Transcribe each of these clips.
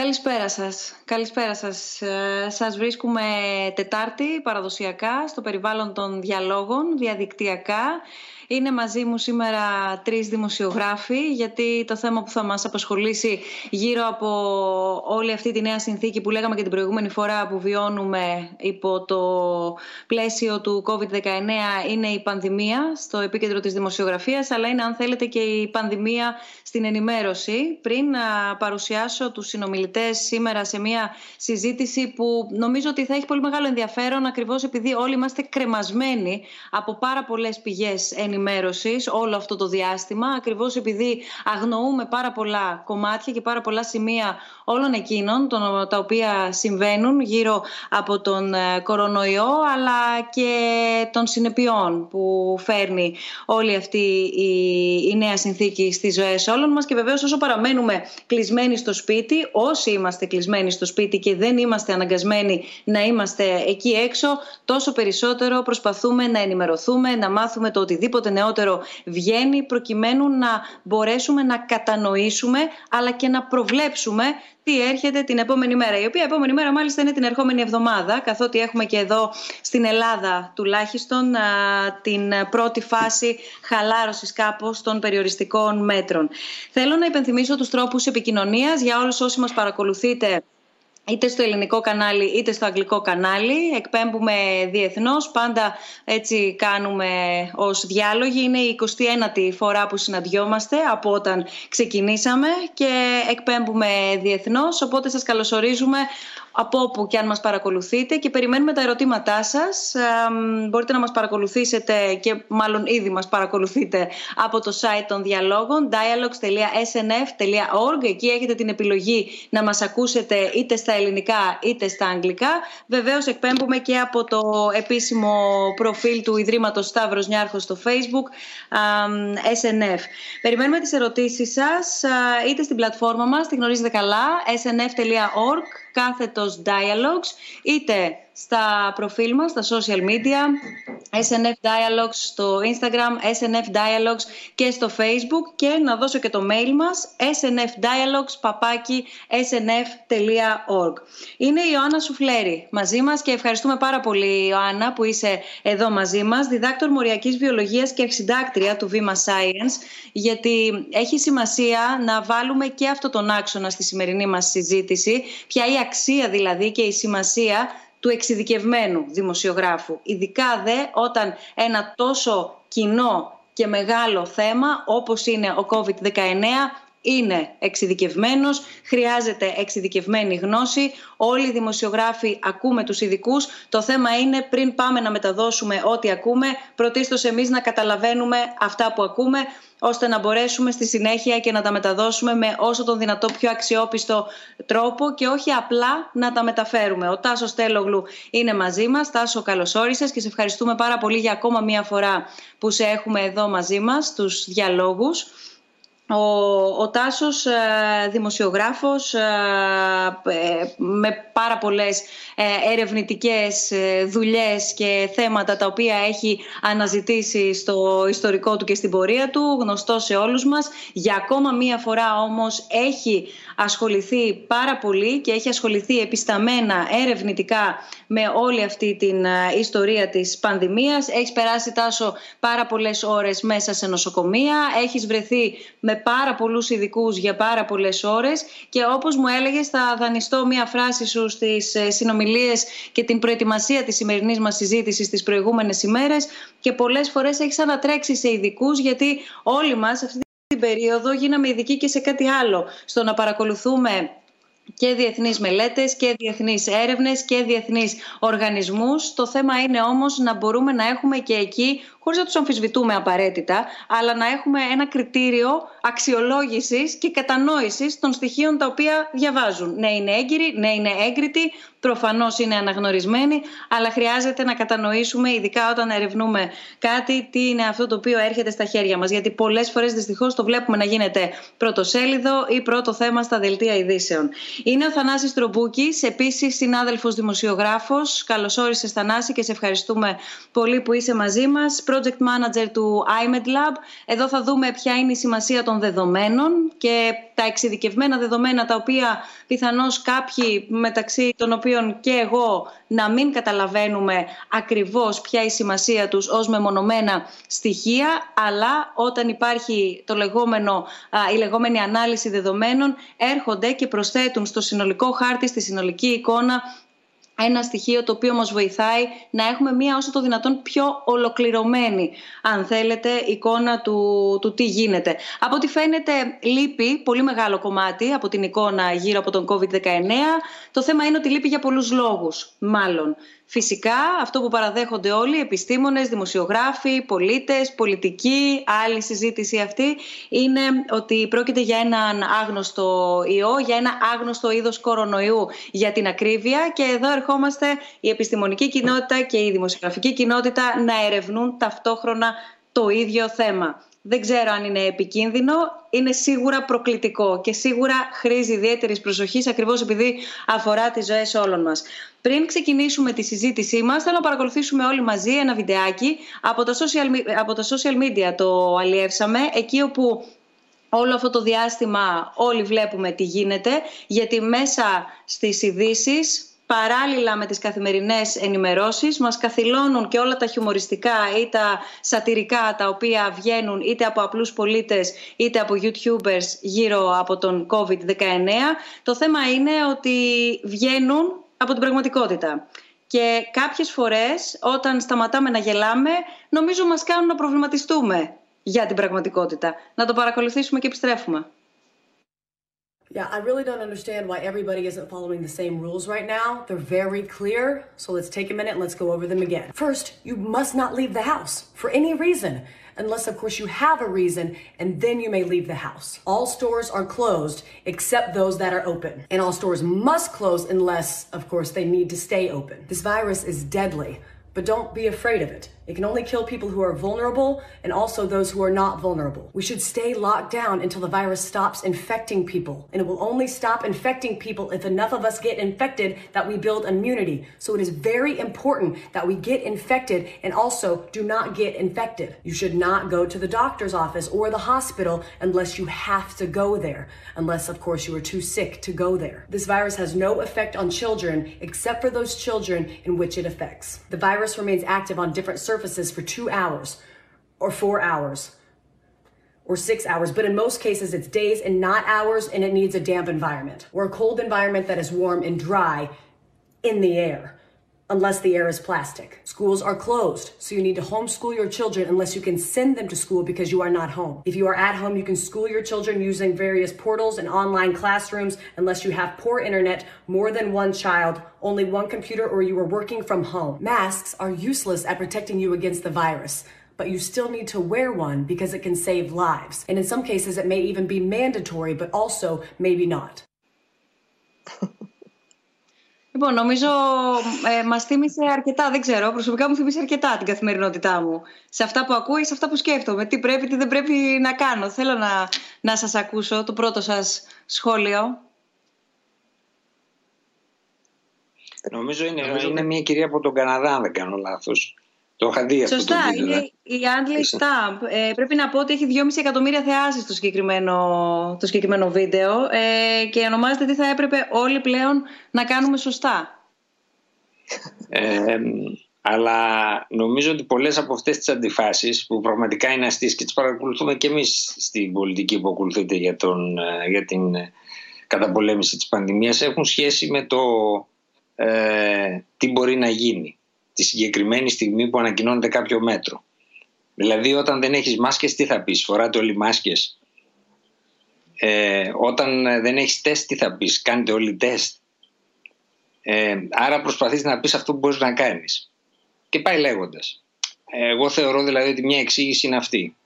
Καλησπέρα σας. Καλησπέρα σας. Σας βρίσκουμε Τετάρτη παραδοσιακά στο περιβάλλον των διαλόγων διαδικτυακά. Είναι μαζί μου σήμερα τρεις δημοσιογράφοι, γιατί το θέμα που θα μας απασχολήσει γύρω από όλη αυτή τη νέα συνθήκη που λέγαμε και την προηγούμενη φορά που βιώνουμε υπό το πλαίσιο του COVID-19 είναι η πανδημία στο επίκεντρο της δημοσιογραφίας, αλλά είναι, αν θέλετε, και η πανδημία στην ενημέρωση. Πριν να παρουσιάσω τους συνομιλητές σήμερα σε μια συζήτηση που νομίζω ότι θα έχει πολύ μεγάλο ενδιαφέρον, ακριβώς επειδή όλοι είμαστε κρεμασμένοι από πάρα πολλές πηγές ενημέρωσης όλο αυτό το διάστημα, ακριβώς επειδή αγνοούμε πάρα πολλά κομμάτια και πάρα πολλά σημεία όλων εκείνων τα οποία συμβαίνουν γύρω από τον κορονοϊό, αλλά και των συνεπειών που φέρνει όλη αυτή η νέα συνθήκη στις ζωές όλων μας. Και βεβαίως, όσο παραμένουμε κλεισμένοι στο σπίτι, όσοι είμαστε κλεισμένοι στο σπίτι και δεν είμαστε αναγκασμένοι να είμαστε εκεί έξω, τόσο περισσότερο προσπαθούμε να ενημερωθούμε, να μάθουμε το οτιδήποτε νεότερο βγαίνει, προκειμένου να μπορέσουμε να κατανοήσουμε αλλά και να προβλέψουμε τι έρχεται την επόμενη μέρα, η οποία επόμενη μέρα μάλιστα είναι την ερχόμενη εβδομάδα, καθότι έχουμε και εδώ στην Ελλάδα τουλάχιστον την πρώτη φάση χαλάρωσης κάπως των περιοριστικών μέτρων. Θέλω να υπενθυμίσω τους τρόπους επικοινωνίας για όλους όσοι μας παρακολουθείτε είτε στο ελληνικό κανάλι είτε στο αγγλικό κανάλι. Εκπέμπουμε διεθνώς, πάντα έτσι κάνουμε ως διάλογοι. Είναι η 21η φορά που συναντιόμαστε από όταν ξεκινήσαμε και εκπέμπουμε διεθνώς, οπότε σας καλωσορίζουμε από όπου και αν μας παρακολουθείτε και περιμένουμε τα ερωτήματά σας. Μπορείτε να μας παρακολουθήσετε και μάλλον ήδη μας παρακολουθείτε από το site των διαλόγων dialogues.snf.org. Εκεί έχετε την επιλογή να μας ακούσετε είτε στα ελληνικά είτε στα αγγλικά. Βεβαίως εκπέμπουμε και από το επίσημο προφίλ του Ιδρύματος Σταύρος Νιάρχος στο Facebook SNF. Περιμένουμε τις ερωτήσεις σας είτε στην πλατφόρμα μας, τη γνωρίζετε καλά, snf.org/dialogues, είτε στα προφίλ μας, στα social media, SNF Dialogues στο Instagram, SNF Dialogues και στο Facebook, και να δώσω και το mail μας, snfdialogues@snf.org. Είναι η Ιωάννα Σουφλέρη μαζί μας και ευχαριστούμε πάρα πολύ, Ιωάννα, που είσαι εδώ μαζί μας, διδάκτορ μοριακής βιολογίας και αρχισυντάκτρια του Βήμα Science, γιατί έχει σημασία να βάλουμε και αυτό τον άξονα στη σημερινή μας συζήτηση, ποια η αξία δηλαδή και η σημασία του εξειδικευμένου δημοσιογράφου, ειδικά δε όταν ένα τόσο κοινό και μεγάλο θέμα όπως είναι ο COVID-19 είναι εξειδικευμένος, χρειάζεται εξειδικευμένη γνώση. Όλοι οι δημοσιογράφοι ακούμε τους ειδικούς. Το θέμα είναι, πριν πάμε να μεταδώσουμε ό,τι ακούμε, πρωτίστως εμείς να καταλαβαίνουμε αυτά που ακούμε, ώστε να μπορέσουμε στη συνέχεια και να τα μεταδώσουμε με όσο τον δυνατό πιο αξιόπιστο τρόπο και όχι απλά να τα μεταφέρουμε. Ο Τάσος Τέλογλου είναι μαζί μας. Τάσο, καλώς όρισες και σε ευχαριστούμε πάρα πολύ για ακόμα μία φορά που σε έχουμε εδώ μαζί μας στους διαλόγους. Ο Τάσος, δημοσιογράφος με πάρα πολλές ερευνητικές δουλειές και θέματα τα οποία έχει αναζητήσει στο ιστορικό του και στην πορεία του, γνωστός σε όλους μας. Για ακόμα μία φορά όμως έχει ασχοληθεί πάρα πολύ και έχει ασχοληθεί επισταμμένα ερευνητικά με όλη αυτή την ιστορία της πανδημίας. Έχεις περάσει, Τάσο, πάρα πολλές ώρες μέσα σε νοσοκομεία, έχεις βρεθεί με πάρα πολλούς ειδικούς για πάρα πολλές ώρες και, όπως μου έλεγες, θα δανειστώ μία φράση σου στις συνομιλίες και την προετοιμασία της σημερινής μας συζήτησης τις προηγούμενες ημέρες, και πολλές φορές έχεις ανατρέξει σε ειδικούς, γιατί όλοι μας αυτή την περίοδο γίναμε ειδικοί και σε κάτι άλλο, στο να παρακολουθούμε και διεθνείς μελέτες και διεθνείς έρευνες και διεθνείς οργανισμούς. Το θέμα είναι όμως να μπορούμε να έχουμε και εκεί, χωρίς να τους αμφισβητούμε απαραίτητα, αλλά να έχουμε ένα κριτήριο αξιολόγησης και κατανόησης των στοιχείων τα οποία διαβάζουν. Ναι, είναι έγκυροι, ναι, είναι έγκριτοι, προφανώς είναι αναγνωρισμένοι, αλλά χρειάζεται να κατανοήσουμε, ειδικά όταν ερευνούμε κάτι, τι είναι αυτό το οποίο έρχεται στα χέρια μας. Γιατί πολλές φορές δυστυχώς το βλέπουμε να γίνεται πρωτοσέλιδο ή πρώτο θέμα στα δελτία ειδήσεων. Είναι ο Θανάσης Τρομπούκης, επίσης συνάδελφος δημοσιογράφος. Καλώς όρισες, Θανάση, και σε ευχαριστούμε πολύ που είσαι μαζί μας. Project Manager του iMEdD Lab. Εδώ θα δούμε ποια είναι η σημασία των δεδομένων και τα εξειδικευμένα δεδομένα τα οποία πιθανώς κάποιοι, μεταξύ των οποίων και εγώ, να μην καταλαβαίνουμε ακριβώς ποια η σημασία τους ως μεμονωμένα στοιχεία, αλλά όταν υπάρχει η λεγόμενη ανάλυση δεδομένων, έρχονται και προσθέτουν στο συνολικό χάρτη, στη συνολική εικόνα, ένα στοιχείο το οποίο μας βοηθάει να έχουμε μία όσο το δυνατόν πιο ολοκληρωμένη, αν θέλετε, εικόνα του τι γίνεται. Από ό,τι φαίνεται, λείπει πολύ μεγάλο κομμάτι από την εικόνα γύρω από τον COVID-19. Το θέμα είναι ότι λείπει για πολλούς λόγους, μάλλον. Φυσικά, αυτό που παραδέχονται όλοι, επιστήμονες, δημοσιογράφοι, πολίτες, πολιτικοί, άλλη συζήτηση αυτή, είναι ότι πρόκειται για έναν άγνωστο ιό, για ένα άγνωστο είδος κορονοϊού για την ακρίβεια, και εδώ ερχόμαστε η επιστημονική κοινότητα και η δημοσιογραφική κοινότητα να ερευνούν ταυτόχρονα το ίδιο θέμα. Δεν ξέρω αν είναι επικίνδυνο, είναι σίγουρα προκλητικό και σίγουρα χρήζει ιδιαίτερης προσοχής, ακριβώς επειδή αφορά τις ζωές όλων μας. Πριν ξεκινήσουμε τη συζήτησή μας, θέλω να παρακολουθήσουμε όλοι μαζί ένα βιντεάκι από τα social media, το αλλιεύσαμε, εκεί όπου όλο αυτό το διάστημα όλοι βλέπουμε τι γίνεται, γιατί μέσα στις ειδήσεις, παράλληλα με τις καθημερινές ενημερώσεις, μας καθυλώνουν και όλα τα χιουμοριστικά ή τα σατιρικά τα οποία βγαίνουν είτε από απλούς πολίτες είτε από YouTubers γύρω από τον COVID-19. Το θέμα είναι ότι βγαίνουν από την πραγματικότητα. Και κάποιες φορές όταν σταματάμε να γελάμε, νομίζω μας κάνουν να προβληματιστούμε για την πραγματικότητα. Να το παρακολουθήσουμε και επιστρέφουμε. Yeah, I really don't understand why everybody isn't following the same rules right now. They're very clear, so let's take a minute and let's go over them again. First, you must not leave the house for any reason, unless of course you have a reason, and then you may leave the house. All stores are closed except those that are open, and all stores must close unless, of course, they need to stay open. This virus is deadly, but don't be afraid of it. It can only kill people who are vulnerable and also those who are not vulnerable. We should stay locked down until the virus stops infecting people. And it will only stop infecting people if enough of us get infected that we build immunity. So it is very important that we get infected and also do not get infected. You should not go to the doctor's office or the hospital unless you have to go there. Unless, of course, you are too sick to go there. This virus has no effect on children except for those children in which it affects. The virus remains active on different surfaces for 2 hours or 4 hours or 6 hours, but in most cases it's days and not hours, and it needs a damp environment or a cold environment that is warm and dry in the air, unless the air is plastic. Schools are closed, so you need to homeschool your children unless you can send them to school because you are not home. If you are at home, you can school your children using various portals and online classrooms unless you have poor internet, more than one child, only one computer, or you are working from home. Masks are useless at protecting you against the virus, but you still need to wear one because it can save lives. And in some cases, it may even be mandatory, but also maybe not. Λοιπόν, νομίζω μας θύμισε αρκετά, δεν ξέρω, προσωπικά μου θύμισε αρκετά την καθημερινότητά μου. Σε αυτά που ακούω ή σε αυτά που σκέφτομαι, τι πρέπει, τι δεν πρέπει να κάνω. Θέλω να σας ακούσω το πρώτο σας σχόλιο. Νομίζω είναι μια κυρία από τον Καναδά, αν δεν κάνω λάθος. Το είχα δει αυτό. Σωστά, το βίντεο, είναι η Άντλη Σταμπ. Πρέπει να πω ότι έχει 2,5 εκατομμύρια θεάσεις το συγκεκριμένο βίντεο και ονομάζεται «Τι θα έπρεπε όλοι πλέον να κάνουμε σωστά». Αλλά νομίζω ότι πολλές από αυτές τις αντιφάσεις που πραγματικά είναι αστείες και τις παρακολουθούμε και εμείς στην πολιτική που ακολουθείται για την καταπολέμηση της πανδημίας, έχουν σχέση με το τι μπορεί να γίνει τη συγκεκριμένη στιγμή που ανακοινώνεται κάποιο μέτρο. Δηλαδή, όταν δεν έχεις μάσκες, τι θα πεις? Φοράτε όλοι μάσκες. Όταν δεν έχεις τεστ, τι θα πεις? Κάντε όλοι τεστ. Άρα προσπαθείς να πεις αυτό που μπορείς να κάνεις. Και πάει λέγοντας. Εγώ θεωρώ δηλαδή ότι μια εξήγηση είναι αυτή.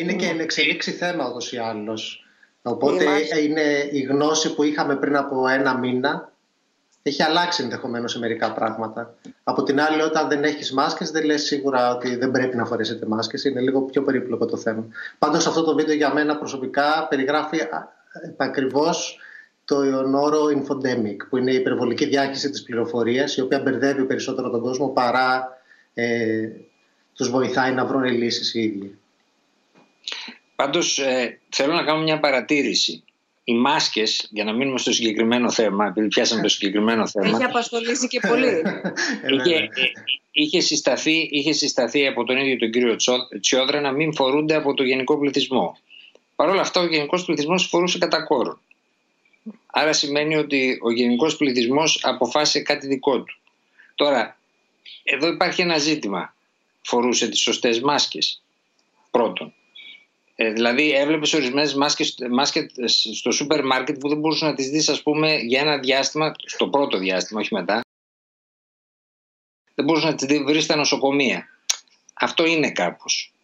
Είναι και εν εξελίξει θέμα ούτως ή άλλως. Οπότε είναι η γνώση που είχαμε πριν από ένα μήνα. Έχει αλλάξει ενδεχομένως σε μερικά πράγματα. Από την άλλη, όταν δεν έχεις μάσκες, δεν λες σίγουρα ότι δεν πρέπει να φορέσετε μάσκες. Είναι λίγο πιο περίπλοκο το θέμα. Πάντως, αυτό το βίντεο για μένα προσωπικά περιγράφει ακριβώς τον όρο infodemic, που είναι η υπερβολική διάχυση της πληροφορίας, η οποία μπερδεύει περισσότερο τον κόσμο παρά τους βοηθάει να βρουν λύσεις οι ίδιοι. Πάντως θέλω να κάνω μια παρατήρηση. Οι μάσκες, για να μείνουμε στο συγκεκριμένο θέμα, επειδή πιάσαμε το συγκεκριμένο θέμα. Έχει απασχολήσει και πολύ. είχε συσταθεί από τον ίδιο τον κύριο Τσιόδρα να μην φορούνται από το γενικό πληθυσμό. Παρ' όλα αυτά, ο γενικός πληθυσμός φορούσε κατά κόρον. Άρα σημαίνει ότι ο γενικός πληθυσμός αποφάσισε κάτι δικό του. Τώρα, εδώ υπάρχει ένα ζήτημα. Φορούσε τις σωστές μάσκες, πρώτον. Δηλαδή, έβλεπες ορισμένες μάσκες στο σούπερ μάρκετ που δεν μπορούσες να τις δεις, ας πούμε, για ένα διάστημα, στο πρώτο διάστημα, όχι μετά. Δεν μπορούσες να τις βρεις στα νοσοκομεία. Αυτό είναι κάπως.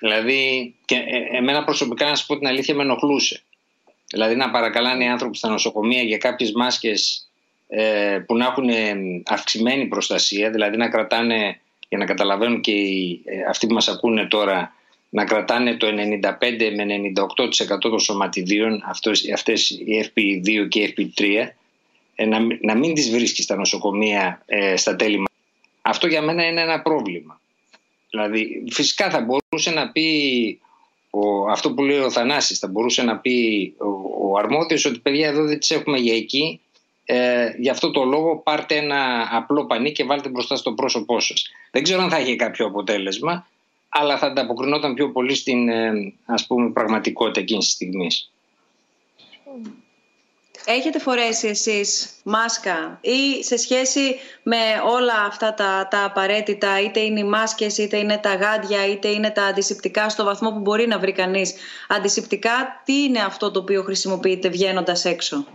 Δηλαδή, και εμένα προσωπικά, να σας πω την αλήθεια, με ενοχλούσε. Δηλαδή, να παρακαλάνε οι άνθρωποι στα νοσοκομεία για κάποιες μάσκες που να έχουν αυξημένη προστασία, δηλαδή να κρατάνε, για να καταλαβαίνουν και αυτοί που μας ακούνε τώρα, να κρατάνε το 95 με 98% των σωματιδίων, αυτές οι FP2 και οι FP3, να μην τις βρίσκει στα νοσοκομεία στα τέλη Μαρτίου. Αυτό για μένα είναι ένα πρόβλημα. Δηλαδή, φυσικά θα μπορούσε να πει, αυτό που λέει ο Θανάσης, θα μπορούσε να πει ο αρμόδιος ότι παιδιά εδώ δεν τις έχουμε για εκεί, γι' αυτό το λόγο πάρτε ένα απλό πανί και βάλτε μπροστά στο πρόσωπό σας. Δεν ξέρω αν θα είχε κάποιο αποτέλεσμα, αλλά θα ανταποκρινόταν πιο πολύ στην, ας πούμε, πραγματικότητα εκείνης της στιγμής. Έχετε φορέσει εσείς μάσκα ή σε σχέση με όλα αυτά τα απαραίτητα, είτε είναι οι μάσκες, είτε είναι τα γάντια, είτε είναι τα αντισηπτικά, στο βαθμό που μπορεί να βρει κανείς αντισηπτικά, τι είναι αυτό το οποίο χρησιμοποιείτε βγαίνοντας έξω?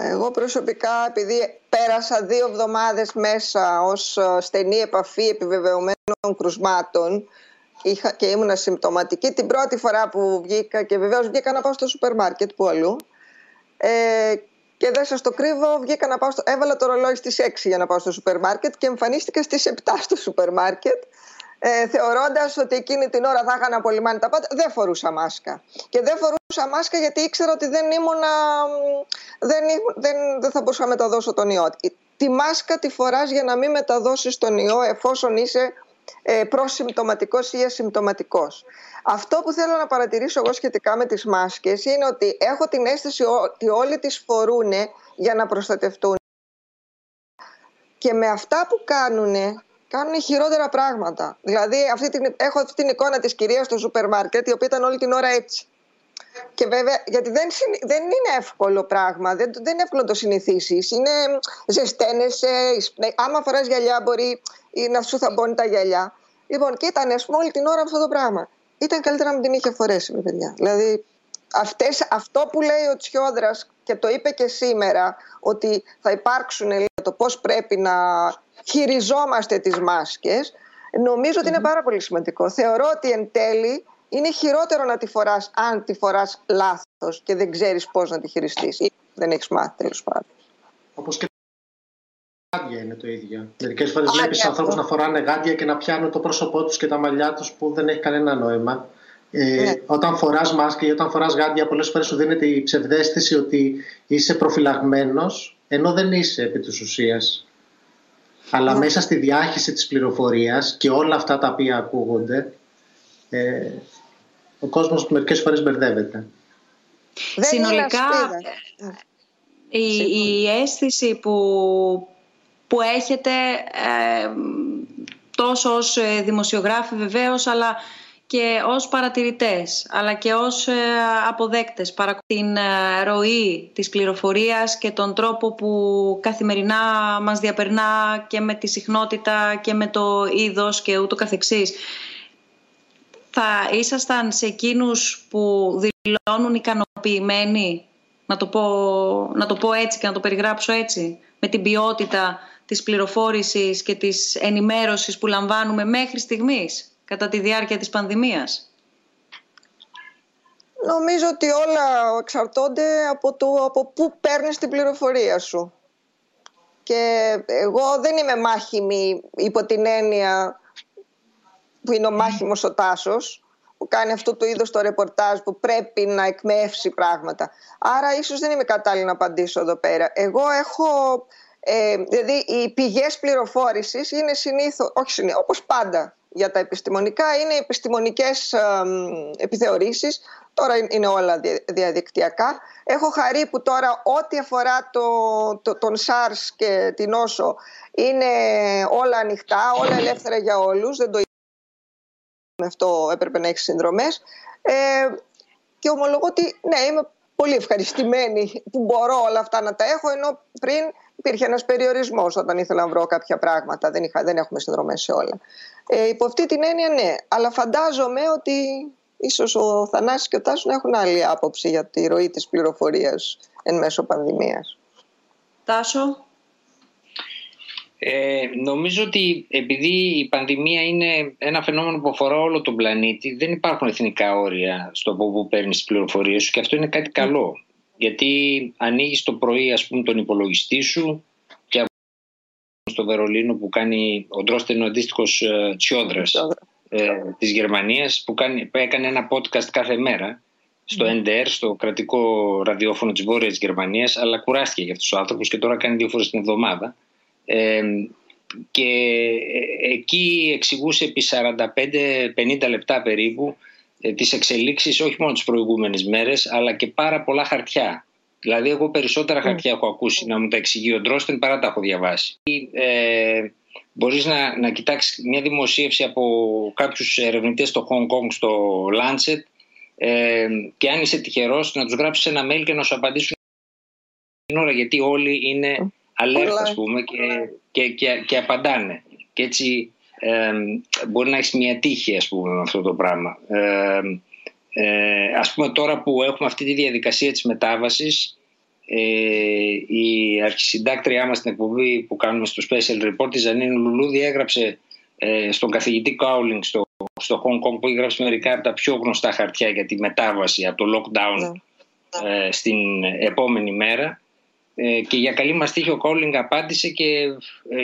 Εγώ προσωπικά, επειδή πέρασα 2 εβδομάδες μέσα ως στενή επαφή επιβεβαιωμένων κρουσμάτων και ήμουν ασυμπτωματική την πρώτη φορά που βγήκα, και βεβαίως βγήκα να πάω στο σούπερ μάρκετ, που αλλού, και δεν σας το κρύβω, έβαλα το ρολόι στις 6 για να πάω στο σούπερ μάρκετ και εμφανίστηκα στις 7 στο σούπερ μάρκετ, θεωρώντας ότι εκείνη την ώρα θα είχα να απολυμάνει τα πάντα. Δεν φορούσα μάσκα. Και δεν φορούσα μάσκα γιατί ήξερα ότι δεν θα μπορούσα να μεταδώσω τον ιό. Τη μάσκα τη φοράς για να μην μεταδώσεις τον ιό, εφόσον είσαι προσυμπτωματικός ή ασυμπτωματικός. Αυτό που θέλω να παρατηρήσω εγώ σχετικά με τις μάσκες είναι ότι έχω την αίσθηση ότι όλοι τις φορούν για να προστατευτούν. Και με αυτά που κάνουν χειρότερα πράγματα. Δηλαδή, έχω αυτή την εικόνα της κυρίας στο σούπερ μάρκετ, η οποία ήταν όλη την ώρα έτσι. Και βέβαια, γιατί δεν είναι εύκολο πράγμα, δεν είναι εύκολο να το συνηθίσεις. Είναι ζεσταίνεσαι, άμα φοράς γυαλιά μπορεί να σου θαμπώνει τα γυαλιά. Λοιπόν, και ήταν, ας πούμε, όλη την ώρα αυτό το πράγμα. Ήταν καλύτερα να μην την είχε φορέσει, με παιδιά. Δηλαδή, αυτό που λέει ο Τσιόδρας, και το είπε και σήμερα, ότι θα υπάρξουν, λέει, το πώς πρέπει να χειριζόμαστε τις μάσκες, νομίζω ότι είναι πάρα πολύ σημαντικό. Θεωρώ ότι εν τέλει είναι χειρότερο να τη φοράς αν τη φοράς λάθος και δεν ξέρεις πώς να τη χειριστείς ή δεν έχεις μάθει, τέλος πάντων. Όπως και τα γάντια είναι το ίδιο. Μερικές φορές βλέπεις ανθρώπους να φοράνε γάντια και να πιάνουν το πρόσωπό τους και τα μαλλιά τους, που δεν έχει κανένα νόημα. Όταν φοράς μάσκα ή όταν φοράς γάντια, πολλές φορές σου δίνεται η ψευδαίσθηση ότι είσαι προφυλαγμένος, ενώ δεν είσαι επί της ουσίας. Αλλά μέσα στη διάχυση της πληροφορίας και όλα αυτά τα οποία ακούγονται, ο κόσμος μερικές φορές μπερδεύεται. Συνολικά, η αίσθηση που έχετε, τόσο ως δημοσιογράφοι βεβαίως, αλλά και ως παρατηρητές, αλλά και ως αποδέκτες, την ροή της πληροφορίας και τον τρόπο που καθημερινά μας διαπερνά, και με τη συχνότητα και με το είδος και ούτω καθεξής. Θα ήσασταν σε εκείνους που δηλώνουν ικανοποιημένοι, να το πω έτσι και να το περιγράψω έτσι, με την ποιότητα της πληροφόρησης και της ενημέρωσης που λαμβάνουμε μέχρι στιγμής, κατά τη διάρκεια της πανδημίας? Νομίζω ότι όλα εξαρτώνται από πού παίρνεις την πληροφορία σου. Και εγώ δεν είμαι μάχημη υπό την έννοια που είναι ο μάχημος ο Τάσος, που κάνει αυτό το είδος το ρεπορτάζ που πρέπει να εκμεύσει πράγματα. Άρα ίσως δεν είμαι κατάλληλη να απαντήσω εδώ πέρα. Εγώ έχω Δηλαδή οι πηγές πληροφόρησης είναι συνήθως, όπως πάντα για τα επιστημονικά, είναι επιστημονικές επιθεωρήσεις. Τώρα είναι όλα διαδικτυακά. Έχω χαρεί που τώρα ό,τι αφορά τον SARS και την νόσο είναι όλα ανοιχτά, όλα ελεύθερα για όλους. Δεν το με αυτό έπρεπε να έχει συνδρομές. Και ομολογώ ότι ναι, είμαι πολύ ευχαριστημένη που μπορώ όλα αυτά να τα έχω, ενώ πριν υπήρχε ένας περιορισμός όταν ήθελα να βρω κάποια πράγματα. Δεν έχουμε συνδρομές σε όλα. Υπό αυτή την έννοια ναι, αλλά φαντάζομαι ότι ίσως ο Θανάσης και ο Τάσος να έχουν άλλη άποψη για τη ροή της πληροφορίας εν μέσω πανδημίας. Τάσο. Νομίζω ότι επειδή η πανδημία είναι ένα φαινόμενο που αφορά όλο τον πλανήτη, δεν υπάρχουν εθνικά όρια στο από που παίρνεις τις πληροφορίες σου, και αυτό είναι κάτι καλό. Γιατί ανοίγεις το πρωί, ας πούμε, τον υπολογιστή σου και στο Βερολίνο που κάνει ο Ντρόστεν, ο αντίστοιχος Τσιόδρας της Γερμανίας, που έκανε ένα podcast κάθε μέρα στο NDR, στο κρατικό ραδιόφωνο της Βόρειας Γερμανίας, αλλά κουράστηκε για αυτούς τους άνθρωπους και τώρα κάνει 2 φορές την εβδομάδα. Και εκεί εξηγούσε επί 45-50 λεπτά περίπου τις εξελίξεις, όχι μόνο τις προηγούμενες μέρες, αλλά και πάρα πολλά χαρτιά. Δηλαδή εγώ περισσότερα χαρτιά έχω ακούσει να μου τα εξηγεί ο Ντρόστεν παρά τα έχω διαβάσει. Μπορείς να κοιτάξεις μια δημοσίευση από κάποιους ερευνητές στο Hong Kong, στο Lancet, και αν είσαι τυχερός να τους γράψεις ένα mail και να σου απαντήσουν την ώρα, γιατί όλοι είναι αλέρτα, ας πούμε, και απαντάνε. Και έτσι μπορεί να έχεις μια τύχη, ας πούμε, με αυτό το πράγμα. Ας πούμε, τώρα που έχουμε αυτή τη διαδικασία της μετάβασης, η αρχισυντάκτριά μας στην εκπομπή που κάνουμε στο Special Report, η Ζανίνη Λουλούδη, έγραψε στον καθηγητή Cowling στο Hong Kong, που έγραψε μερικά από τα πιο γνωστά χαρτιά για τη μετάβαση από το lockdown στην επόμενη μέρα. Και για καλή μας τύχη ο Cowling απάντησε και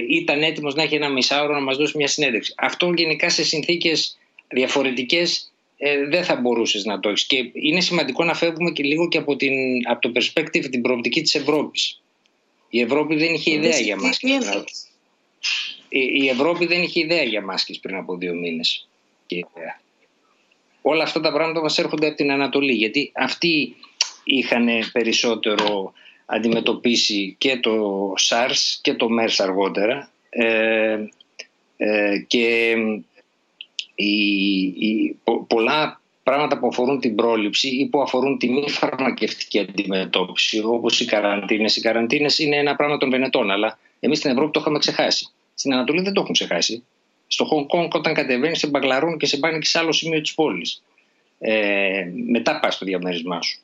ήταν έτοιμος να έχει ένα μισάωρο να μας δώσει μια συνέντευξη. Αυτό γενικά σε συνθήκες διαφορετικές δεν θα μπορούσες να το έχεις. Και είναι σημαντικό να φεύγουμε και λίγο και από το perspective, την προοπτική της Ευρώπης. Η Ευρώπη δεν είχε ιδέα για μάσκες. Η Ευρώπη δεν είχε ιδέα για μάσκες πριν από 2 μήνες. Και όλα αυτά τα πράγματα μας έρχονται από την Ανατολή, γιατί αυτοί είχαν περισσότερο αντιμετωπίσει και το SARS και το MERS αργότερα, και πολλά πράγματα που αφορούν την πρόληψη ή που αφορούν τη μη φαρμακευτική αντιμετώπιση, όπως οι καραντίνες. Οι καραντίνες είναι ένα πράγμα των Βενετών, αλλά εμείς στην Ευρώπη το είχαμε ξεχάσει. Στην Ανατολή δεν το έχουν ξεχάσει. Στο Χονγκ Κονγκ, όταν κατεβαίνεις, σε μπαγκλαρούν και σε πάνε και σε άλλο σημείο της πόλης. Μετά πας στο διαμέρισμά σου.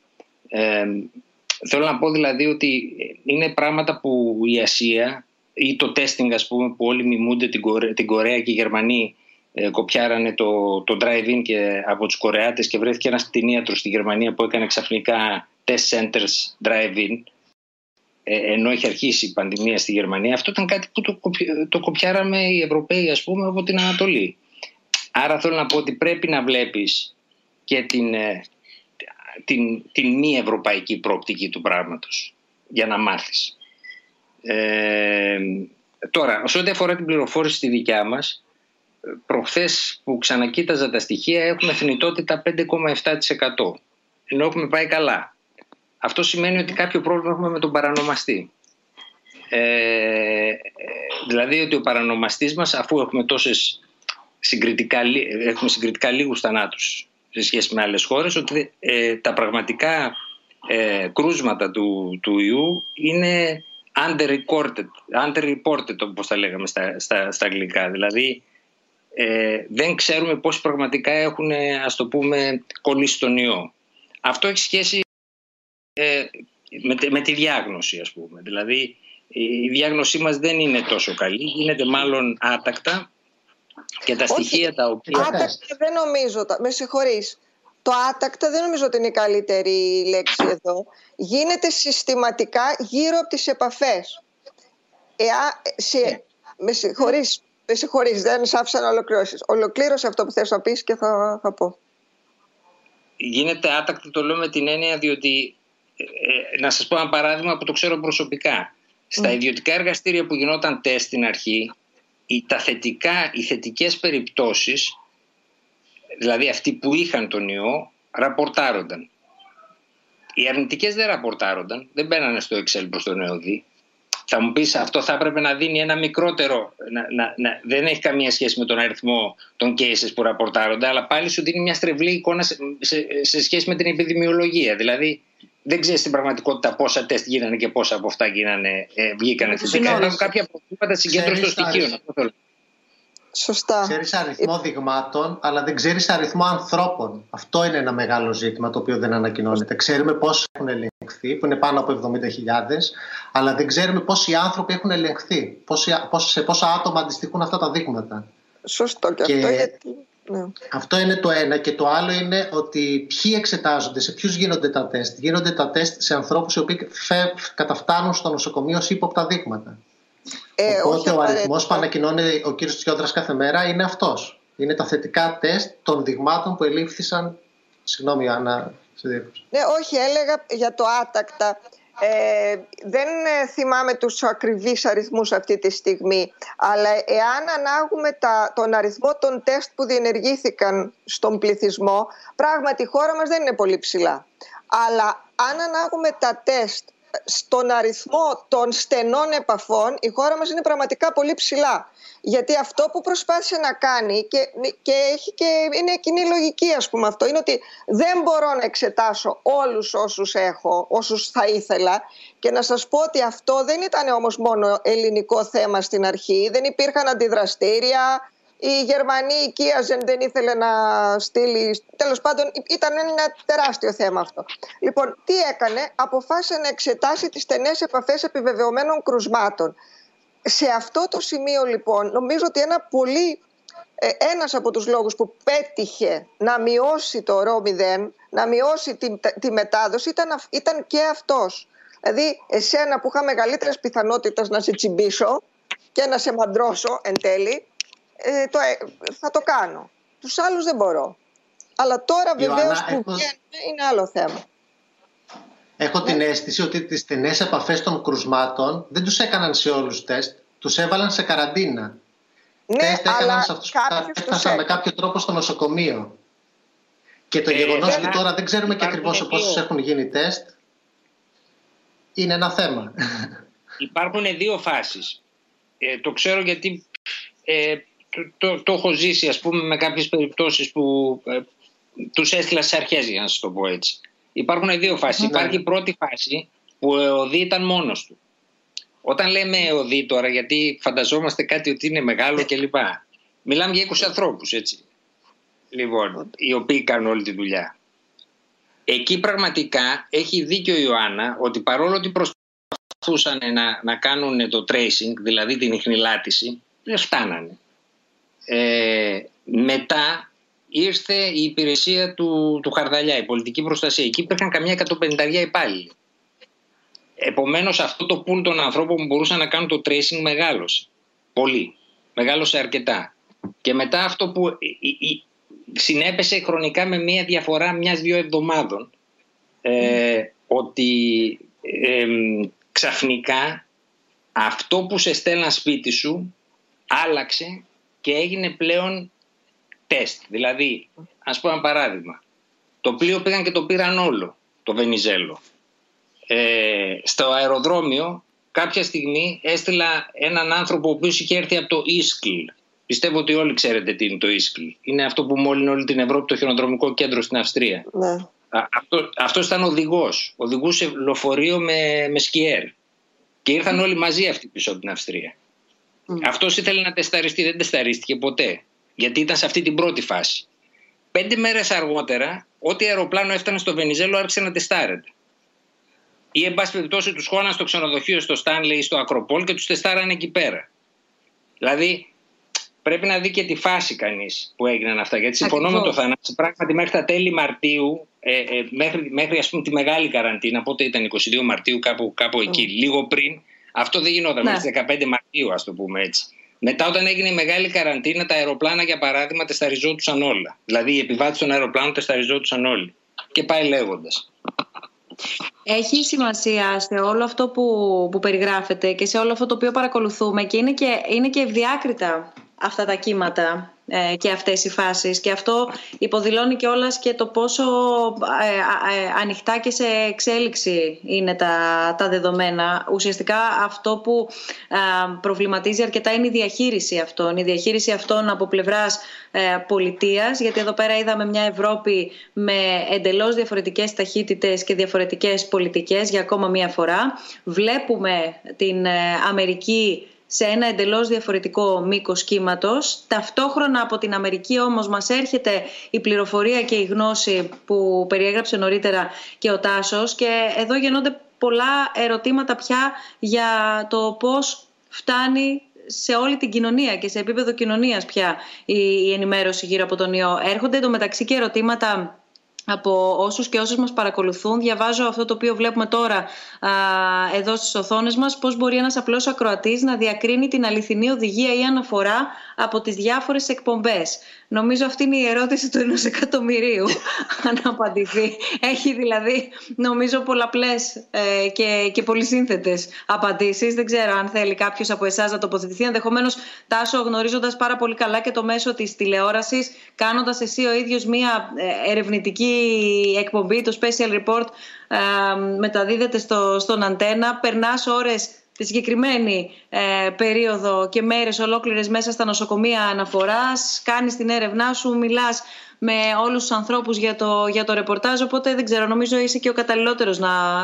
Θέλω να πω δηλαδή ότι είναι πράγματα που η Ασία ή το testing, ας πούμε, που όλοι μιμούνται την Κορέα, και οι Γερμανοί κοπιάρανε το drive-in και από τους Κορεάτες, και βρέθηκε ένας κτηνίατρος στη Γερμανία που έκανε ξαφνικά test centers drive-in, ενώ έχει αρχίσει η πανδημία στη Γερμανία. Αυτό ήταν κάτι που το κοπιάραμε οι Ευρωπαίοι, ας πούμε, από την Ανατολή. Άρα θέλω να πω ότι πρέπει να βλέπεις και την μη ευρωπαϊκή προοπτική του πράγματος για να μάθεις. Τώρα, όσο αφορά την πληροφόρηση στη δικιά μας, προχθές που ξανακοίταζα τα στοιχεία, έχουμε θνητότητα 5,7%, ενώ έχουμε πάει καλά. Αυτό σημαίνει ότι κάποιο πρόβλημα έχουμε με τον παρανομαστή. Δηλαδή ότι ο παρανομαστής μας, αφού έχουμε συγκριτικά λίγους θανάτους σε σχέση με άλλες χώρες, ότι τα πραγματικά κρούσματα του ιού είναι underreported, όπως τα λέγαμε στα αγγλικά. Δηλαδή δεν ξέρουμε πώς πραγματικά έχουν, ας το πούμε, κολλήσει τον ιό. Αυτό έχει σχέση με τη διάγνωση, ας πούμε. Δηλαδή η διάγνωσή μας δεν είναι τόσο καλή, γίνεται μάλλον άτακτα. Και τα στοιχεία τα οποία... Άτακτα δεν νομίζω... Με συγχωρείς. Το άτακτα δεν νομίζω ότι είναι η καλύτερη λέξη εδώ. Γίνεται συστηματικά γύρω από τις επαφές. Με συγχωρείς, δεν σ' άφησα να ολοκληρώσεις. Ολοκλήρωσε αυτό που θες να πεις και θα πω. Γίνεται άτακτα, το λέω με την έννοια διότι... να σας πω ένα παράδειγμα που το ξέρω προσωπικά. Στα ιδιωτικά εργαστήρια που γινόταν τεστ στην αρχή, οι θετικές περιπτώσεις, δηλαδή αυτοί που είχαν τον ιό, ραπορτάρονταν. Οι αρνητικές δεν ραπορτάρονταν, δεν μπαίνανε στο Excel προς τον ΕΟΔΥ. Θα μου πεις, αυτό θα έπρεπε να δίνει ένα μικρότερο, δεν έχει καμία σχέση με τον αριθμό των cases που ραπορτάρονται, αλλά πάλι σου δίνει μια στρεβλή εικόνα σε σχέση με την επιδημιολογία. Δηλαδή δεν ξέρεις στην πραγματικότητα πόσα τεστ γίνανε και πόσα από αυτά βγήκανε θετικά. Υπάρχουν κάποια προβλήματα συγκέντρωση των στοιχείων. Σωστά. Ξέρεις αριθμό δειγμάτων, αλλά δεν ξέρεις αριθμό ανθρώπων. Αυτό είναι ένα μεγάλο ζήτημα το οποίο δεν ανακοινώνεται. Ξέρουμε πόσοι έχουν ελεγχθεί, που είναι πάνω από 70.000, αλλά δεν ξέρουμε πόσοι άνθρωποι έχουν ελεγχθεί, σε πόσα άτομα αντιστοιχούν αυτά τα δείγματα. Σωστό και αυτό γιατί... Ναι. Αυτό είναι το ένα. Και το άλλο είναι ότι ποιοι εξετάζονται, σε ποιους γίνονται τα τεστ. Γίνονται τα τεστ σε ανθρώπους οι οποίοι καταφτάνουν στο νοσοκομείο ως ύποπτα δείγματα. Οπότε ο αριθμός που ανακοινώνει ο κύριος Τσιόδρας κάθε μέρα είναι αυτός. Είναι τα θετικά τεστ των δειγμάτων που ελήφθησαν. Συγγνώμη, Άννα, σε διέκοψα. Ναι, όχι, έλεγα για το άτακτα. Δεν θυμάμαι τους ακριβείς αριθμούς αυτή τη στιγμή, αλλά εάν ανάγουμε τον αριθμό των τεστ που διενεργήθηκαν στον πληθυσμό, πράγματι η χώρα μας δεν είναι πολύ ψηλά. Αλλά αν ανάγουμε τα τεστ στον αριθμό των στενών επαφών, η χώρα μας είναι πραγματικά πολύ ψηλά. Γιατί αυτό που προσπάθησε να κάνει και είναι κοινή λογική, ας πούμε, αυτό είναι ότι δεν μπορώ να εξετάσω όλους όσους έχω, όσους θα ήθελα. Και να σας πω ότι αυτό δεν ήταν όμως μόνο ελληνικό θέμα στην αρχή. Δεν υπήρχαν αντιδραστήρια. Η Γερμανία οικίαζε, δεν ήθελε να στείλει. Τέλος πάντων, ήταν ένα τεράστιο θέμα αυτό. Λοιπόν, τι έκανε? Αποφάσισε να εξετάσει τις στενές επαφές επιβεβαιωμένων κρουσμάτων. Σε αυτό το σημείο, λοιπόν, νομίζω ότι ένας από τους λόγους που πέτυχε να μειώσει το ρό 0, να μειώσει τη μετάδοση, ήταν και αυτός. Δηλαδή, εσένα που είχα μεγαλύτερες πιθανότητες να σε τσιμπήσω και να σε μαντρώσω εν τέλει, θα το κάνω. Τους άλλους δεν μπορώ. Αλλά τώρα βεβαίως που είναι άλλο θέμα. Έχω την αίσθηση ότι τις στενές επαφές των κρουσμάτων δεν τους έκαναν σε όλους τεστ, τους έβαλαν σε καραντίνα. Ναι, τεστ έκαναν σε αυτούς που έφτασαν με κάποιο τρόπο στο νοσοκομείο. Και το γεγονός ότι τώρα δεν ξέρουμε και ακριβώς πόσους έχουν γίνει τεστ είναι ένα θέμα. Υπάρχουν δύο φάσεις. Το ξέρω γιατί το έχω ζήσει, ας πούμε, με κάποιες περιπτώσεις που τους έστειλα στις αρχές, για να σας το πω έτσι. Υπάρχουν δύο φάσεις. Υπάρχει η πρώτη φάση που ο ΕΟΔΥ ήταν μόνος του. Όταν λέμε ΕΟΔΥ τώρα, γιατί φανταζόμαστε κάτι ότι είναι μεγάλο κλπ. Μιλάμε για 20 ανθρώπους, έτσι. Λοιπόν, οι οποίοι κάνουν όλη τη δουλειά. Εκεί πραγματικά έχει δίκιο η Ιωάννα ότι παρόλο ότι προσπαθούσαν να κάνουν το tracing, δηλαδή την ιχνηλάτηση, δεν φτάνανε. Μετά ήρθε η υπηρεσία του Χαρδαλιά, η πολιτική προστασία. Εκεί υπήρχαν καμιά 150 υπάλληλοι. Επομένως αυτό το πουλ των ανθρώπων που μπορούσαν να κάνουν το tracing μεγάλωσε. Πολύ. Μεγάλωσε αρκετά. Και μετά αυτό που συνέπεσε χρονικά με μια διαφορά μιας-δυο εβδομάδων, ότι ξαφνικά αυτό που σε στέλναν σπίτι σου άλλαξε και έγινε πλέον τεστ. Δηλαδή, ας πω ένα παράδειγμα. Το πλοίο πήγαν και το πήραν όλο, το Βενιζέλο. Στο αεροδρόμιο κάποια στιγμή έστειλα έναν άνθρωπο ο οποίος είχε έρθει από το Ίσκλ. Πιστεύω ότι όλοι ξέρετε τι είναι το Ίσκλ. Είναι αυτό που μόλυνε όλη την Ευρώπη, το χιονοδρομικό κέντρο στην Αυστρία. Ναι. Αυτός ήταν οδηγός. Οδηγούσε λεωφορείο με σκιέρ. Και ήρθαν όλοι μαζί αυτοί πίσω από την Αυστρία. Αυτός ήθελε να τεσταριστεί, δεν τεσταρίστηκε ποτέ. Γιατί ήταν σε αυτή την πρώτη φάση. 5 μέρες αργότερα, ό,τι αεροπλάνο έφτανε στο Βενιζέλο άρχισε να τεστάρεται. Ή, εν πάση περιπτώσει, τους χώναν στο ξενοδοχείο στο Στάνλεϊ ή στο Ακροπόλ και τους τεστάρανε εκεί πέρα. Δηλαδή, πρέπει να δει και τη φάση κανείς που έγιναν αυτά. Γιατί συμφωνώ με το Θανάση, πράγματι μέχρι τα τέλη Μαρτίου, μέχρι ας πούμε τη μεγάλη καραντίνα, πότε ήταν 22 Μαρτίου, κάπου εκεί, λίγο πριν. Αυτό δεν γινόταν μέχρι τις 15 Μαρτίου, ας το πούμε έτσι. Μετά, όταν έγινε η μεγάλη καραντίνα, τα αεροπλάνα, για παράδειγμα, τεσταριζόντουσαν όλα. Δηλαδή, οι επιβάτες των αεροπλάνων τεσταριζόντουσαν όλοι. Και πάει λέγοντας. Έχει σημασία σε όλο αυτό που περιγράφεται και σε όλο αυτό το οποίο παρακολουθούμε και είναι και ευδιάκριτα αυτά τα κύματα και αυτές οι φάσεις, και αυτό υποδηλώνει κιόλας και το πόσο ανοιχτά και σε εξέλιξη είναι τα δεδομένα. Ουσιαστικά αυτό που προβληματίζει αρκετά είναι η διαχείριση αυτών. Η διαχείριση αυτών από πλευράς πολιτείας, γιατί εδώ πέρα είδαμε μια Ευρώπη με εντελώς διαφορετικές ταχύτητες και διαφορετικές πολιτικές για ακόμα μία φορά. Βλέπουμε την Αμερική σε ένα εντελώς διαφορετικό μήκος κύματος. Ταυτόχρονα από την Αμερική όμως μας έρχεται η πληροφορία και η γνώση που περιέγραψε νωρίτερα και ο Τάσος, και εδώ γεννώνται πολλά ερωτήματα πια για το πώς φτάνει σε όλη την κοινωνία και σε επίπεδο κοινωνίας πια η ενημέρωση γύρω από τον ιό. Έρχονται εντωμεταξύ και ερωτήματα από όσους και όσες μας παρακολουθούν. Διαβάζω αυτό το οποίο βλέπουμε τώρα εδώ στις οθόνες μας, πώς μπορεί ένας απλός ακροατής να διακρίνει την αληθινή οδηγία ή αναφορά από τις διάφορες εκπομπές. Νομίζω αυτή είναι η ερώτηση του 1 εκατομμυρίου, αν απαντηθεί. Έχει δηλαδή, νομίζω, πολλαπλές και πολυσύνθετες απαντήσεις. Δεν ξέρω αν θέλει κάποιος από εσάς να τοποθετηθεί. Ενδεχομένως, Τάσο, γνωρίζοντας πάρα πολύ καλά και το μέσο της τηλεόρασης, κάνοντας εσύ ο ίδιος μία ερευνητική εκπομπή, το Special Report, μεταδίδεται στον Αντένα, περνάς ώρες τη συγκεκριμένη περίοδο και μέρες ολόκληρες μέσα στα νοσοκομεία αναφοράς, κάνεις την έρευνά σου, μιλάς με όλους τους ανθρώπους για το ρεπορτάζ, οπότε δεν ξέρω, νομίζω είσαι και ο καταλληλότερος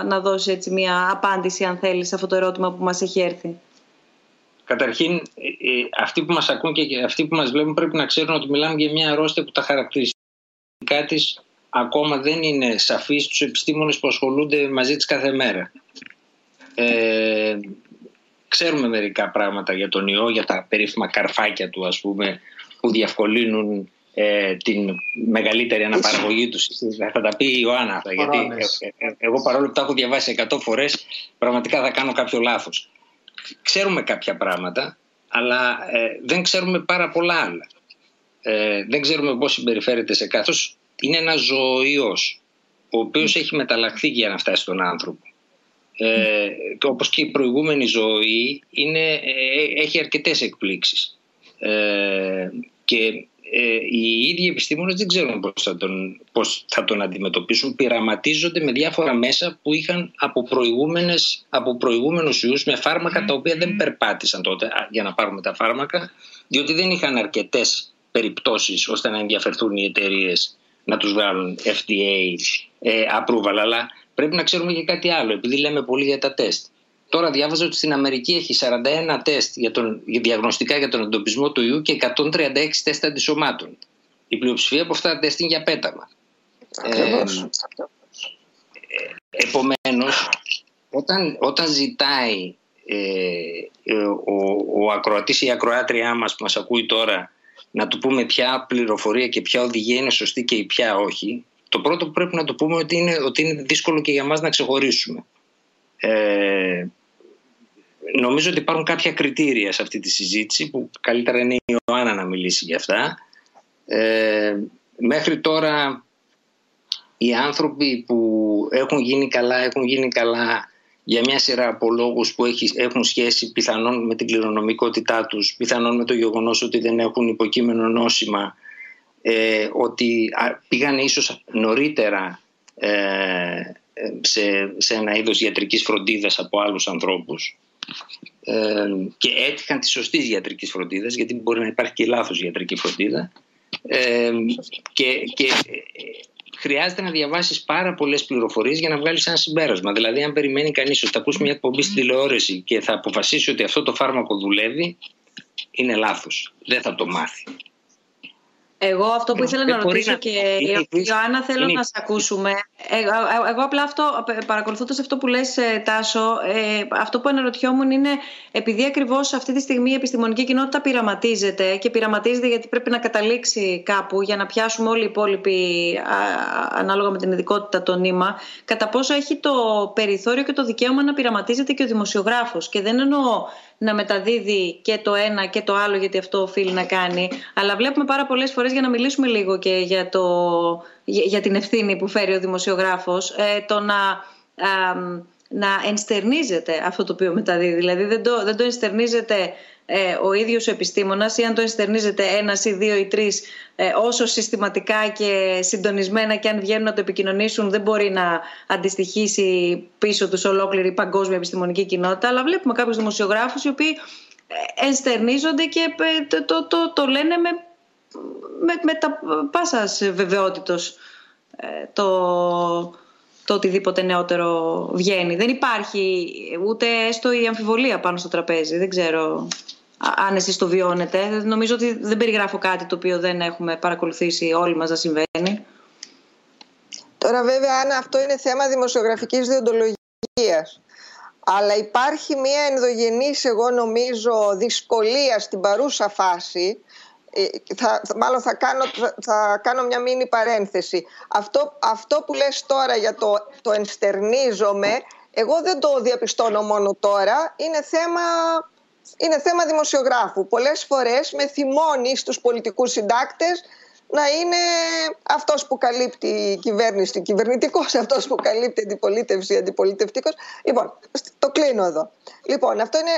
να δώσει έτσι μια απάντηση, αν θέλεις, σε αυτό το ερώτημα που μας έχει έρθει. Καταρχήν, αυτοί που μας ακούν και αυτοί που μας βλέπουν πρέπει να ξέρουν ότι μιλάμε για μια αρρώστια που τα χαρακτηριστικά της ακόμα δεν είναι σαφή στους επιστήμονες που ασχολούνται μαζί της κάθε μέρα. Ξέρουμε μερικά πράγματα για τον ιό, για τα περίφημα καρφάκια του, ας πούμε, που διευκολύνουν την μεγαλύτερη αναπαραγωγή τους. Θα τα πει η Ιωάννα αυτά, γιατί εγώ παρόλο που τα έχω διαβάσει 100 φορές, πραγματικά θα κάνω κάποιο λάθος. Ξέρουμε κάποια πράγματα, αλλά δεν ξέρουμε πάρα πολλά άλλα. Δεν ξέρουμε πώς συμπεριφέρεται σε καθώς. Είναι ένας ζωοϊός, ο οποίος έχει μεταλλαχθεί για να φτάσει στον άνθρωπο. Όπως και η προηγούμενη ζωή έχει αρκετές εκπλήξεις, και οι ίδιοι επιστήμονες δεν ξέρουν πώς θα τον αντιμετωπίσουν. Πειραματίζονται με διάφορα μέσα που είχαν από προηγούμενους ιούς, με φάρμακα τα οποία δεν περπάτησαν τότε για να πάρουμε τα φάρμακα, διότι δεν είχαν αρκετές περιπτώσεις ώστε να ενδιαφερθούν οι εταιρείες να τους βγάλουν FDA approval. Αλλά πρέπει να ξέρουμε και κάτι άλλο, επειδή λέμε πολύ για τα τεστ. Τώρα διάβαζα ότι στην Αμερική έχει 41 τεστ διαγνωστικά για τον εντοπισμό του ιού και 136 τεστ αντισωμάτων. Η πλειοψηφία από αυτά τα τεστ είναι για πέταμα. Επομένως, όταν ζητάει ο ακροατής ή η ακροάτριά μας που μας ακούει τώρα να του πούμε ποια πληροφορία και ποια οδηγία είναι σωστή και ποια όχι, το πρώτο που πρέπει να το πούμε ότι είναι δύσκολο και για μας να ξεχωρίσουμε. Νομίζω ότι υπάρχουν κάποια κριτήρια σε αυτή τη συζήτηση που καλύτερα είναι η Ιωάννα να μιλήσει για αυτά. Μέχρι τώρα οι άνθρωποι που έχουν γίνει καλά για μια σειρά από λόγους που έχουν σχέση πιθανόν με την κληρονομικότητά τους, πιθανόν με το γεγονός ότι δεν έχουν υποκείμενο νόσημα, ότι πήγαν ίσως νωρίτερα σε ένα είδος ιατρικής φροντίδας από άλλους ανθρώπους και έτυχαν τη σωστή ιατρικής φροντίδας, γιατί μπορεί να υπάρχει και λάθος ιατρική φροντίδα, και χρειάζεται να διαβάσεις πάρα πολλές πληροφορίες για να βγάλεις ένα συμπέρασμα. Δηλαδή, αν περιμένει κανείς ότι θα ακούσει μια εκπομπή στην τηλεόραση και θα αποφασίσει ότι αυτό το φάρμακο δουλεύει, είναι λάθος, δεν θα το μάθει. Εγώ αυτό που ήθελα να ρωτήσω και η Ιωάννα θέλω να σε ακούσουμε. Εγώ απλά παρακολουθώντας αυτό που λες, Τάσο, αυτό που αναρωτιόμουν είναι, επειδή ακριβώς αυτή τη στιγμή η επιστημονική κοινότητα πειραματίζεται, γιατί πρέπει να καταλήξει κάπου για να πιάσουμε όλοι οι υπόλοιποι ανάλογα με την ειδικότητα το νήμα, κατά πόσο έχει το περιθώριο και το δικαίωμα να πειραματίζεται και ο δημοσιογράφος. Και δεν εννοώ να μεταδίδει και το ένα και το άλλο, γιατί αυτό οφείλει να κάνει, αλλά βλέπουμε πάρα πολλές φορές, για να μιλήσουμε λίγο και για την ευθύνη που φέρει ο δημοσιογράφος, το να να ενστερνίζεται αυτό το οποίο μεταδίδει. Δηλαδή δεν το ενστερνίζεται ο ίδιος ο επιστήμονας, ή αν το ενστερνίζεται ένας ή δύο ή τρεις, όσο συστηματικά και συντονισμένα και αν βγαίνουν να το επικοινωνήσουν, δεν μπορεί να αντιστοιχίσει πίσω τους ολόκληρη η παγκόσμια επιστημονική κοινότητα. Αλλά βλέπουμε κάποιους δημοσιογράφους οι οποίοι ενστερνίζονται και το λένε με τα πάσα βεβαιότητος το οτιδήποτε νεότερο βγαίνει. Δεν υπάρχει ούτε έστω η αμφιβολία πάνω στο τραπέζι. Δεν ξέρω αν εσείς το βιώνετε. Νομίζω ότι δεν περιγράφω κάτι το οποίο δεν έχουμε παρακολουθήσει όλοι μας να συμβαίνει. Τώρα βέβαια, Άννα, αυτό είναι θέμα δημοσιογραφικής διοντολογίας. Αλλά υπάρχει μια ενδογενής, εγώ νομίζω, δυσκολία στην παρούσα φάση. Μάλλον θα κάνω μια μίνι παρένθεση. Αυτό που λες τώρα για το ενστερνίζομαι, εγώ δεν το διαπιστώνω μόνο τώρα. Είναι θέμα δημοσιογράφου. Πολλές φορές με θυμώνει στους πολιτικούς συντάκτες να είναι αυτός που καλύπτει η κυβέρνηση, κυβερνητικός, αυτός που καλύπτει αντιπολίτευση, αντιπολιτευτικός. Λοιπόν, το κλείνω εδώ. Λοιπόν, αυτό είναι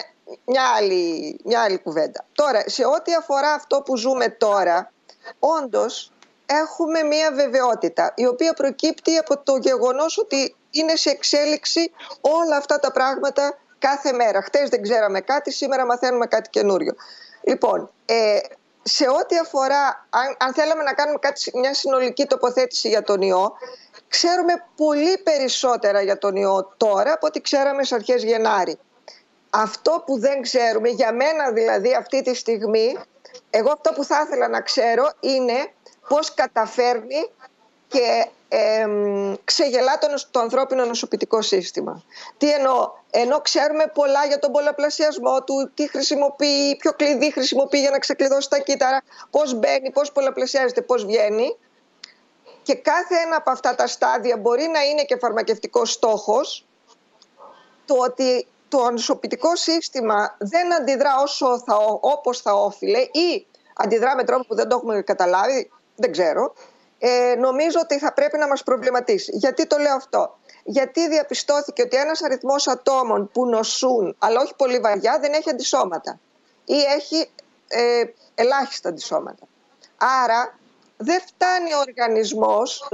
μια άλλη κουβέντα. Τώρα, σε ό,τι αφορά αυτό που ζούμε τώρα, όντως έχουμε μια βεβαιότητα, η οποία προκύπτει από το γεγονός ότι είναι σε εξέλιξη όλα αυτά τα πράγματα κάθε μέρα. Χτες δεν ξέραμε κάτι, σήμερα μαθαίνουμε κάτι καινούριο. Λοιπόν, σε ό,τι αφορά, αν θέλαμε να κάνουμε μια συνολική τοποθέτηση για τον ιό, ξέρουμε πολύ περισσότερα για τον ιό τώρα από ό,τι ξέραμε στις αρχές Γενάρη. Αυτό που δεν ξέρουμε, για μένα δηλαδή αυτή τη στιγμή, εγώ αυτό που θα ήθελα να ξέρω είναι πώς καταφέρνει και ξεγελά το ανθρώπινο νοσοποιητικό σύστημα. Τι εννοώ? Ενώ ξέρουμε πολλά για τον πολλαπλασιασμό του, τι χρησιμοποιεί, ποιο κλειδί χρησιμοποιεί για να ξεκλειδώσει τα κύτταρα, πώς μπαίνει, πώς πολλαπλασιάζεται, πώς βγαίνει. Και κάθε ένα από αυτά τα στάδια μπορεί να είναι και φαρμακευτικός στόχος. Το ότι το νοσοποιητικό σύστημα δεν αντιδρά όπως θα όφιλε ή αντιδρά με τρόπο που δεν το έχουμε καταλάβει, δεν ξέρω. Νομίζω ότι θα πρέπει να μας προβληματίσει. Γιατί το λέω αυτό? Γιατί διαπιστώθηκε ότι ένας αριθμός ατόμων που νοσούν, αλλά όχι πολύ βαριά, δεν έχει αντισώματα ή έχει ελάχιστα αντισώματα. Άρα δεν φτάνει ο οργανισμός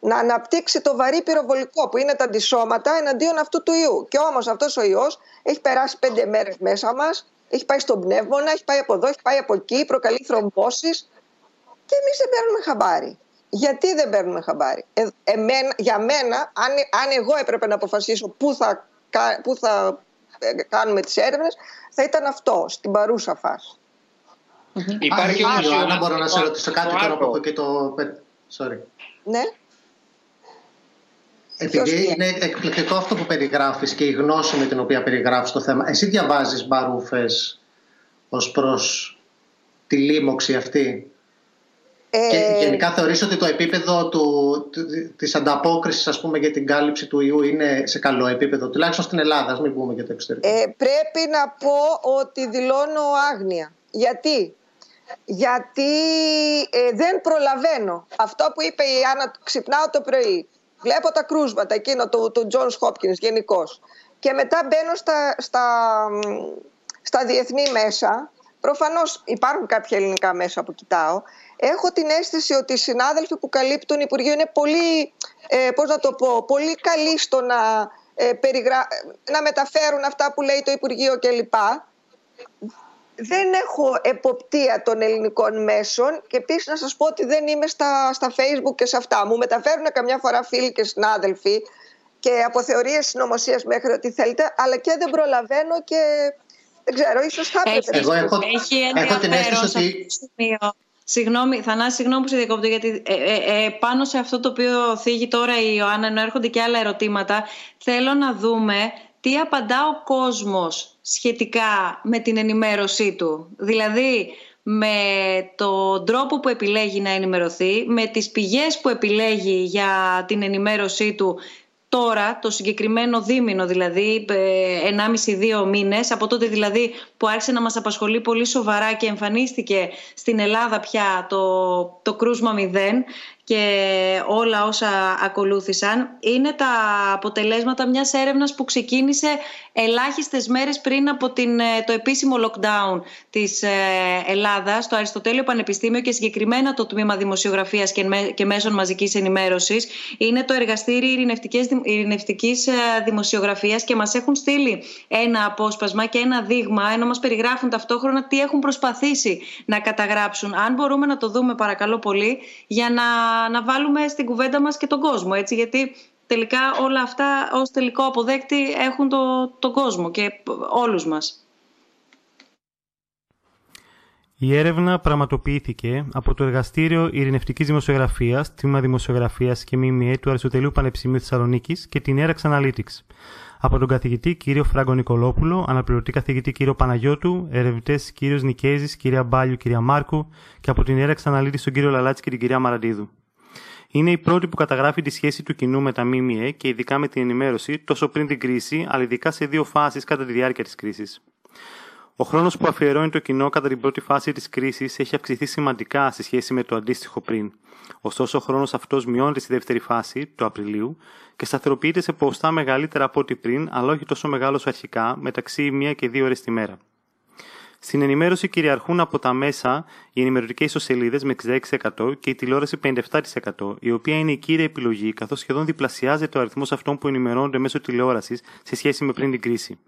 να αναπτύξει το βαρύ πυροβολικό που είναι τα αντισώματα εναντίον αυτού του ιού. Και όμως αυτός ο ιός έχει περάσει 5 μέρες μέσα μας, έχει πάει στον πνεύμονα, έχει πάει από εδώ, έχει πάει από εκεί, προκαλεί θρομβώσεις. Και εμείς δεν παίρνουμε χαμπάρι. Γιατί δεν παίρνουμε χαμπάρι? Για μένα, αν εγώ έπρεπε να αποφασίσω πού θα κάνουμε τις έρευνες, θα ήταν αυτό, στην παρούσα φάση. Υπάρχει όμως, Ιωάννα, μπορώ να σε ρωτήσω κάτι τώρα που έχω και το... Sorry. Ναι. Επειδή είναι εκπληκτικό αυτό που περιγράφεις και η γνώση με την οποία περιγράφεις το θέμα, εσύ διαβάζεις μπαρούφες ως προς τη λίμωξη αυτή? Και γενικά θεωρείς ότι το επίπεδο της ανταπόκρισης, ας πούμε, για την κάλυψη του ιού είναι σε καλό επίπεδο, τουλάχιστον στην Ελλάδα, ας μην πούμε για το εξωτερικό? Πρέπει να πω ότι δηλώνω άγνοια. Γιατί? Γιατί δεν προλαβαίνω. Αυτό που είπε η Άννα, ξυπνάω το πρωί, βλέπω τα κρούσματα εκείνο του Johns Hopkins γενικώς, και μετά μπαίνω στα διεθνή μέσα. Προφανώς υπάρχουν κάποια ελληνικά μέσα που κοιτάω. Έχω την αίσθηση ότι οι συνάδελφοι που καλύπτουν Υπουργείο είναι πολύ, πολύ καλοί στο να μεταφέρουν αυτά που λέει το Υπουργείο κλπ. Δεν έχω εποπτεία των ελληνικών μέσων και επίσης να σας πω ότι δεν είμαι στα Facebook και σε αυτά. Μου μεταφέρουν καμιά φορά φίλοι και συνάδελφοι και από θεωρίες συνωμοσίας μέχρι ό,τι θέλετε, αλλά και δεν προλαβαίνω και δεν ξέρω, ίσως θα έπρεπε. Εγώ έχω την αίσθηση ότι... Συγγνώμη, Θανάση, συγγνώμη που σε διακόπτω, γιατί πάνω σε αυτό το οποίο θίγει τώρα η Ιωάννα, ενώ έρχονται και άλλα ερωτήματα, θέλω να δούμε τι απαντά ο κόσμος σχετικά με την ενημέρωσή του. Δηλαδή, με τον τρόπο που επιλέγει να ενημερωθεί, με τις πηγές που επιλέγει για την ενημέρωσή του τώρα, το συγκεκριμένο δίμηνο, δηλαδή 1,5-2 μήνες, από τότε δηλαδή που άρχισε να μας απασχολεί πολύ σοβαρά και εμφανίστηκε στην Ελλάδα πια το κρούσμα 0, και όλα όσα ακολούθησαν, είναι τα αποτελέσματα μιας έρευνας που ξεκίνησε ελάχιστες μέρες πριν από το επίσημο lockdown της Ελλάδας, στο Αριστοτέλειο Πανεπιστήμιο και συγκεκριμένα το Τμήμα Δημοσιογραφίας και Μέσων Μαζικής Ενημέρωσης. Είναι το Εργαστήρι Ειρηνευτικής Δημοσιογραφίας και μας έχουν στείλει ένα απόσπασμα και ένα δείγμα, ενώ μας περιγράφουν ταυτόχρονα τι έχουν προσπαθήσει να καταγράψουν. Αν μπορούμε να το δούμε, παρακαλώ πολύ, για να βάλουμε στην κουβέντα μας και τον κόσμο, έτσι, γιατί τελικά όλα αυτά ως τελικό αποδέκτη έχουν τον κόσμο και όλους μας. Η έρευνα πραγματοποιήθηκε από το Εργαστήριο Ειρηνευτικής Δημοσιογραφίας, Τμήμα Δημοσιογραφίας και ΜΜΕ του Αριστοτελείου Πανεπιστημίου Θεσσαλονίκης και την Erax Analytics. Από τον καθηγητή κύριο Φράγκο Νικολόπουλο, αναπληρωτή καθηγητή κύριο Παναγιώτου, ερευνητές κύριος Νικέζης, κυρία Μπάλιου, κυρία Μάρκου και από την Erax Analytics τον κύριο Λαλάτση και την κυρία Μαραντίδου. Είναι η πρώτη που καταγράφει τη σχέση του κοινού με τα ΜΜΕ και ειδικά με την ενημέρωση τόσο πριν την κρίση, αλλά ειδικά σε δύο φάσεις κατά τη διάρκεια της κρίσης. Ο χρόνος που αφιερώνει το κοινό κατά την πρώτη φάση της κρίσης έχει αυξηθεί σημαντικά σε σχέση με το αντίστοιχο πριν. Ωστόσο, ο χρόνος αυτός μειώνεται στη δεύτερη φάση, του Απριλίου, και σταθεροποιείται σε ποσοστά μεγαλύτερα από ό,τι πριν, αλλά όχι τόσο μεγάλος αρχικά, μεταξύ 1 και 2 ώρες τη μέρα. Στην ενημέρωση κυριαρχούν από τα μέσα οι ενημερωτικές ιστοσελίδες με 66% και η τηλεόραση 57%, η οποία είναι η κύρια επιλογή, καθώς σχεδόν διπλασιάζεται ο αριθμός αυτών που ενημερώνονται μέσω τηλεόρασης σε σχέση με πριν την κρίση.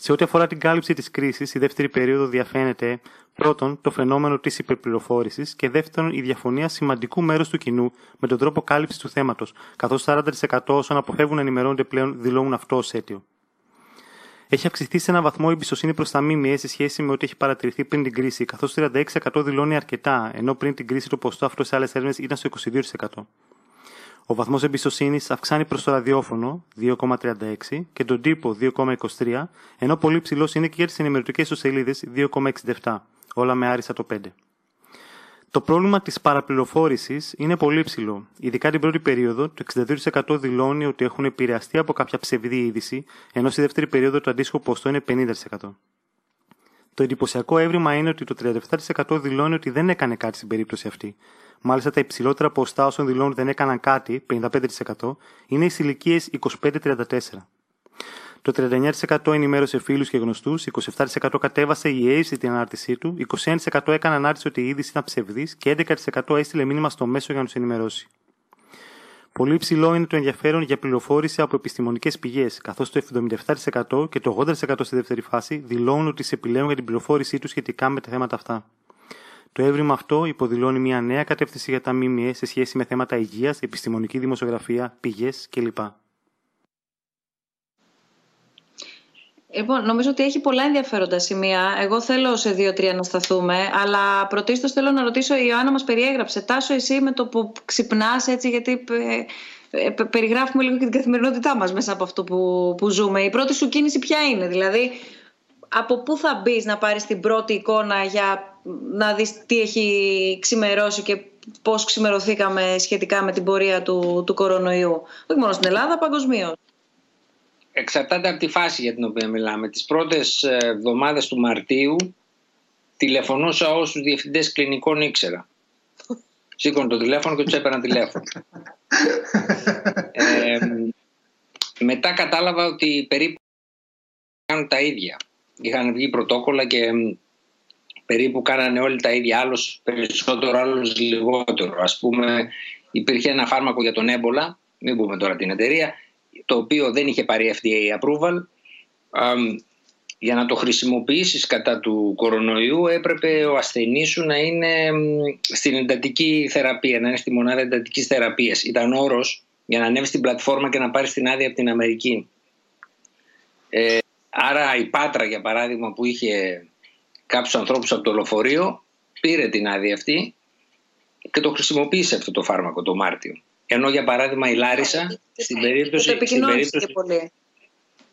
Σε ό,τι αφορά την κάλυψη της κρίσης, η δεύτερη περίοδο διαφαίνεται πρώτον το φαινόμενο της υπερπληροφόρησης και δεύτερον η διαφωνία σημαντικού μέρους του κοινού με τον τρόπο κάλυψης του θέματος, καθώς 40% όσων αποφεύγουν να ενημερώνονται πλέον δηλώνουν αυτό ως αίτιο. Έχει αυξηθεί σε έναν βαθμό η εμπιστοσύνη προς τα ΜΜΕ σε σχέση με ό,τι έχει παρατηρηθεί πριν την κρίση, καθώς 36% δηλώνει αρκετά, ενώ πριν την κρίση το ποσοστό αυτό σε άλλες έρευνες ήταν στο 22%. Ο βαθμός εμπιστοσύνης αυξάνει προς το ραδιόφωνο 2,36 και τον τύπο 2,23, ενώ πολύ ψηλός είναι και για τις ενημερωτικές ιστοσελίδες 2,67, όλα με άριστα το 5. Το πρόβλημα της παραπληροφόρησης είναι πολύ ψηλό. Ειδικά την πρώτη περίοδο, το 62% δηλώνει ότι έχουν επηρεαστεί από κάποια ψευδή είδηση, ενώ στη δεύτερη περίοδο το αντίστοιχο ποσοστό είναι 50%. Το εντυπωσιακό έβριμα είναι ότι το 37% δηλώνει ότι δεν έκανε κάτι στην περίπτωση αυτή. Μάλιστα, τα υψηλότερα ποσοστά όσων δηλώνουν δεν έκαναν κάτι, 55%, είναι οι ηλικίες 25-34. Το 39% ενημέρωσε φίλους και γνωστούς, 27% κατέβασε ή έριψε την ανάρτησή του, 21% έκανε ανάρτηση ότι η είδηση ήταν ψευδής και 11% έστειλε μήνυμα στο μέσο για να τους ενημερώσει. Πολύ υψηλό είναι το ενδιαφέρον για πληροφόρηση από επιστημονικές πηγές, καθώς το 77% και το 80% στη δεύτερη φάση δηλώνουν ότι σε επιλέγουν για την πληροφόρησή τους σχετικά με τα θέματα αυτά. Το έβριμα αυτό υποδηλώνει μια νέα κατεύθυνση για τα ΜΜΕ σε σχέση με θέματα υγείας, επιστημονική δημοσιογραφία, πηγές κλπ. Λοιπόν, νομίζω ότι έχει πολλά ενδιαφέροντα σημεία. Εγώ θέλω σε 2-3 να σταθούμε, αλλά πρωτίστως θέλω να ρωτήσω, η Ιωάννα μας περιέγραψε. Τάσο, εσύ με το που ξυπνάς, έτσι, γιατί περιγράφουμε λίγο και την καθημερινότητά μας μέσα από αυτό που ζούμε. Η πρώτη σου κίνηση ποια είναι, δηλαδή από πού θα μπεις να πάρεις την πρώτη εικόνα για να δεις τι έχει ξημερώσει και πώς ξημερωθήκαμε σχετικά με την πορεία του κορονοϊού, όχι μόνο στην Ελλάδα, παγκοσμίως? Εξαρτάται από τη φάση για την οποία μιλάμε. Τις πρώτες εβδομάδες του Μαρτίου τηλεφωνούσα όσους διευθυντές κλινικών ήξερα. Σήκωνε το τηλέφωνο και τους έπαιρνα τηλέφωνο. Μετά κατάλαβα ότι περίπου κάνουν τα ίδια. Είχαν βγει πρωτόκολλα και περίπου κάνανε όλοι τα ίδια, άλλος περισσότερο, άλλος λιγότερο. Ας πούμε, υπήρχε ένα φάρμακο για τον έμπολα, μην πούμε τώρα την εταιρεία, το οποίο δεν είχε πάρει FDA approval. Για να το χρησιμοποιήσεις κατά του κορονοϊού έπρεπε ο ασθενής σου να είναι στην εντατική θεραπεία, να είναι στη μονάδα εντατικής θεραπείας. Ήταν όρος για να ανέβεις στην πλατφόρμα και να πάρεις την άδεια από την Αμερική. Άρα η Πάτρα, για παράδειγμα, που είχε κάποιους ανθρώπους από το λεωφορείο, πήρε την άδεια αυτή και το χρησιμοποίησε αυτό το φάρμακο το Μάρτιο. Ενώ για παράδειγμα η Λάρισα,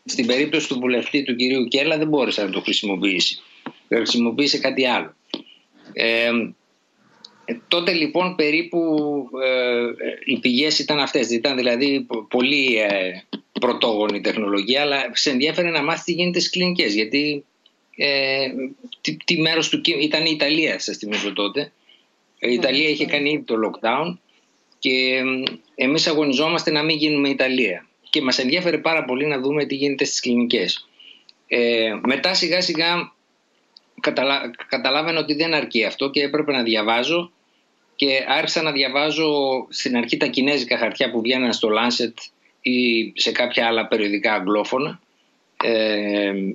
στην περίπτωση του βουλευτή του κυρίου Κέλλα, δεν μπόρεσε να το χρησιμοποιήσει. Δεν χρησιμοποίησε κάτι άλλο. Τότε λοιπόν περίπου οι πηγές ήταν αυτές. Ήταν δηλαδή πολύ πρωτόγονη τεχνολογία, αλλά σε ενδιαφέρει να μάθει τι γίνεται στις κλινικές. Γιατί τι μέρος του ήταν η Ιταλία, σας θυμίζω τότε. Η Ιταλία είχε κάνει ήδη το lockdown και εμείς αγωνιζόμαστε να μην γίνουμε Ιταλία. Και μας ενδιαφέρει πάρα πολύ να δούμε τι γίνεται στις κλινικές. Μετά σιγά σιγά καταλάβαινα ότι δεν αρκεί αυτό και έπρεπε να διαβάζω. Και άρχισα να διαβάζω στην αρχή τα κινέζικα χαρτιά που βγαίναν στο Lancet ή σε κάποια άλλα περιοδικά αγγλόφωνα,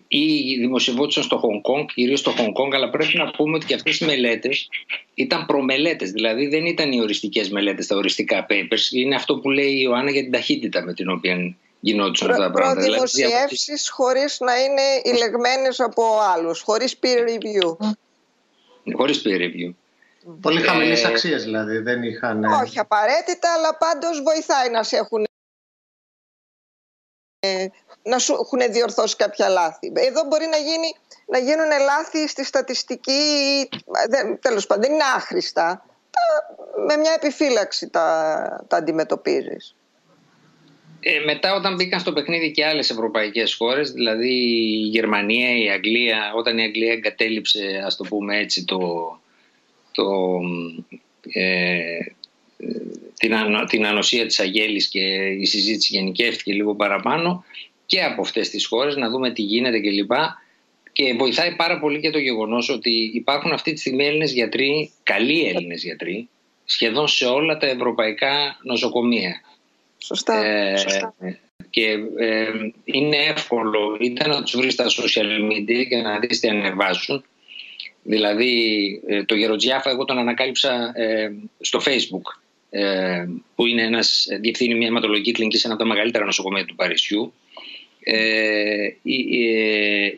ή δημοσιευόντουσαν στο Χονγκ Κονγκ, κυρίως στο Χονγκ Κονγκ, αλλά πρέπει να πούμε ότι και αυτές οι μελέτες ήταν προμελέτες, δηλαδή δεν ήταν οι οριστικές μελέτες, τα οριστικά papers. Είναι αυτό που λέει η Ιωάννα για την ταχύτητα με την οποία γινόντουσαν αυτά τα πράγματα. Προδημοσιεύσεις δηλαδή, χωρίς να είναι ηλεγμένες από άλλους, χωρίς peer review. Χωρίς peer review. Πολύ χαμηλές αξίες δηλαδή, δεν είχαν... Όχι απαραίτητα, αλλά πάντως βοηθάει να σε έχουν... να σου έχουν διορθώσει κάποια λάθη. Εδώ μπορεί να γίνουν λάθη στη στατιστική, τέλος πάντων, δεν είναι άχρηστα. Με μια επιφύλαξη τα αντιμετωπίζεις. Μετά όταν μπήκαν στο παιχνίδι και άλλες ευρωπαϊκές χώρες, δηλαδή η Γερμανία, η Αγγλία, όταν η Αγγλία εγκατέλειψε, ας το πούμε έτσι, την ανοσία της αγέλης και η συζήτηση γενικεύτηκε λίγο παραπάνω και από αυτές τις χώρες, να δούμε τι γίνεται κλπ. Και βοηθάει πάρα πολύ και το γεγονός ότι υπάρχουν αυτή τη στιγμή Έλληνες γιατροί, καλοί Έλληνες γιατροί, σχεδόν σε όλα τα ευρωπαϊκά νοσοκομεία. Σωστά, σωστά. Και είναι εύκολο είτε να τους βρεις στα social media και να δεις τι ανεβάζουν. Δηλαδή το γεροτζιάφα εγώ τον ανακάλυψα στο Facebook, που είναι ένας, διευθύνει μια αιματολογική κλινική σε ένα από τα μεγαλύτερα νοσοκομεία του Παρισιού,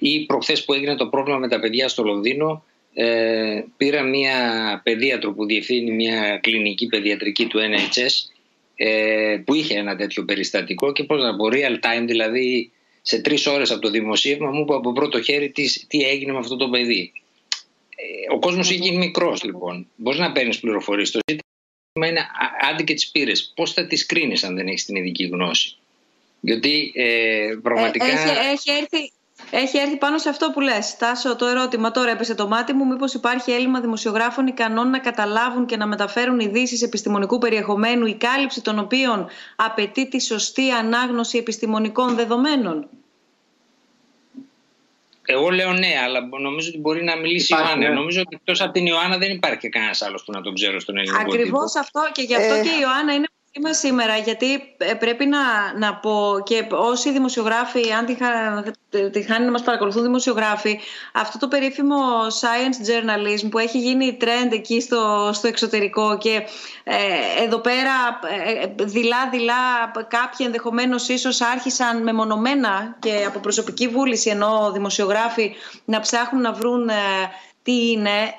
ή προχθές που έγινε το πρόβλημα με τα παιδιά στο Λονδίνο, πήρα μια παιδίατρο που διευθύνει μια κλινική παιδιατρική του NHS, που είχε ένα τέτοιο περιστατικό και πώς να μπορεί real time, δηλαδή σε 3 ώρες από το δημοσίευμα μου είπε από πρώτο χέρι τι έγινε με αυτό το παιδί. Ο κόσμος έχει γίνει μικρός, λοιπόν. Μπορείς να παίρνεις πληροφορίες. Το ζήτημα είναι άντε και τις πήρες. Πώς θα τις κρίνεις αν δεν έχεις την ειδική γνώση? Γιατί πραγματικά... Έχει έρθει πάνω σε αυτό που λες, Τάσο, το ερώτημα. Τώρα έπεσε το μάτι μου. Μήπως υπάρχει έλλειμμα δημοσιογράφων ικανών να καταλάβουν και να μεταφέρουν ειδήσεις επιστημονικού περιεχομένου, η κάλυψη των οποίων απαιτεί τη σωστή ανάγνωση επιστημονικών δεδομένων? Εγώ λέω ναι, αλλά νομίζω ότι μπορεί να μιλήσει η Ιωάννα. Νομίζω ότι εκτός από την Ιωάννα δεν υπάρχει κανένας άλλος που να τον ξέρω στον ελληνικό τύπο. Ακριβώς αυτό, και γι' αυτό και η Ιωάννα είναι μαζί μας σήμερα. Γιατί πρέπει να πω, και όσοι δημοσιογράφοι, αν τη χάνει να μας παρακολουθούν δημοσιογράφοι, αυτό το περίφημο science journalism που έχει γίνει trend εκεί στο εξωτερικό, και εδώ πέρα δειλά-δειλά κάποιοι ενδεχομένως ίσως άρχισαν μεμονωμένα και από προσωπική βούληση, ενώ δημοσιογράφοι, να ψάχνουν να βρουν τι είναι.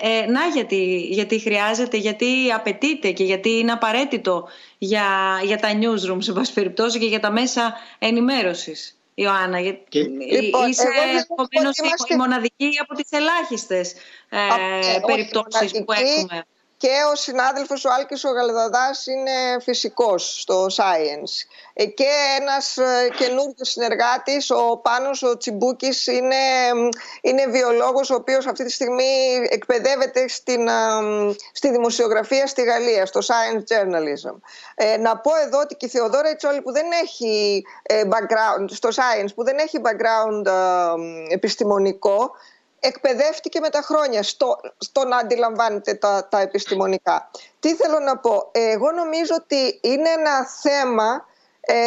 Γιατί χρειάζεται, γιατί απαιτείται και γιατί είναι απαραίτητο για τα newsroom, σε βάση περιπτώσει, και για τα μέσα ενημέρωσης. Ιωάννα, γιατί είσαι επομένως η μοναδική από τις ελάχιστες περιπτώσεις που έχουμε. Και ο συνάδελφος ο Άλκης ο Γαλδαδάς είναι φυσικός στο Science. Και ένας καινούργιος συνεργάτης, ο Πάνος ο Τσιμπούκης, είναι βιολόγος, ο οποίος αυτή τη στιγμή εκπαιδεύεται στη δημοσιογραφία στη Γαλλία, στο Science Journalism. Να πω εδώ ότι και η Θεοδόρα Ιτσόλη, που δεν έχει background στο Science, που δεν έχει background επιστημονικό, εκπαιδεύτηκε με τα χρόνια στο να αντιλαμβάνεται τα επιστημονικά. Τι θέλω να πω. Εγώ νομίζω ότι είναι ένα θέμα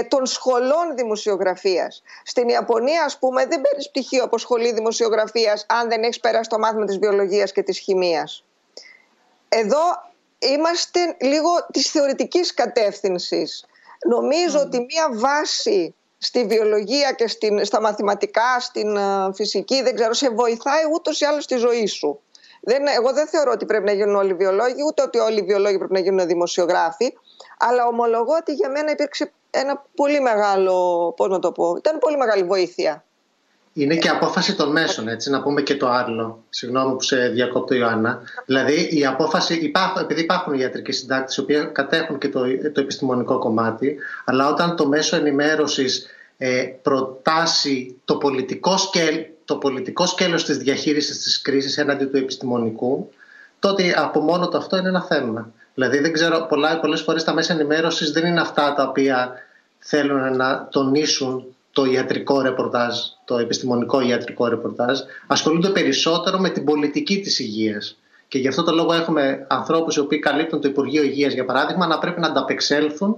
των σχολών δημοσιογραφίας. Στην Ιαπωνία, ας πούμε, δεν παίρνεις πτυχίο από σχολή δημοσιογραφίας αν δεν έχεις πέρασει το μάθημα της βιολογίας και της χημείας. Εδώ είμαστε λίγο της θεωρητικής κατεύθυνσης. Νομίζω ότι μία βάση στη βιολογία και στα μαθηματικά, στην φυσική, δεν ξέρω, σε βοηθάει ούτως ή άλλως στη ζωή σου. Εγώ δεν θεωρώ ότι πρέπει να γίνουν όλοι βιολόγοι, ούτε ότι όλοι οι βιολόγοι πρέπει να γίνουν δημοσιογράφοι, αλλά ομολογώ ότι για μένα υπήρξε ένα πολύ μεγάλο, πώς να το πω, ήταν πολύ μεγάλη βοήθεια. Είναι και απόφαση των μέσων, έτσι, να πούμε και το άλλο. Συγγνώμη που σε διακόπτω, Ιωάννα. Δηλαδή, η απόφαση, επειδή υπάρχουν ιατρικοί συντάκτες, οι οποίοι κατέχουν και το επιστημονικό κομμάτι, αλλά όταν το μέσο ενημέρωσης προτάσει το πολιτικό σκέλος της διαχείρισης της κρίσης έναντι του επιστημονικού, τότε από μόνο το αυτό είναι ένα θέμα. Δηλαδή δεν ξέρω, πολλές φορές τα μέσα ενημέρωσης δεν είναι αυτά τα οποία θέλουν να τονίσουν το ιατρικό ρεπορτάζ, το επιστημονικό ιατρικό ρεπορτάζ. Ασχολούνται περισσότερο με την πολιτική της υγείας. Και γι' αυτό το λόγο έχουμε ανθρώπους οι οποίοι καλύπτουν το Υπουργείο Υγείας, για παράδειγμα, να πρέπει να ανταπεξέλθουν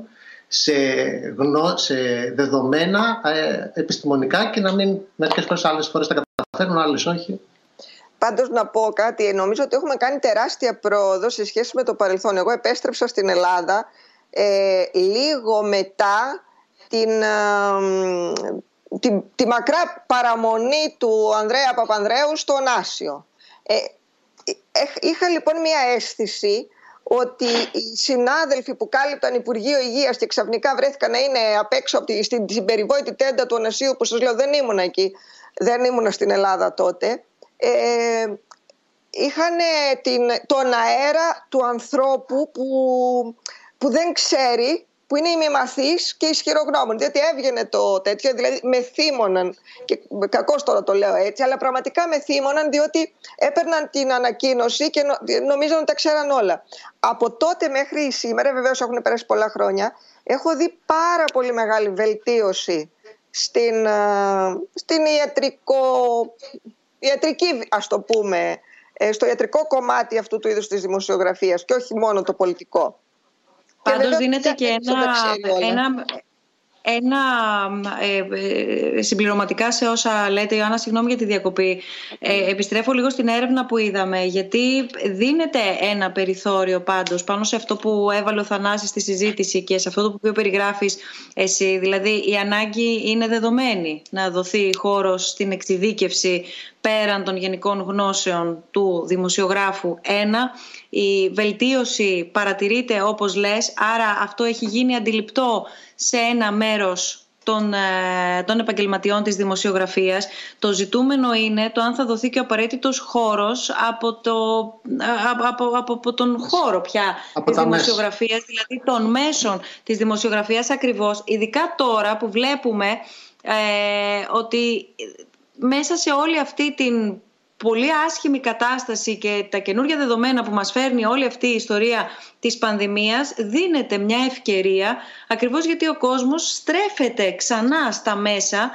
σε δεδομένα επιστημονικά και να μην μερικές φορές, άλλες φορές τα καταφέρουν, άλλες όχι. Πάντως να πω κάτι, νομίζω ότι έχουμε κάνει τεράστια πρόοδο σε σχέση με το παρελθόν. Εγώ επέστρεψα στην Ελλάδα λίγο μετά τη μακρά παραμονή του Ανδρέα Παπανδρέου στον Άσιο. Είχα λοιπόν μια αίσθηση ότι οι συνάδελφοι που κάλυπταν Υπουργείο Υγείας και ξαφνικά βρέθηκαν να είναι απ' έξω στην περιβόητη τέντα του Ανασίου, που σας λέω δεν ήμουν εκεί, δεν ήμουν στην Ελλάδα τότε, είχαν τον αέρα του ανθρώπου που δεν ξέρει, που είναι ημιμαθής και ισχυρογνώμων, διότι έβγαινε το τέτοιο, δηλαδή με θύμωναν, και κακώς τώρα το λέω έτσι, αλλά πραγματικά με θύμωναν, διότι έπαιρναν την ανακοίνωση και νομίζαν ότι τα ξέραν όλα. Από τότε μέχρι σήμερα, βεβαίως έχουν περάσει πολλά χρόνια, έχω δει πάρα πολύ μεγάλη βελτίωση στην ιατρική, ας το πούμε, στο ιατρικό κομμάτι αυτού του είδους της δημοσιογραφίας και όχι μόνο το πολιτικό. Πάντως δίνεται και ένα συμπληρωματικά σε όσα λέτε, Ιωάννα, συγγνώμη για τη διακοπή. Επιστρέφω λίγο στην έρευνα που είδαμε, γιατί δίνεται ένα περιθώριο πάντως πάνω σε αυτό που έβαλε ο Θανάσης στη συζήτηση και σε αυτό που περιγράφεις εσύ. Δηλαδή η ανάγκη είναι δεδομένη να δοθεί χώρος στην εξειδίκευση πέραν των γενικών γνώσεων του δημοσιογράφου. Η βελτίωση παρατηρείται όπως λες, άρα αυτό έχει γίνει αντιληπτό σε ένα μέρος των επαγγελματιών της δημοσιογραφίας. Το ζητούμενο είναι το αν θα δοθεί και ο απαραίτητος χώρος από τον χώρο πια της δημοσιογραφίας, δηλαδή των μέσων της δημοσιογραφίας ακριβώς, ειδικά τώρα που βλέπουμε ότι μέσα σε όλη αυτή την πολύ άσχημη κατάσταση και τα καινούργια δεδομένα που μας φέρνει όλη αυτή η ιστορία της πανδημίας, δίνεται μια ευκαιρία ακριβώς γιατί ο κόσμος στρέφεται ξανά στα μέσα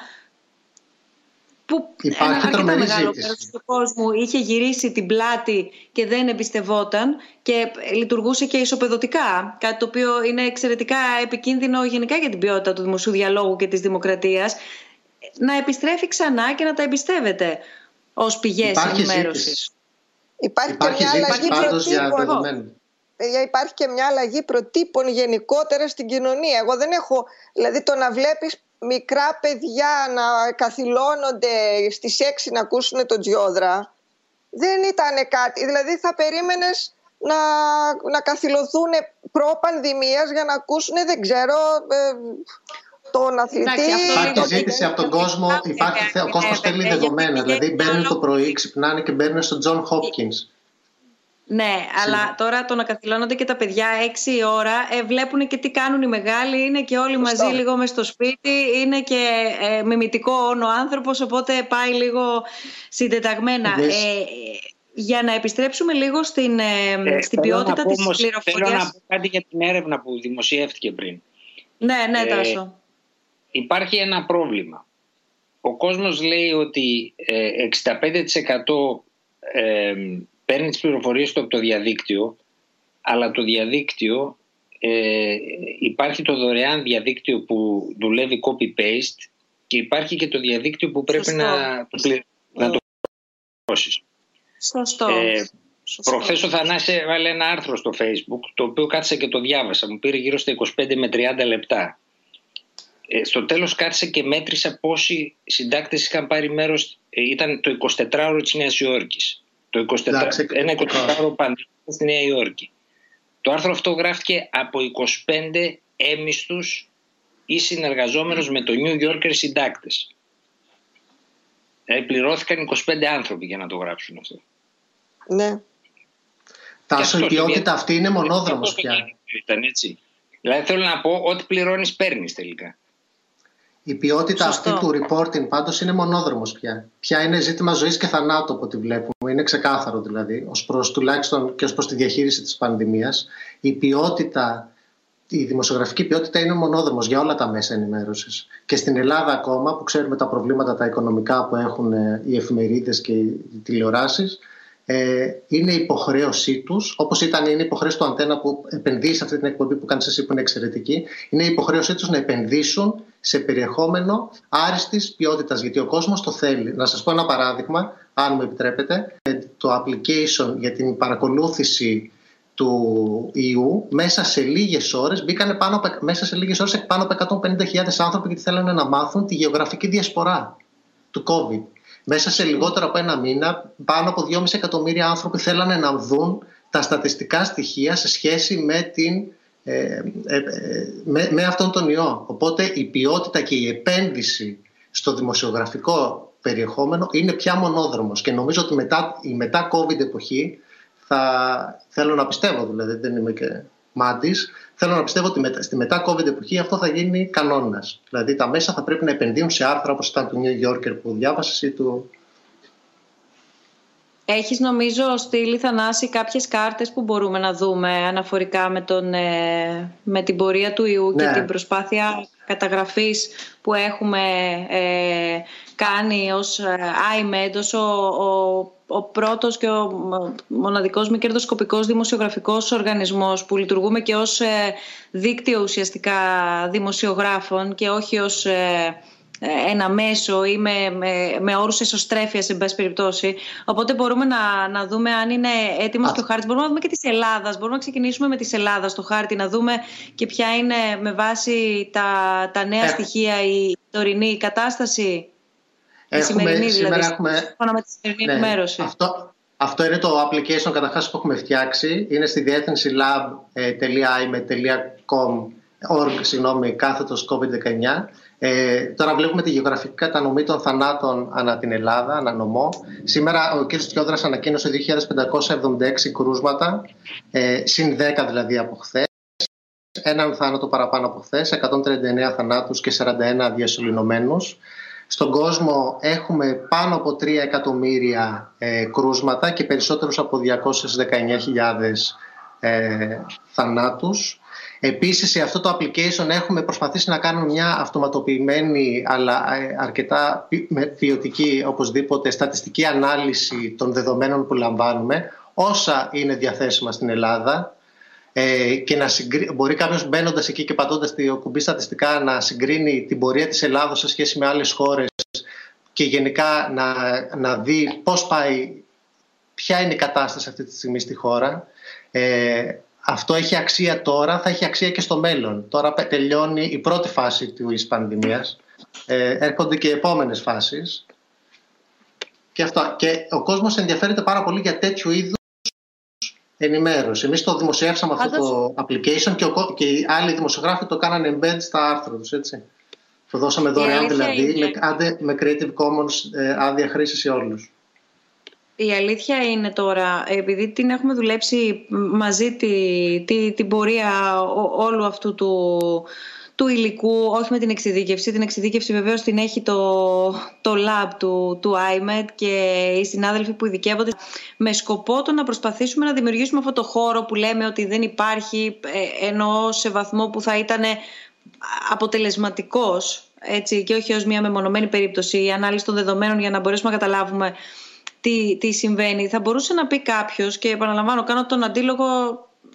που ένα αρκετά μεγάλο μέρος του κόσμου είχε γυρίσει την πλάτη και δεν εμπιστευόταν και λειτουργούσε και ισοπεδωτικά, κάτι το οποίο είναι εξαιρετικά επικίνδυνο γενικά για την ποιότητα του δημοσίου διαλόγου και της δημοκρατίας, να επιστρέφει ξανά και να τα εμπιστεύεται ως πηγές ενημέρωσης. Υπάρχει και μια αλλαγή προτύπων γενικότερα στην κοινωνία. Εγώ δεν έχω, δηλαδή το να βλέπεις μικρά παιδιά να καθυλώνονται στις 6 να ακούσουν τον Τσιόδρα, δεν ήταν κάτι, δηλαδή θα περίμενες να καθυλωθούν προ-πανδημίας για να ακούσουν, δεν ξέρω... Υπάρχει ζήτηση από τον κόσμο, ο κόσμος θέλει δεδομένα. Δηλαδή μπαίνουν το πρωί, ξυπνάνε και μπαίνουν στον Τζον Χόπκινς. Ναι, αλλά τώρα το να καθυλώνονται και τα παιδιά 6 ώρα, βλέπουν και τι κάνουν οι μεγάλοι, είναι και όλοι μαζί λίγο μες στο σπίτι, είναι και μιμητικό ο άνθρωπος, οπότε πάει λίγο συντεταγμένα. Για να επιστρέψουμε λίγο στην ποιότητα της πληροφορίας. Θέλω να πω κάτι για την έρευνα που δημοσιεύτηκε πριν. Ναι, Τάσο. Υπάρχει ένα πρόβλημα. Ο κόσμος λέει ότι 65% παίρνει τις πληροφορίες του από το διαδίκτυο, αλλά το διαδίκτυο, υπάρχει το δωρεάν διαδίκτυο που δουλεύει copy-paste και υπάρχει και το διαδίκτυο που πρέπει να το πληρώσεις. Σωστό. Προχθές ο Θανάσης έβαλε ένα άρθρο στο Facebook, το οποίο κάθισα και το διάβασα. Μου πήρε γύρω στα 25 με 30 λεπτά. Στο τέλος κάθισα και μέτρησα πόσοι συντάκτες είχαν πάρει μέρος. Ήταν το 24ωρο της Νέας Υόρκης. Ένα 24ωρο πανδημία στη Νέα Υόρκη. Το άρθρο αυτό γράφτηκε από 25 έμισθους ή συνεργαζόμενους με το New Yorker συντάκτες. Πληρώθηκαν 25 άνθρωποι για να το γράψουν αυτό. Ναι. Τάσο, η ποιότητα αυτή είναι μονόδρομος πια. Δηλαδή θέλω να πω, ό,τι πληρώνεις παίρνεις τελικά. Η ποιότητα αυτή του reporting πάντως είναι μονόδρομος πια. Πια είναι ζήτημα ζωής και θανάτου από ό,τι βλέπουμε. Είναι ξεκάθαρο δηλαδή, ως προς, τουλάχιστον και ως προς τη διαχείριση της πανδημίας. Η ποιότητα, η δημοσιογραφική ποιότητα είναι μονόδρομος για όλα τα μέσα ενημέρωσης. Και στην Ελλάδα ακόμα που ξέρουμε τα προβλήματα τα οικονομικά που έχουν οι εφημερίδες και οι τηλεοράσεις, είναι υποχρέωσή τους, όπως είναι υποχρέωση του Αντένα που επενδύει σε αυτή την εκπομπή που κάνεις εσύ που είναι εξαιρετική, είναι υποχρέωσή τους να επενδύσουν σε περιεχόμενο άριστης ποιότητας, γιατί ο κόσμος το θέλει. Να σας πω ένα παράδειγμα, αν μου επιτρέπετε, το application για την παρακολούθηση του ιού, μέσα σε λίγες ώρες μπήκανε πάνω από 150.000 άνθρωποι, γιατί θέλανε να μάθουν τη γεωγραφική διασπορά του COVID. Μέσα σε λιγότερο από ένα μήνα, πάνω από 2,5 εκατομμύρια άνθρωποι θέλανε να δουν τα στατιστικά στοιχεία σε σχέση με αυτόν τον ιό. Οπότε η ποιότητα και η επένδυση στο δημοσιογραφικό περιεχόμενο είναι πια μονόδρομος. Και νομίζω ότι η μετά COVID εποχή, θέλω να πιστεύω δηλαδή, δεν είμαι και μάντης, θέλω να πιστεύω ότι στη μετά COVID εποχή αυτό θα γίνει κανόνας. Δηλαδή τα μέσα θα πρέπει να επενδύουν σε άρθρα όπως ήταν του New Yorker που διάβασες ή του... Έχεις νομίζω στείλει, Θανάση, κάποιες κάρτες που μπορούμε να δούμε αναφορικά με την πορεία του ιού, ναι, και την προσπάθεια καταγραφής που έχουμε κάνει ως iMEdD, ως ο πρώτος και ο μοναδικός μη κερδοσκοπικός δημοσιογραφικός οργανισμός που λειτουργούμε και ως δίκτυο ουσιαστικά δημοσιογράφων και όχι ως... ένα μέσο ή με όρους εσωστρέφειας, εν πάση περιπτώσει. Οπότε μπορούμε να δούμε αν είναι έτοιμος και ο χάρτης. Μπορούμε να δούμε και της Ελλάδας. Μπορούμε να ξεκινήσουμε με της Ελλάδας το χάρτη, να δούμε και ποια είναι με βάση τα νέα στοιχεία η τωρινή κατάσταση. Σύμφωνα με τη σημερινή ενημέρωση. Αυτό είναι το application καταρχάς που έχουμε φτιάξει. Είναι στη διεύθυνση lab.imed.com/, COVID-19. Τώρα βλέπουμε τη γεωγραφική κατανομή των θανάτων ανά την Ελλάδα, ανά νομό. Σήμερα ο κ. Τσιόδρας ανακοίνωσε 2.576 κρούσματα, συν 10 δηλαδή από χθες. Έναν θάνατο παραπάνω από χθες, 139 θανάτους και 41 διασωληνωμένους. Στον κόσμο έχουμε πάνω από 3 εκατομμύρια κρούσματα και περισσότερους από 219.000 θανάτους. Επίσης, σε αυτό το application έχουμε προσπαθήσει να κάνουμε μια αυτοματοποιημένη αλλά αρκετά ποιοτική, οπωσδήποτε, στατιστική ανάλυση των δεδομένων που λαμβάνουμε, όσα είναι διαθέσιμα στην Ελλάδα, και να μπορεί κάποιος μπαίνοντας εκεί και πατώντας το κουμπί στατιστικά να συγκρίνει την πορεία της Ελλάδος σε σχέση με άλλες χώρες και γενικά να δει πώς πάει, ποια είναι η κατάσταση αυτή τη στιγμή στη χώρα. Αυτό έχει αξία τώρα, θα έχει αξία και στο μέλλον. Τώρα τελειώνει η πρώτη φάση της πανδημίας. Έρχονται και οι επόμενες φάσεις. Και ο κόσμος ενδιαφέρεται πάρα πολύ για τέτοιου είδους ενημέρωση. Εμείς το δημοσιεύσαμε αυτό το application και οι άλλοι δημοσιογράφοι το κάνανε embed στα άρθρα τους, έτσι. Το δώσαμε δωρεάν δηλαδή, με Creative Commons άδεια χρήσης σε όλους. Η αλήθεια είναι τώρα, επειδή την έχουμε δουλέψει μαζί την πορεία όλου αυτού του υλικού, όχι με την εξειδίκευση. Την εξειδίκευση βεβαίως την έχει το lab του iMEdD και οι συνάδελφοι που ειδικεύονται, με σκοπό το να προσπαθήσουμε να δημιουργήσουμε αυτό το χώρο που λέμε ότι δεν υπάρχει, ενώ σε βαθμό που θα ήταν αποτελεσματικός, έτσι, και όχι ως μια μεμονωμένη περίπτωση, η ανάλυση των δεδομένων για να μπορέσουμε να καταλάβουμε τι συμβαίνει. Θα μπορούσε να πει κάποιος, και επαναλαμβάνω, κάνω τον αντίλογο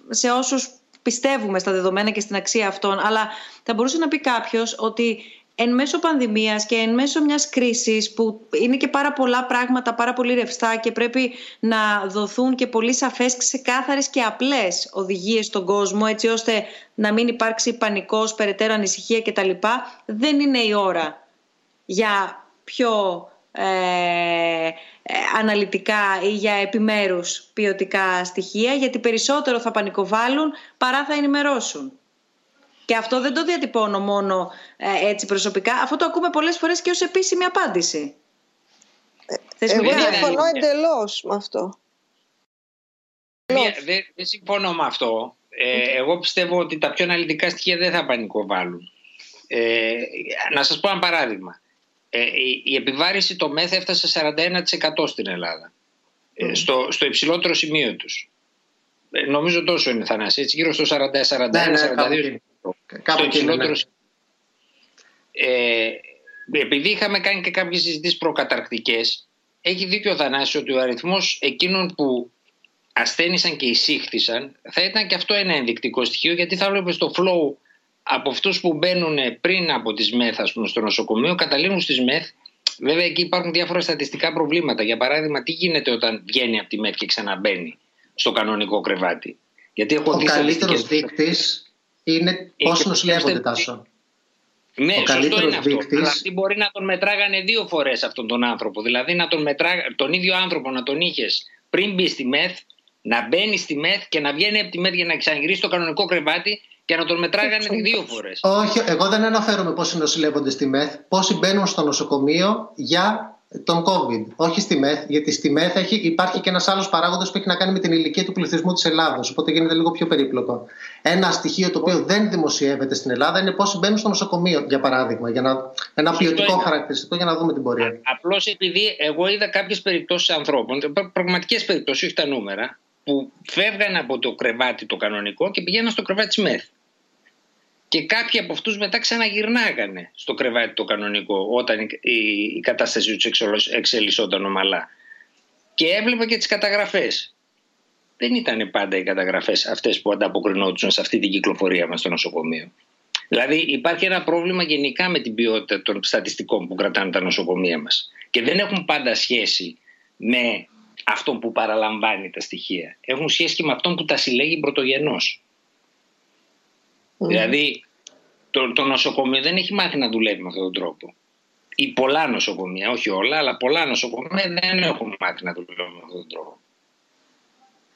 σε όσους πιστεύουμε στα δεδομένα και στην αξία αυτών, αλλά θα μπορούσε να πει κάποιος ότι εν μέσω πανδημίας και εν μέσω μιας κρίσης που είναι και πάρα πολλά πράγματα, πάρα πολύ ρευστά και πρέπει να δοθούν και πολύ σαφές, ξεκάθαρες και απλές οδηγίες στον κόσμο, έτσι ώστε να μην υπάρξει πανικός, περαιτέρω ανησυχία κτλ. Δεν είναι η ώρα για πιο... αναλυτικά ή για επιμέρους ποιοτικά στοιχεία, γιατί περισσότερο θα πανικοβάλλουν παρά θα ενημερώσουν. Και αυτό δεν το διατυπώνω μόνο έτσι προσωπικά, αυτό το ακούμε πολλές φορές και ως επίσημη απάντηση. Εγώ διαφωνώ εντελώς με αυτό. Δεν συμφωνώ με αυτό. Εγώ πιστεύω ότι τα πιο αναλυτικά στοιχεία δεν θα πανικοβάλλουν. Να σας πω ένα παράδειγμα. Η επιβάρηση το μέθε έφτασε σε 41% στην Ελλάδα. Στο υψηλότερο σημείο τους. Νομίζω τόσο είναι, Θανάση, έτσι, γύρω στο 40-41-42%. Κάπου υψηλότερο σημείο. Επειδή είχαμε κάνει και κάποιες συζητήσεις προκαταρκτικές, έχει δίκιο ο Θανάσης ότι ο αριθμός εκείνων που ασθένησαν και εισήχθησαν θα ήταν και αυτό ένα ενδεικτικό στοιχείο, γιατί θα βλέπουμε στο flow από αυτούς που μπαίνουν πριν από τις ΜΕΘ, ας πούμε, στο νοσοκομείο, καταλήγουν στις ΜΕΘ. Βέβαια, εκεί υπάρχουν διάφορα στατιστικά προβλήματα. Για παράδειγμα, τι γίνεται όταν βγαίνει από τη ΜΕΘ και ξαναμπαίνει στο κανονικό κρεβάτι. Γιατί έχω δει καλύτερος δείκτης είναι πώς νοσηλεύονται, Τάσο. Ναι, ο σωστό είναι αυτό. Δηλαδή μπορεί να τον μετράγανε δύο φορές αυτόν τον άνθρωπο. Δηλαδή να τον ίδιο άνθρωπο να τον είχες πριν μπει στη ΜΕΘ, να μπαίνει στη ΜΕΘ και να βγαίνει από τη ΜΕΘ για να ξαναγυρίσει στο κανονικό κρεβάτι και να τον μετράγανε δύο φορές. Όχι, εγώ δεν αναφέρομαι πόσοι νοσηλεύονται στη ΜΕΘ, πόσοι μπαίνουν στο νοσοκομείο για τον COVID. Όχι στη ΜΕΘ, γιατί στη ΜΕΘ υπάρχει και ένας άλλος παράγοντας που έχει να κάνει με την ηλικία του πληθυσμού της Ελλάδας. Οπότε γίνεται λίγο πιο περίπλοκο. Ένα στοιχείο το οποίο δεν δημοσιεύεται στην Ελλάδα είναι πόσοι μπαίνουν στο νοσοκομείο, για παράδειγμα. Για ένα ποιοτικό χαρακτηριστικό για να δούμε την πορεία. Απλώς επειδή εγώ είδα κάποιες περιπτώσεις ανθρώπων, πραγματικές περιπτώσεις, όχι τα νούμερα, που φεύγαν από το κρεβάτι το κανονικό και πηγαίναν στο κρεβάτι της ΜΕΘ. Και κάποιοι από αυτούς μετά ξαναγυρνάγανε στο κρεβάτι το κανονικό όταν η κατάσταση τους εξελισσόταν ομαλά. Και έβλεπα και τις καταγραφές. Δεν ήταν πάντα οι καταγραφές αυτές που ανταποκρινόντουσαν σε αυτή την κυκλοφορία μας στο νοσοκομείο. Δηλαδή υπάρχει ένα πρόβλημα γενικά με την ποιότητα των στατιστικών που κρατάνε τα νοσοκομεία μας. Και δεν έχουν πάντα σχέση με αυτό που παραλαμβάνει τα στοιχεία. Έχουν σχέση και με αυτόν που τα συλλέγει πρωτογενώς. Δηλαδή το νοσοκομείο δεν έχει μάθει να δουλεύει με αυτόν τον τρόπο. Ή πολλά νοσοκομεία, όχι όλα, αλλά πολλά νοσοκομεία δεν έχουν μάθει να δουλεύουν με αυτόν τον τρόπο.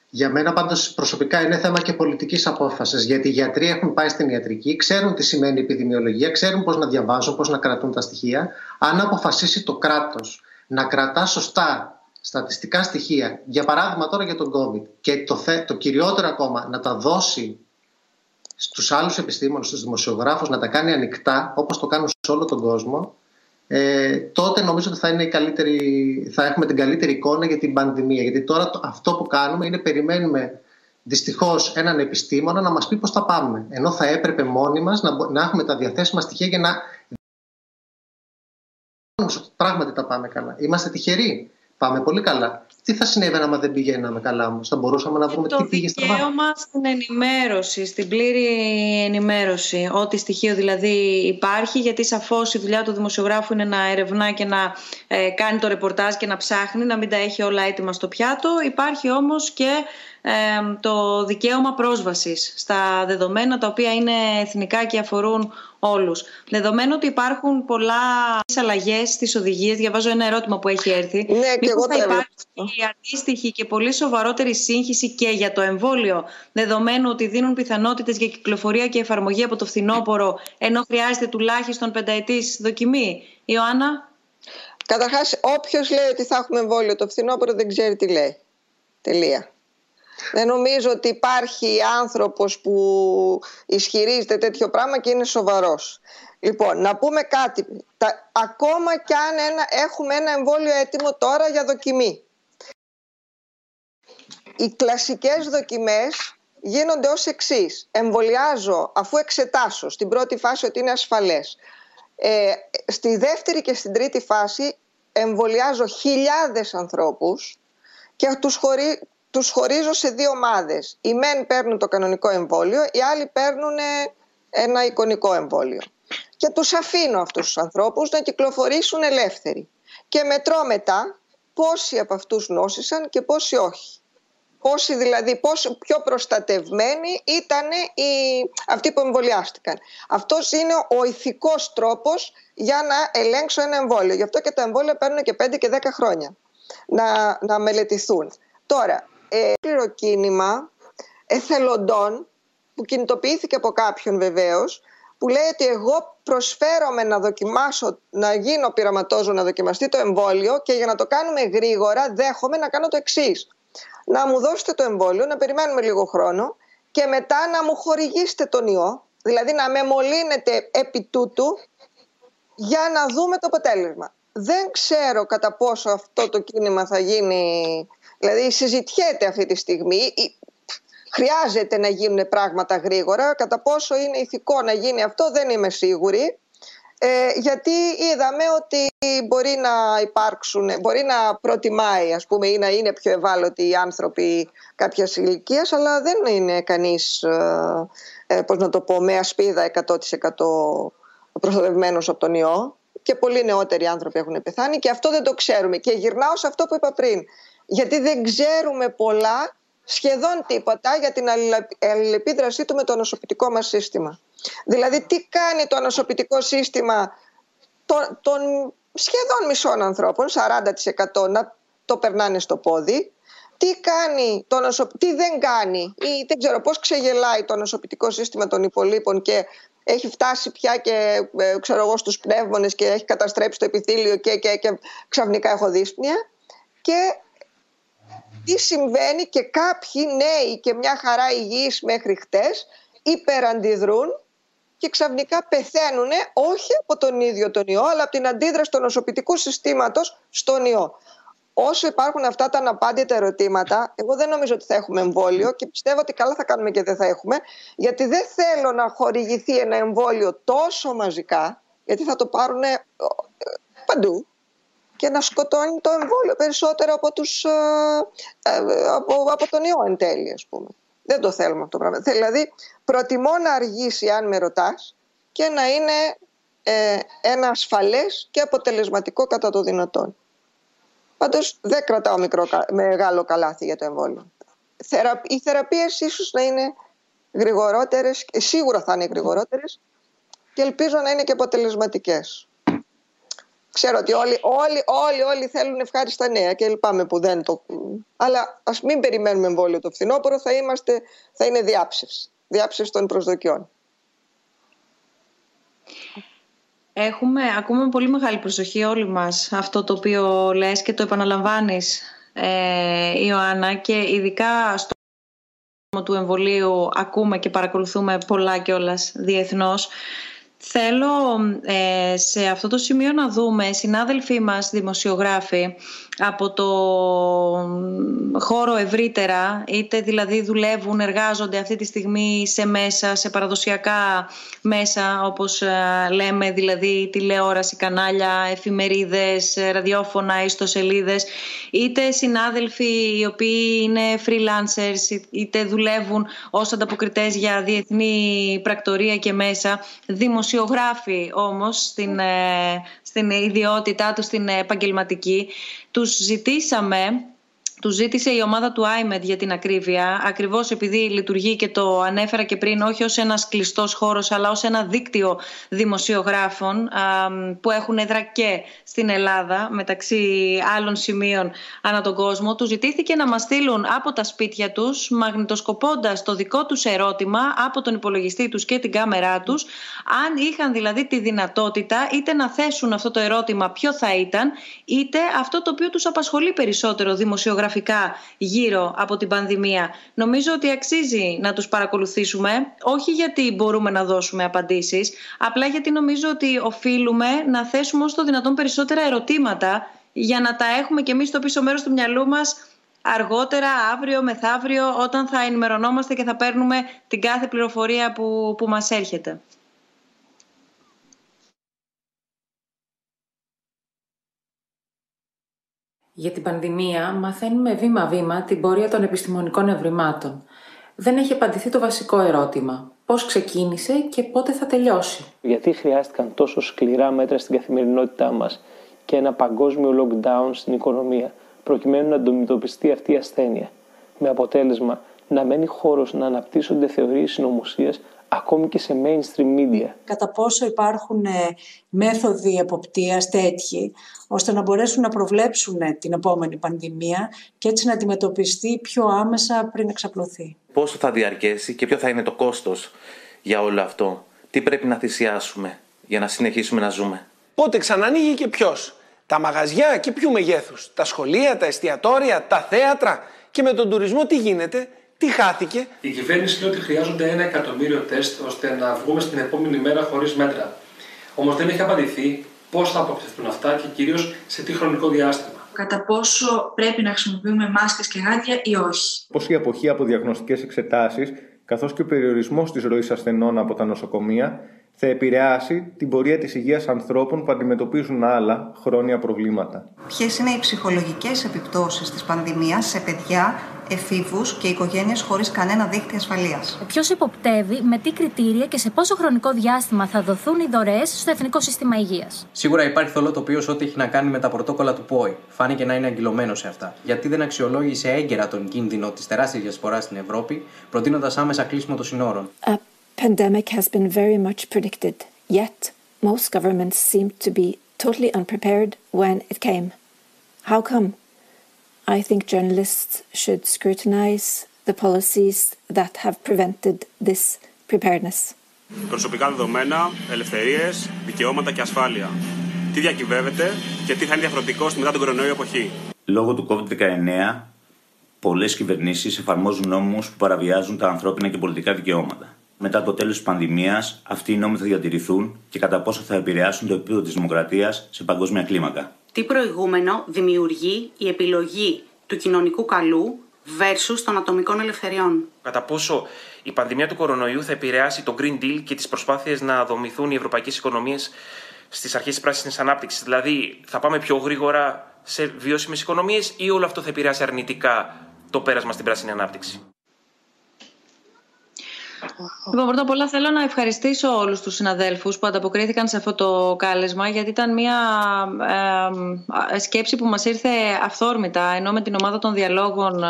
Για μένα πάντως προσωπικά είναι θέμα και πολιτικής απόφασης. Γιατί οι γιατροί έχουν πάει στην ιατρική, ξέρουν τι σημαίνει επιδημιολογία, ξέρουν πώς να διαβάζουν, πώς να κρατούν τα στοιχεία. Αν αποφασίσει το κράτος να κρατά σωστά στατιστικά στοιχεία, για παράδειγμα τώρα για τον COVID, και το κυριότερο ακόμα να τα δώσει στους άλλους επιστήμονες, στους δημοσιογράφους, να τα κάνει ανοιχτά, όπως το κάνουν σε όλο τον κόσμο, τότε νομίζω ότι θα έχουμε την καλύτερη εικόνα για την πανδημία. Γιατί τώρα αυτό που κάνουμε είναι περιμένουμε δυστυχώς έναν επιστήμονα να μας πει πώς θα πάμε. Ενώ θα έπρεπε μόνοι μας να έχουμε τα διαθέσιμα στοιχεία για να πράγματι τα πάμε καλά. Είμαστε τυχεροί. Πάμε πολύ καλά. Τι θα συνέβαινε άμα δεν πηγαίναμε καλά όμως? Θα μπορούσαμε να βρούμε τι πήγε στραβά. Το δικαίωμα στην ενημέρωση, στην πλήρη ενημέρωση. Ό,τι στοιχείο δηλαδή υπάρχει, γιατί σαφώς η δουλειά του δημοσιογράφου είναι να ερευνά και να κάνει το ρεπορτάζ και να ψάχνει, να μην τα έχει όλα έτοιμα στο πιάτο. Υπάρχει όμως και το δικαίωμα πρόσβασης στα δεδομένα τα οποία είναι εθνικά και αφορούν όλους. Δεδομένου ότι υπάρχουν πολλά αλλαγές στις οδηγίες, διαβάζω ένα ερώτημα που έχει έρθει. Ναι, και εγώ θα υπάρχει η αντίστοιχη και πολύ σοβαρότερη σύγχυση και για το εμβόλιο, δεδομένου ότι δίνουν πιθανότητες για κυκλοφορία και εφαρμογή από το φθινόπωρο, ενώ χρειάζεται τουλάχιστον πενταετής δοκιμή. Ιωάννα. Καταρχάς, όποιος λέει ότι θα έχουμε εμβόλιο το φθινόπωρο δεν ξέρει τι λέει. Τελεία. Δεν νομίζω ότι υπάρχει άνθρωπος που ισχυρίζεται τέτοιο πράγμα και είναι σοβαρός. Λοιπόν, να πούμε κάτι. Ακόμα κι αν έχουμε ένα εμβόλιο έτοιμο τώρα για δοκιμή. Οι κλασικές δοκιμές γίνονται ως εξής. Εμβολιάζω αφού εξετάσω στην πρώτη φάση ότι είναι ασφαλές. Στη δεύτερη και στην τρίτη φάση εμβολιάζω χιλιάδες ανθρώπους και τους χωρίζω σε δύο ομάδες. Οι μεν παίρνουν το κανονικό εμβόλιο, οι άλλοι παίρνουν ένα εικονικό εμβόλιο. Και τους αφήνω αυτούς τους ανθρώπους να κυκλοφορήσουν ελεύθεροι. Και μετρώ μετά πόσοι από αυτούς νόσησαν και πόσοι όχι. Πόσοι δηλαδή, πιο προστατευμένοι ήταν αυτοί που εμβολιάστηκαν. Αυτός είναι ο ηθικός τρόπος για να ελέγξω ένα εμβόλιο. Γι' αυτό και τα εμβόλια παίρνουν και 5 και 10 χρόνια να μελετηθούν. Τώρα, κίνημα εθελοντών που κινητοποιήθηκε από κάποιον βεβαίως, που λέει ότι εγώ προσφέρομαι να δοκιμάσω, να γίνω πειραματόζωο, να δοκιμαστεί το εμβόλιο και για να το κάνουμε γρήγορα δέχομαι να κάνω το εξής. Να μου δώσετε το εμβόλιο, να περιμένουμε λίγο χρόνο και μετά να μου χορηγήσετε τον ιό δηλαδή να μεμολύνεται επί τούτου για να δούμε το αποτέλεσμα. Δεν ξέρω κατά πόσο αυτό το κίνημα θα γίνει, δηλαδή συζητιέται αυτή τη στιγμή, χρειάζεται να γίνουν πράγματα γρήγορα, κατά πόσο είναι ηθικό να γίνει αυτό δεν είμαι σίγουρη, γιατί είδαμε ότι μπορεί να υπάρξουν, μπορεί να προτιμάει ας πούμε ή να είναι πιο ευάλωτοι οι άνθρωποι κάποιας ηλικίας, αλλά δεν είναι κανείς, πώς να το πω, με ασπίδα 100% προστατευμένος από τον ιό. Και πολλοί νεότεροι άνθρωποι έχουν πεθάνει και αυτό δεν το ξέρουμε. Και γυρνάω σε αυτό που είπα πριν. Γιατί δεν ξέρουμε πολλά, σχεδόν τίποτα, για την αλληλεπίδρασή του με το ανοσοποιητικό μας σύστημα. Δηλαδή, τι κάνει το ανοσοποιητικό σύστημα των σχεδόν μισών ανθρώπων, 40% να το περνάνε στο πόδι. Τι κάνει το τι δεν κάνει ή δεν ξέρω πώς ξεγελάει το ανοσοποιητικό σύστημα των υπολείπων και έχει φτάσει πια και ξέρω εγώ στους πνεύμονες και έχει καταστρέψει το επιθύλιο και ξαφνικά έχω δύσπνοια. Και τι συμβαίνει και κάποιοι νέοι και μια χαρά υγιείς μέχρι χτες υπεραντιδρούν και ξαφνικά πεθαίνουν όχι από τον ίδιο τον ιό αλλά από την αντίδραση του νοσοποιητικού συστήματος στον ιό. Όσο υπάρχουν αυτά τα αναπάντητα ερωτήματα, εγώ δεν νομίζω ότι θα έχουμε εμβόλιο και πιστεύω ότι καλά θα κάνουμε και δεν θα έχουμε, γιατί δεν θέλω να χορηγηθεί ένα εμβόλιο τόσο μαζικά, γιατί θα το πάρουν παντού και να σκοτώνει το εμβόλιο περισσότερο από τον ιό εν τέλει, ας πούμε. Δεν το θέλουμε αυτό το πράγμα. Δηλαδή, προτιμώ να αργήσει, αν με ρωτάς, και να είναι ένα ασφαλές και αποτελεσματικό κατά το δυνατόν. Πάντως δεν κρατάω μεγάλο καλάθι για το εμβόλιο. Οι θεραπείες ίσως να είναι γρηγορότερες, σίγουρα θα είναι γρηγορότερες και ελπίζω να είναι και αποτελεσματικές. Ξέρω ότι όλοι θέλουν ευχάριστα νέα και λυπάμαι που δεν το... Αλλά ας μην περιμένουμε εμβόλιο το φθινόπωρο, θα είναι διάψευση των προσδοκιών. Ακούμε πολύ μεγάλη προσοχή όλοι μας αυτό το οποίο λες και το επαναλαμβάνεις, Ιωάννα, και ειδικά στο θέμα του εμβολίου ακούμε και παρακολουθούμε πολλά κιόλας διεθνώς. Θέλω σε αυτό το σημείο να δούμε συνάδελφοί μας δημοσιογράφοι από το χώρο ευρύτερα, είτε δηλαδή δουλεύουν, εργάζονται αυτή τη στιγμή σε μέσα, σε παραδοσιακά μέσα όπως λέμε, δηλαδή τηλεόραση, κανάλια, εφημερίδες, ραδιόφωνα, ιστοσελίδες, είτε συνάδελφοι οι οποίοι είναι freelancers, είτε δουλεύουν ως ανταποκριτές για διεθνή πρακτορία και μέσα, δημοσιογράφοι όμως στην ιδιότητά τους, στην επαγγελματική. Τους ζήτησε η ομάδα του iMEdD για την ακρίβεια, ακριβώς επειδή λειτουργεί και το ανέφερα και πριν, όχι ως ένας κλειστός χώρος, αλλά ως ένα δίκτυο δημοσιογράφων που έχουν έδρα και στην Ελλάδα, μεταξύ άλλων σημείων ανά τον κόσμο. Τους ζητήθηκε να μας στείλουν από τα σπίτια τους, μαγνητοσκοπώντας το δικό τους ερώτημα από τον υπολογιστή τους και την κάμερά τους, αν είχαν δηλαδή τη δυνατότητα είτε να θέσουν αυτό το ερώτημα ποιο θα ήταν, είτε αυτό το οποίο τους απασχολεί περισσότερο δημοσιογραφικά γύρω από την πανδημία. Νομίζω ότι αξίζει να τους παρακολουθήσουμε, όχι γιατί μπορούμε να δώσουμε απαντήσεις, απλά γιατί νομίζω ότι οφείλουμε να θέσουμε όσο το δυνατόν περισσότερα ερωτήματα για να τα έχουμε και εμείς στο πίσω μέρος του μυαλού μας αργότερα, αύριο, μεθαύριο, όταν θα ενημερωνόμαστε και θα παίρνουμε την κάθε πληροφορία που μας έρχεται. Για την πανδημία μαθαίνουμε βήμα-βήμα την πορεία των επιστημονικών ευρημάτων. Δεν έχει απαντηθεί το βασικό ερώτημα. Πώς ξεκίνησε και πότε θα τελειώσει. Γιατί χρειάστηκαν τόσο σκληρά μέτρα στην καθημερινότητά μας και ένα παγκόσμιο lockdown στην οικονομία, προκειμένου να αντιμετωπιστεί αυτή η ασθένεια. Με αποτέλεσμα να μένει χώρος να αναπτύσσονται θεωρίες συνωμοσίας ακόμη και σε mainstream media. Κατά πόσο υπάρχουν μέθοδοι εποπτείας τέτοιοι, ώστε να μπορέσουν να προβλέψουν την επόμενη πανδημία και έτσι να αντιμετωπιστεί πιο άμεσα πριν εξαπλωθεί. Πόσο θα διαρκέσει και ποιο θα είναι το κόστος για όλο αυτό. Τι πρέπει να θυσιάσουμε για να συνεχίσουμε να ζούμε. Πότε ξανανοίγει και ποιος. Τα μαγαζιά και ποιου μεγέθους. Τα σχολεία, τα εστιατόρια, τα θέατρα. Και με τον τουρισμό τι γίνεται. Τι χάθηκε? Η κυβέρνηση λέει ότι χρειάζονται 1.000.000 τεστ ώστε να βγούμε στην επόμενη μέρα χωρίς μέτρα. Όμως δεν έχει απαντηθεί πώς θα αποκτηθούν αυτά και κυρίως σε τι χρονικό διάστημα. Κατά πόσο πρέπει να χρησιμοποιούμε μάσκες και γάντια ή όχι. Πώς η αποχή από διαγνωστικές εξετάσεις, καθώς και ο περιορισμός της ροής ασθενών από τα νοσοκομεία, θα επηρεάσει την πορεία της υγείας ανθρώπων που αντιμετωπίζουν άλλα χρόνια προβλήματα. Ποιες είναι οι ψυχολογικές επιπτώσεις της πανδημίας σε παιδιά, εφήβους και οικογένειες χωρίς κανένα δείκτη ασφαλείας. Ποιος υποπτεύει, με τι κριτήρια και σε πόσο χρονικό διάστημα θα δοθούν οι δωρεές στο Εθνικό Σύστημα Υγείας. Σίγουρα υπάρχει θολό τοπίο σε ό,τι έχει να κάνει με τα πρωτόκολλα του ΠΟΥ. Φάνηκε να είναι αγγυλωμένο σε αυτά. Γιατί δεν αξιολόγησε έγκαιρα τον κίνδυνο της τεράστιας διασποράς στην Ευρώπη, προτείνοντας άμεσα κλείσιμο των συνόρων. The pandemic has been very much predicted, yet most governments seemed to be totally unprepared when it came. How come? I think journalists should scrutinize the policies that have prevented this preparedness. Προσωπικά δεδομένα, ελευθερίες, δικαιώματα και ασφάλεια. Τι διακυβεύεται και τι θα είναι διαφορετικό στη μετά τον κορονοϊό εποχή. Λόγω του COVID-19, πολλές κυβερνήσεις εφαρμόζουν νόμους που παραβιάζουν τα ανθρώπινα και πολιτικά δικαιώματα. Μετά το τέλος της πανδημίας, αυτοί οι νόμοι θα διατηρηθούν και κατά πόσο θα επηρεάσουν το επίπεδο της δημοκρατίας σε παγκόσμια κλίμακα. Τι προηγούμενο δημιουργεί η επιλογή του κοινωνικού καλού versus των ατομικών ελευθεριών. Κατά πόσο η πανδημία του κορονοϊού θα επηρεάσει το Green Deal και τις προσπάθειες να δομηθούν οι ευρωπαϊκές οικονομίες στις αρχές της πράσινης ανάπτυξης. Δηλαδή, θα πάμε πιο γρήγορα σε βιώσιμες οικονομίες ή όλο αυτό θα επηρεάσει αρνητικά το πέρασμα στην πράσινη ανάπτυξη. Λοιπόν, πρώτα απ' όλα θέλω να ευχαριστήσω όλους τους συναδέλφους που ανταποκρίθηκαν σε αυτό το κάλεσμα, γιατί ήταν μια σκέψη που μας ήρθε αυθόρμητα, ενώ με την ομάδα των διαλόγων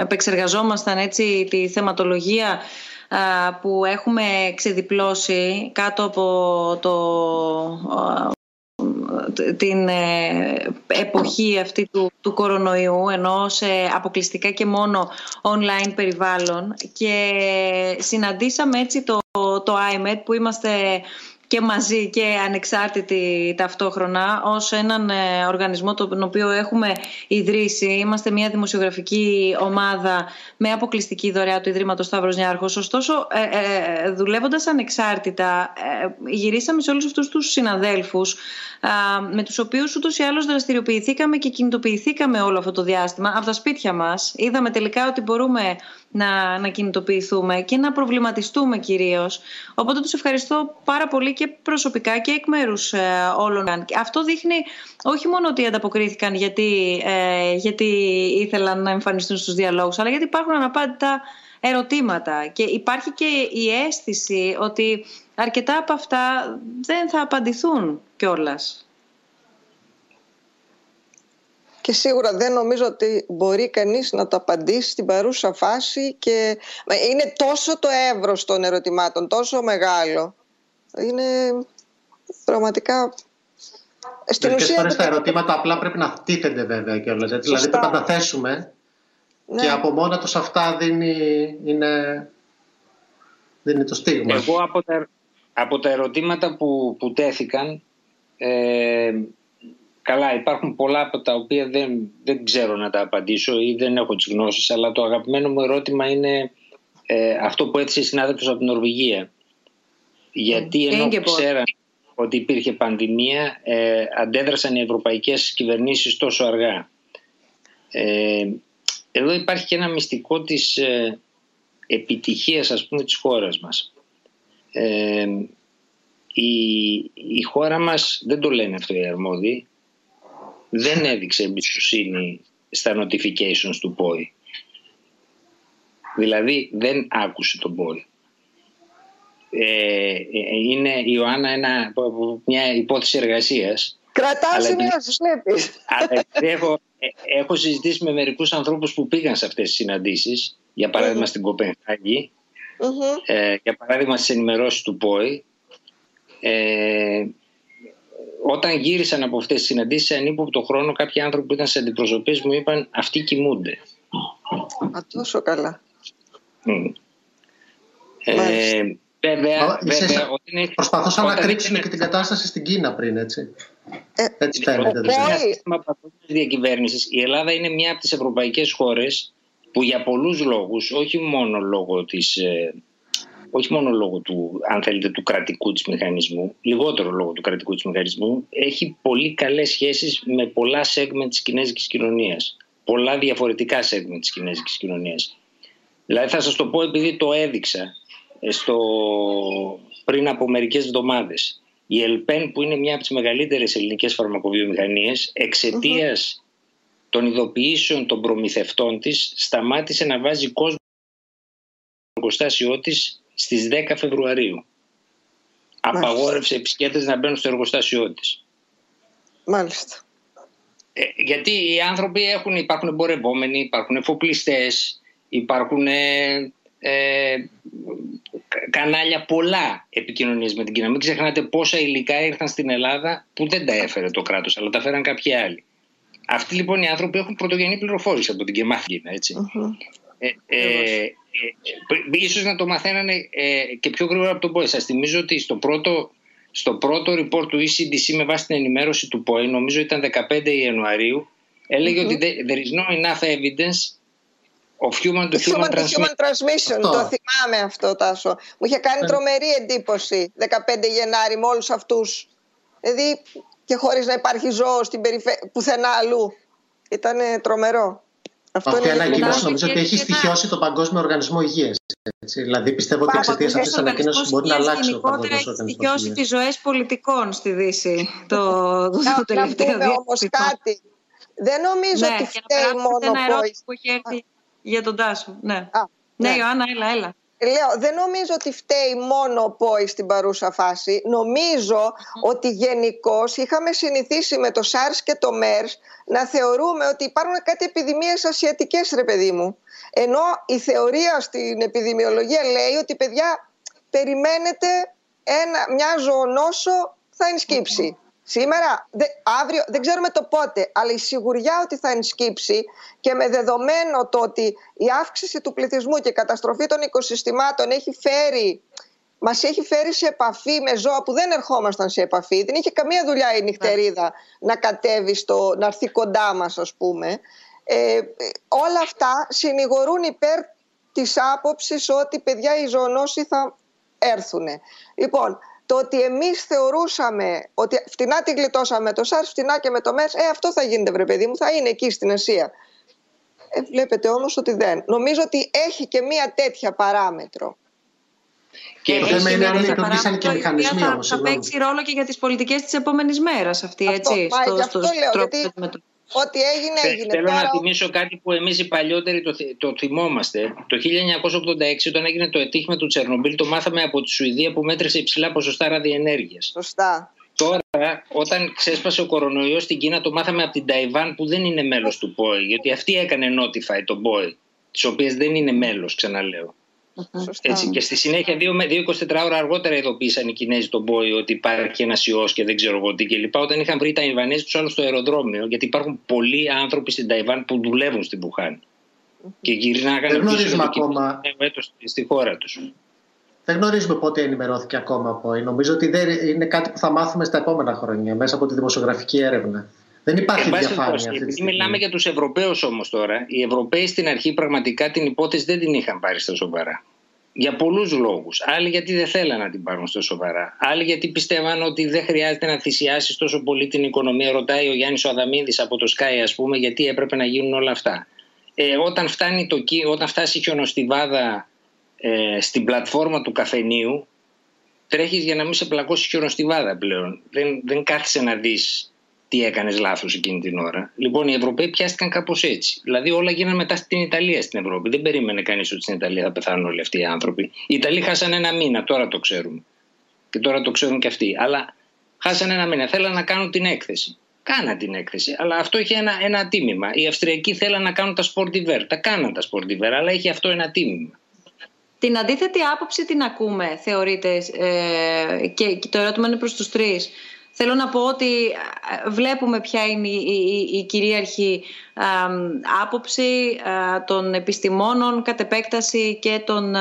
επεξεργαζόμασταν έτσι τη θεματολογία που έχουμε ξεδιπλώσει κάτω από την εποχή αυτή του κορονοϊού, ενώ σε αποκλειστικά και μόνο online περιβάλλον, και συναντήσαμε έτσι το iMEdD, που είμαστε και μαζί και ανεξάρτητοι ταυτόχρονα, ως έναν οργανισμό τον οποίο έχουμε ιδρύσει. Είμαστε μια δημοσιογραφική ομάδα με αποκλειστική δωρεά του Ιδρύματος Σταύρος Νιάρχος. Ωστόσο, δουλεύοντας ανεξάρτητα, γυρίσαμε σε όλους αυτούς τους συναδέλφους, με τους οποίους ούτως ή άλλως δραστηριοποιηθήκαμε και κινητοποιηθήκαμε όλο αυτό το διάστημα από τα σπίτια μας. Είδαμε τελικά ότι μπορούμε να κινητοποιηθούμε και να προβληματιστούμε κυρίως. Οπότε τους ευχαριστώ πάρα πολύ και προσωπικά και εκ μέρους όλων. Αυτό δείχνει όχι μόνο ότι ανταποκρίθηκαν γιατί ήθελαν να εμφανιστούν στους διαλόγους, αλλά γιατί υπάρχουν αναπάντητα ερωτήματα και υπάρχει και η αίσθηση ότι αρκετά από αυτά δεν θα απαντηθούν κιόλας. Και σίγουρα δεν νομίζω ότι μπορεί κανείς να το απαντήσει στην παρούσα φάση, και είναι τόσο το εύρος των ερωτημάτων, τόσο μεγάλο. Είναι πραγματικά... Μερικές φορές τα ερωτήματα απλά πρέπει να τίθενται βέβαια κιόλας. Έτσι. Δηλαδή πρέπει να τα θέσουμε, ναι, και από μόνα τους αυτά δίνει το στίγμα. Εγώ από τα ερωτήματα που τέθηκαν... Καλά, υπάρχουν πολλά από τα οποία δεν ξέρω να τα απαντήσω ή δεν έχω τις γνώσεις, αλλά το αγαπημένο μου ερώτημα είναι αυτό που έθεσε η συνάδελφος από την Νορβηγία. Γιατί ενώ ξέραν ότι υπήρχε πανδημία, αντέδρασαν οι ευρωπαϊκές κυβερνήσεις τόσο αργά. Εδώ υπάρχει και ένα μυστικό της επιτυχίας, ας πούμε, της χώρας μας. Η χώρα μας, δεν το λένε αυτό οι αρμόδιοι, δεν έδειξε εμπιστοσύνη στα notifications του ΠΟΥ. Δηλαδή δεν άκουσε τον ΠΟΥ. Είναι, Ιωάννα, μια υπόθεση εργασίας. Κρατάς ημέρας, βλέπεις. Αλλά έχω συζητήσει με μερικούς ανθρώπους που πήγαν σε αυτές τις συναντήσεις, για παράδειγμα στην Κοπενχάγη, για παράδειγμα στις ενημερώσεις του ΠΟΥ. Όταν γύρισαν από αυτές τις συναντήσεις, σε ανύποπτο χρόνο, κάποιοι άνθρωποι που ήταν σε αντιπροσωπείες μου είπαν αυτοί κοιμούνται. Α, τόσο καλά. Βέβαια, προσπαθούσαν να κρύψουν και την κατάσταση στην Κίνα πριν, έτσι. Έτσι φαίνεται. Το σύστημα παγκόσμιας διακυβέρνησης. Η Ελλάδα είναι μια από τις ευρωπαϊκές χώρες που για πολλούς λόγους, όχι μόνο λόγω του, αν θέλετε, του κρατικού της μηχανισμού, λιγότερο λόγω του κρατικού της μηχανισμού, έχει πολύ καλές σχέσεις με πολλά segment της κινέζικης κοινωνίας. Πολλά διαφορετικά segment της κινέζικης κοινωνίας. Δηλαδή θα σας το πω επειδή το έδειξα πριν από μερικές εβδομάδες. Η ΕΛΠΕΝ, που είναι μια από τις μεγαλύτερες ελληνικές φαρμακοβιομηχανίες, εξαιτίας των ειδοποιήσεων των προμηθευτών της, σταμάτησε να βάζει κόσμο στο εργοστάσιό της στις 10 Φεβρουαρίου. Μάλιστα. Απαγόρευσε επισκέπτες να μπαίνουν στο εργοστάσιό της. Μάλιστα. Γιατί οι άνθρωποι υπάρχουν εμπορευόμενοι, υπάρχουν εφοπλιστές, υπάρχουν κανάλια πολλά επικοινωνίες με την Κίνα. Μην ξεχνάτε πόσα υλικά ήρθαν στην Ελλάδα που δεν τα έφερε το κράτος, αλλά τα φέραν κάποιοι άλλοι. Αυτοί λοιπόν οι άνθρωποι έχουν πρωτογενή πληροφόρηση από την Κίνα, έτσι. Ίσως να το μαθαίνανε και πιο γρήγορα από τον ΠΟΕ. Σας θυμίζω ότι στο πρώτο report του ECDC με βάση την ενημέρωση του ΠΟΕ, νομίζω ήταν 15 Ιανουαρίου, έλεγε ότι there is not enough evidence of human transmission. Το θυμάμαι αυτό, Τάσο. Μου είχε κάνει τρομερή εντύπωση 15 Γενάρη με όλους αυτούς. Δηλαδή και χωρίς να υπάρχει ζώο στην πουθενά αλλού. Ήταν τρομερό. Αυτή η ανακοίνωση νομίζω ότι έχει στοιχειώσει τον Παγκόσμιο Οργανισμό Υγείας. Δηλαδή πιστεύω ότι εξαιτίας αυτής της ανακοίνωσης μπορεί να αλλάξει ο Παγκόσμιος Οργανισμός Υγείας. Γενικότερα έχει στοιχειώσει τις ζωές πολιτικών στη Δύση το τελευταίο διάστημα. Όμως κάτι. Δεν νομίζω ότι φταίει μόνο πόη. Για τον Τάσο, ναι. Ναι, Ιωάννα, έλα. Λέω, δεν νομίζω ότι φταίει μόνο ο ΠΟΗ στην παρούσα φάση. Νομίζω ότι γενικώς είχαμε συνηθίσει με το SARS και το MERS να θεωρούμε ότι υπάρχουν κάτι επιδημίες ασιατικές, ρε παιδί μου. Ενώ η θεωρία στην επιδημιολογία λέει ότι, παιδιά, περιμένετε μια ζωονόσο θα ενσκύψει. Σήμερα, αύριο, δεν ξέρουμε το πότε, αλλά η σιγουριά ότι θα ενσκύψει και με δεδομένο το ότι η αύξηση του πληθυσμού και η καταστροφή των οικοσυστημάτων μας έχει φέρει σε επαφή με ζώα που δεν ερχόμασταν σε επαφή. Δεν είχε καμία δουλειά η νυχτερίδα να κατέβει να έρθει κοντά μας, ας πούμε. Όλα αυτά συνηγορούν υπέρ της άποψης ότι, παιδιά, οι ζωονόσοι θα έρθουν. Λοιπόν, το ότι εμείς θεωρούσαμε ότι φτηνά τη γλιτώσαμε με το SARS, φτηνά και με το MERS, αυτό θα γίνεται, βρε παιδί μου, θα είναι εκεί στην Ασία. Βλέπετε όμως ότι δεν. Νομίζω ότι έχει και μία τέτοια παράμετρο. Και το θέμα είναι αν λειτουργήσαν και μηχανισμοί όμως. Θα παίξει ρόλο και για τις πολιτικές της επόμενης μέρας αυτή, έτσι. Αυτό λέω, γιατί ό,τι έγινε. Θέλω να θυμίσω κάτι που εμείς οι παλιότεροι το θυμόμαστε. Το 1986, όταν έγινε το ατύχημα του Τσερνομπίλ, το μάθαμε από τη Σουηδία που μέτρησε υψηλά ποσοστά ραδιενέργειας. Σωστά. Τώρα, όταν ξέσπασε ο κορονοϊός στην Κίνα, το μάθαμε από την Ταϊβάν που δεν είναι μέλος του ΠΟΗ. Γιατί αυτή έκανε notify τον ΠΟΗ, της οποίας δεν είναι μέλος, ξαναλέω. Έτσι. Και στη συνέχεια, 24 ώρα αργότερα, ειδοποίησαν οι Κινέζοι τον ΠΟΗ ότι υπάρχει ένας ιός και δεν ξέρω εγώ τι κλπ. Όταν είχαν βρει τα Ιβανέζοι τους άλλους στο αεροδρόμιο, γιατί υπάρχουν πολλοί άνθρωποι στην Ταϊβάν που δουλεύουν στην Βουχάν και γυρνάγανε πίσω ακόμα στη χώρα τους. Δεν γνωρίζουμε πότε ενημερώθηκε ακόμα από ΠΟΗ. Νομίζω ότι είναι κάτι που θα μάθουμε στα επόμενα χρόνια μέσα από τη δημοσιογραφική έρευνα. Δεν υπάρχει διαφάνεια. Επειδή μιλάμε για τους Ευρωπαίους όμως τώρα, οι Ευρωπαίοι στην αρχή πραγματικά την υπόθεση δεν την είχαν πάρει στα σοβαρά. Για πολλούς λόγους. Άλλοι γιατί δεν θέλαν να την πάρουν στα σοβαρά. Άλλοι γιατί πιστεύαν ότι δεν χρειάζεται να θυσιάσεις τόσο πολύ την οικονομία. Ρωτάει ο Γιάννης ο Αδαμίδης από το Sky, ας πούμε, γιατί έπρεπε να γίνουν όλα αυτά. Όταν φτάσει η χιονοστιβάδα στην πλατφόρμα του καφενείου, τρέχεις για να μην σε πλακώσει χιονοστιβάδα πλέον. Δεν κάθεσαι να δεις τι έκανες λάθος εκείνη την ώρα. Λοιπόν, οι Ευρωπαίοι πιάστηκαν κάπως έτσι. Δηλαδή, όλα γίνανε μετά στην Ιταλία στην Ευρώπη. Δεν περίμενε κανείς ότι στην Ιταλία θα πεθάνουν όλοι αυτοί οι άνθρωποι. Οι Ιταλοί χάσανε ένα μήνα, τώρα το ξέρουμε. Και τώρα το ξέρουν και αυτοί. Αλλά χάσανε ένα μήνα. Θέλανε να κάνουν την έκθεση. Κάναν την έκθεση. Αλλά αυτό είχε ένα τίμημα. Οι Αυστριακοί θέλανε να κάνουν τα sport d'hiver. Τα κάναν τα sport d'hiver, αλλά είχε αυτό ένα τίμημα. Την αντίθετη άποψη την ακούμε, θεωρείτε, και το ερώτημα είναι προς τους τρεις. Θέλω να πω ότι βλέπουμε ποια είναι η κυρίαρχη άποψη των επιστημόνων κατ' επέκταση και των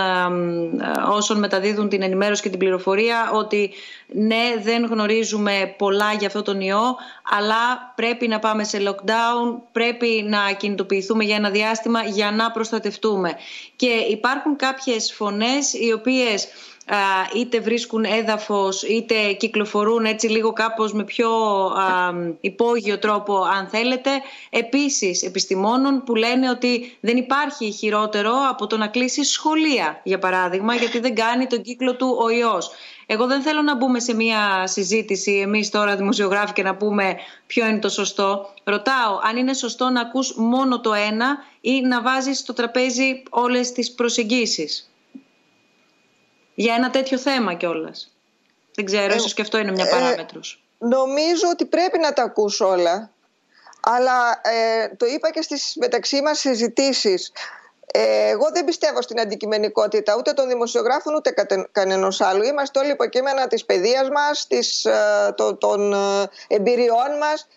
όσων μεταδίδουν την ενημέρωση και την πληροφορία, ότι ναι, δεν γνωρίζουμε πολλά για αυτόν τον ιό, αλλά πρέπει να πάμε σε lockdown, πρέπει να κινητοποιηθούμε για ένα διάστημα για να προστατευτούμε. Και υπάρχουν κάποιες φωνές οι οποίες είτε βρίσκουν έδαφος, είτε κυκλοφορούν έτσι λίγο κάπως με πιο υπόγειο τρόπο, αν θέλετε, επίσης επιστημόνων που λένε ότι δεν υπάρχει χειρότερο από το να κλείσει σχολεία, για παράδειγμα, γιατί δεν κάνει τον κύκλο του ο ιός. Εγώ δεν θέλω να μπούμε σε μια συζήτηση εμείς τώρα δημοσιογράφοι και να πούμε ποιο είναι το σωστό. Ρωτάω αν είναι σωστό να ακούς μόνο το ένα ή να βάζεις στο τραπέζι όλες τις προσεγγίσεις για ένα τέτοιο θέμα κιόλας. Δεν ξέρω, ίσως και αυτό είναι μια παράμετρος. Νομίζω ότι πρέπει να τα ακούς όλα. Αλλά το είπα και στις μεταξύ μας συζητήσεις. Εγώ δεν πιστεύω στην αντικειμενικότητα ούτε των δημοσιογράφων ούτε κανενός άλλου. Είμαστε όλοι υποκείμενα της παιδείας μας, των εμπειριών μας.